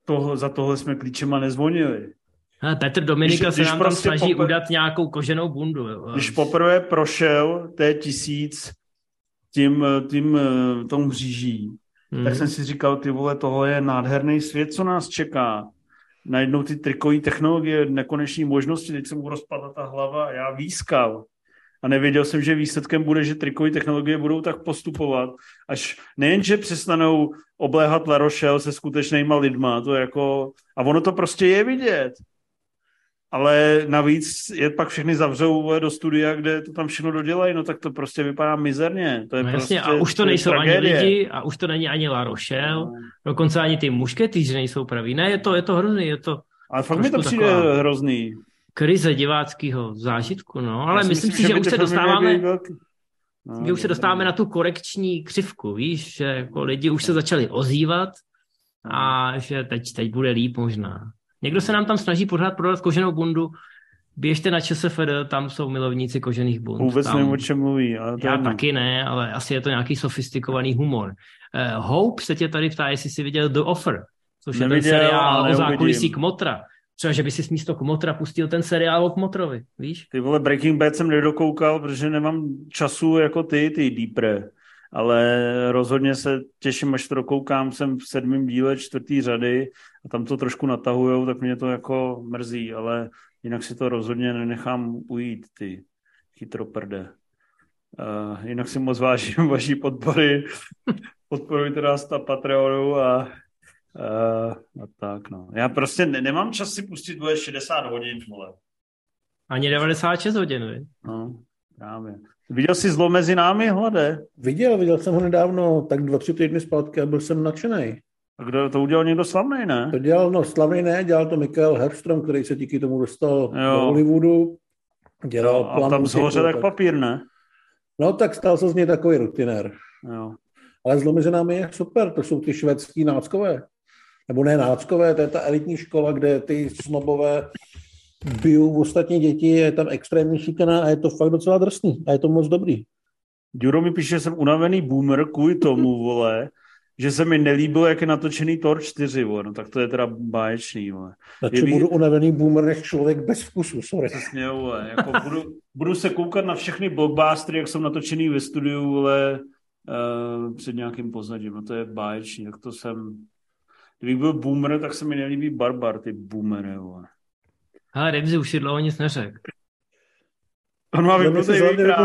toho, za tohle jsme klíčema nezvonili. Hele, Petr Dominika když, se když nám prostě tam snaží popr- udat nějakou koženou bundu. Jo. Když poprvé prošel té tisíc tím, tím tom mříží, hmm. tak jsem si říkal, ty vole, tohle je nádherný svět, co nás čeká. Najednou ty trikové technologie, nekoneční možnosti, teď se mu rozpadla ta hlava a já výskal. a nevěděl jsem, že výsledkem bude, že trikové technologie budou tak postupovat, až nejenže přestanou obléhat La Rochelle se skutečnýma lidma, to jako, a ono to prostě je vidět. Ale navíc je pak všechny zavřou do studia, kde to tam všechno dodělají, no tak to prostě vypadá mizerně. To je no jasně, prostě, a už to, to nejsou ani lidi, a už to není ani La Rochelle, no. Dokonce ani ty mušketýři nejsou praví. Ne, je to, je to hrozný, je to... Ale fakt mi to přijde hrozný. Krize diváckého zážitku, no, ale myslím, myslím si, že, že už se dostáváme... Velký... No, že už se dostáváme na tu korekční křivku, víš, že jako lidi už se začali ozývat a že teď, teď bude líp možná. Někdo se nám tam snaží pořád prodat koženou bundu. Běžte na ČSFD, tam jsou milovníci kožených bund. Vůbec tam... nevím, o čem mluví. Ale já nevím. Taky ne, ale asi je to nějaký sofistikovaný humor. Uh, Hope se tě tady ptá, jestli jsi viděl The Offer, což neviděl, je ten seriál o zákulisí Kmotra. Třeba, že by si místo Kmotra pustil ten seriál o Kmotrovi, víš? Ty vole, Breaking Bad jsem nedokoukal, protože nemám času jako ty, ty deepre. Ale rozhodně se těším, až to dokoukám, jsem v sedmém díle čtvrtý řady a tam to trošku natahujou, tak mě to jako mrzí, ale jinak si to rozhodně nenechám ujít, ty chytroprde. Uh, jinak si moc vážím vaší podpory, podporujte nás na Patreonu a, uh, a tak, no. Já prostě ne- nemám čas si pustit dvoje šedesát hodin, vole. Ani devadesát šest hodin, vy? No, právě. Viděl jsi Zlo mezi námi, Hlade? Viděl, viděl jsem ho nedávno, tak dva, tři týdny zpátky a byl jsem nadšenej. A kdo to udělal, někdo slavný, ne? To dělal, no slavný ne, dělal to Michael Herbstrom, který se díky tomu dostal jo. do Hollywoodu. Dělal no, a tam zhořel jak papír, ne? No tak stal se z něj takový rutinér. Jo. Ale Zlo mezi námi je super, to jsou ty švédský náckové. Nebo ne náckové, to je ta elitní škola, kde ty snobové... Biju ostatní děti, je tam extrémní šikana a je to fakt docela drsný a je to moc dobrý. Duro mi píše, že jsem unavený boomer kvůli tomu, vole, že se mi nelíbilo, jak je natočený Thor čtyři, vole. No tak to je teda báječný, vole. Znači budu unavený boomer, než člověk bez vkusu, sorry. Přesně, vole, jako budu, budu se koukat na všechny blockbustery, jak jsem natočený ve studiu, vole, uh, před nějakým pozadím, no to je báječný, tak to jsem... Kdybych byl boomer, tak se mi nelíbí Barbar, ty boomery, vole. Hele, Remzi už si dlouho nic neřekl. On má vypnutý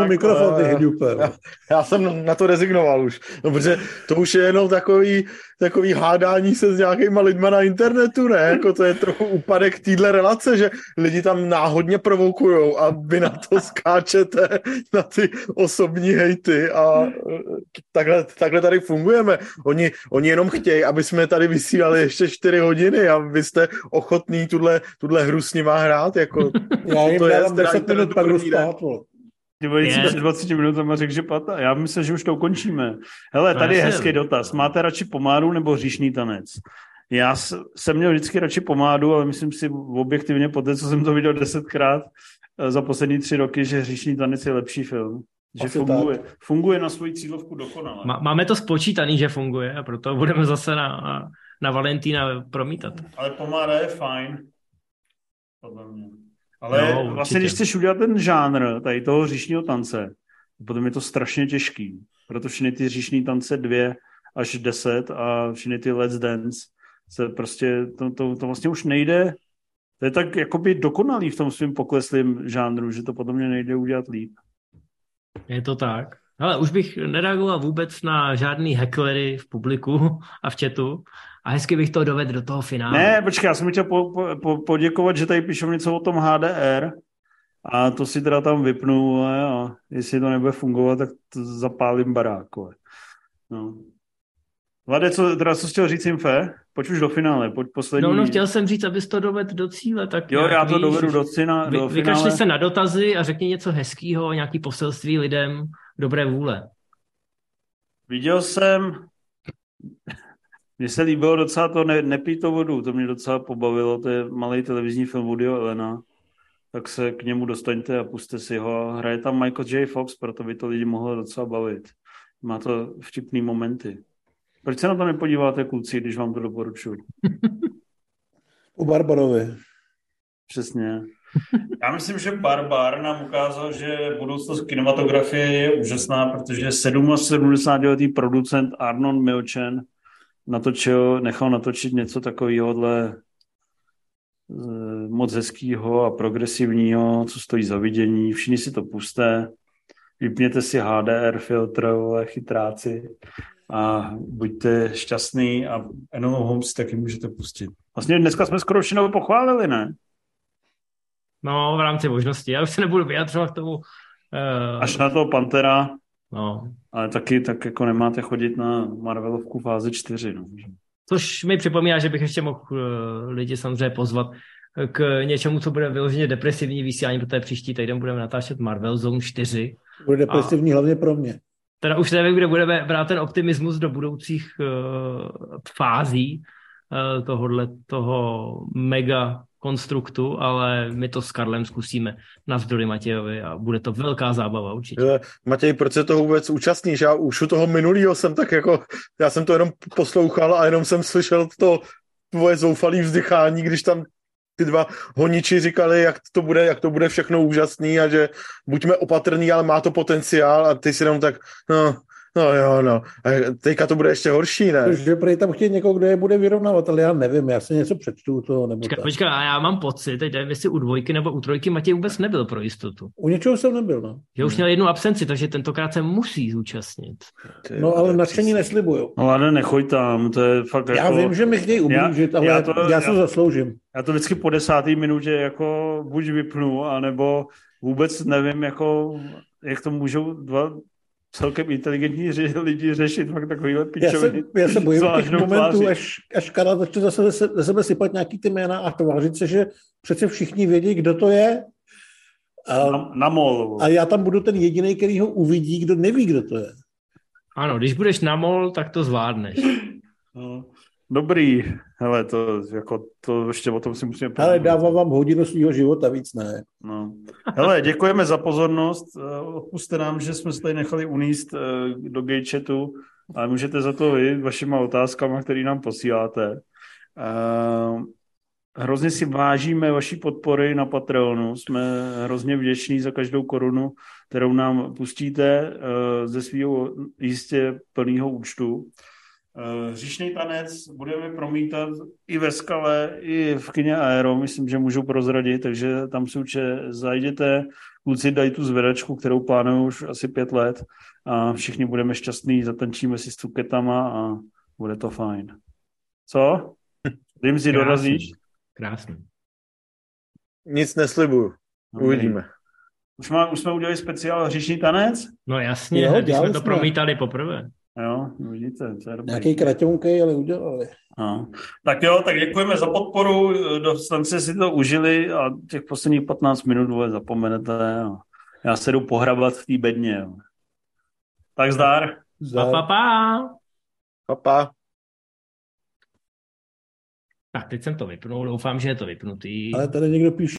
mikrofon, ty hňuper. Já, já jsem na to rezignoval už, no, protože to už je jenom takový, takový hádání se s nějakýma lidma na internetu, ne? Jako to je trochu úpadek téhle relace, že lidi tam náhodně provokujou a vy na to skáčete, na ty osobní hejty a takhle, takhle tady fungujeme. Oni, oni jenom chtějí, aby jsme tady vysílali ještě čtyři hodiny a vy jste ochotní tuhle, tuhle hru s nima hrát, jako já jim to je deset minut pak Ty vole, yeah. před dvaceti minutama řekl, že pata. Já myslím, že už to ukončíme. Hele, tady je hezký dotaz. Máte radši pomádu nebo říšný tanec? Já jsem měl vždycky radši pomádu, ale myslím si objektivně po té, co jsem to viděl desetkrát za poslední tři roky, že říšný tanec je lepší film. Že funguje, funguje na svoji cílovku dokonale. Máme to spočítaný, že funguje a proto budeme zase na, na Valentína promítat. Ale pomáda je fajn. Podle mě. Ale no, vlastně, když chceš udělat ten žánr tady toho říšního tance, potom je to strašně těžký. Proto všechny ty říšní tance dvě až deset a všechny ty Let's Dance se prostě, to, to, to vlastně už nejde, to je tak jakoby dokonalý v tom svým pokleslým žánru, že to potom nejde udělat líp. Je to tak. Ale už bych nereagoval vůbec na žádný hecklery v publiku a v chatu a hezky bych to dovedl do toho finále. Ne, počkej, já jsem chtěl po, po, poděkovat, že tady píšou něco o tom H D R a to si teda tam vypnu a jestli to nebude fungovat, tak to zapálím barák. No. Vlade, co, teda, co jsi chtěl říct, Infé? Pojď už do finále, pojď poslední. No, no, chtěl jsem říct, abys to dovedl do cíle. Tak jo, já to víš, dovedu do, cina, vy, do finále. Vykašli se na dotazy a řekni něco hezkýho, nějaký poselství lidem dobré vůle. Viděl jsem... Mně se líbilo docela to ne, Nepít to vodu, to mě docela pobavilo, to je malý televizní film Woodyho Allena, tak se k němu dostaňte a puste si ho. Hraje tam Michael J. Fox, proto by to lidi mohlo docela bavit. Má to vtipný momenty. Proč se na to nepodíváte, kluci, když vám to doporučuji? U Barbarovi. Přesně. Já myslím, že Barbar nám ukázal, že budoucnost kinematografie je úžasná, protože sedmdesát sedmdesátiletý producent Arnon Milchan natočil, nechal natočit něco takovéhohle moc hezkýho a progresivního, co stojí za vidění. Všichni si to pusté. vypněte si H D R filtr, chytráci, a buďte šťastný a Enolu Holmes taky můžete pustit. Vlastně dneska jsme skoro všechno pochválili, ne? No, v rámci možnosti. Já už se nebudu vyjadřovat k tomu. Uh... Až na toho Pantera. No. Ale taky tak jako nemáte chodit na Marvelovku fázi čtyři. No. Což mi připomíná, že bych ještě mohl uh, lidi samozřejmě pozvat k něčemu, co bude vyloženě depresivní vysílání, protože příští týden budeme natáčet Marvel Zone čtyři. Bude depresivní a... hlavně pro mě. Teda už nevím, kde budeme brát ten optimismus do budoucích uh, fází uh, tohohle toho mega konstruktu, ale my to s Karlem zkusíme navzdory Matějovi a bude to velká zábava určitě. Hele, Matěj, proč se toho vůbec účastníš? Já už u toho minulýho jsem tak jako, já jsem to jenom poslouchal a jenom jsem slyšel to tvoje zoufalý vzdychání, když tam ty dva honiči říkali, jak to bude, jak to bude všechno úžasný a že buďme opatrní, ale má to potenciál a ty si jenom tak, no, no jo, no. A teďka to bude ještě horší, ne? Že prej tam chtějí někoho, kdo je bude vyrovnávat, ale já nevím, já si něco přečtu toho nebo počkej, počkej, a já mám pocit, teď nevím, jestli u dvojky nebo u trojky Matěj vůbec nebyl pro jistotu. U něčeho jsem nebyl, no. Že už měl jednu absenci, takže tentokrát se musí zúčastnit. Ty, no ale nadšení neslibuju. No ale nechoď tam, to je fakt jako... Já vím, že mi chtějí ublížit, ale já, to, já se já... zasloužím. Já to vždycky po desáté minutě jako buď vypnu, anebo vůbec nevím, jako, jak to můžou dva celkem inteligentní ře- lidi řešit fakt takovýhle pičoviny. Já se, já se bojím těch momentů, až, až Karla začne zase ze sebe sypat nějaký ty jména a tvářit se, že přece všichni vědí, kdo to je. A, na, na mol. A já tam budu ten jediný, který ho uvidí, kdo neví, kdo to je. Ano, když budeš na mol, tak to zvládneš. No. Dobrý, hele, to, jako, to ještě o tom si musíme povědět. Ale dávám vám hodinu svýho života, víc ne. No. Hele, děkujeme za pozornost. Odpusťte nám, že jsme se tady nechali uníst do gejčetu, ale můžete za to vy vašima otázkama, které nám posíláte. Hrozně si vážíme vaší podpory na Patreonu. Jsme hrozně vděční za každou korunu, kterou nám pustíte ze svého jistě plného účtu. Řízný tanec budeme promítat i ve Skale, i v kině Aero, myslím, že můžu prozradit, takže tam si určitě zajděte, kluci dají tu zvedačku, kterou plánuju už asi pět let a všichni budeme šťastní, zatančíme si s cuketama a bude to fajn. Co? Dým si dorazíš? Krásný. Nic neslibuju, uvidíme. Už, má, už jsme udělali speciál Řízný tanec? No jasně, jo, když jsme to promítali poprvé. Jo, vidíte. Nějaký kratonkej, ale udělali. No. Tak jo, tak děkujeme za podporu, dostanci si to užili a těch posledních patnáct minut vůbec zapomenete. Jo. Já se jdu pohrabat v té bedně. Jo. Tak zdar. Zdar. Pa, pa, pa. Pa, pa. Tak teď jsem to vypnul, doufám, že je to vypnutý. Ale tady někdo píše.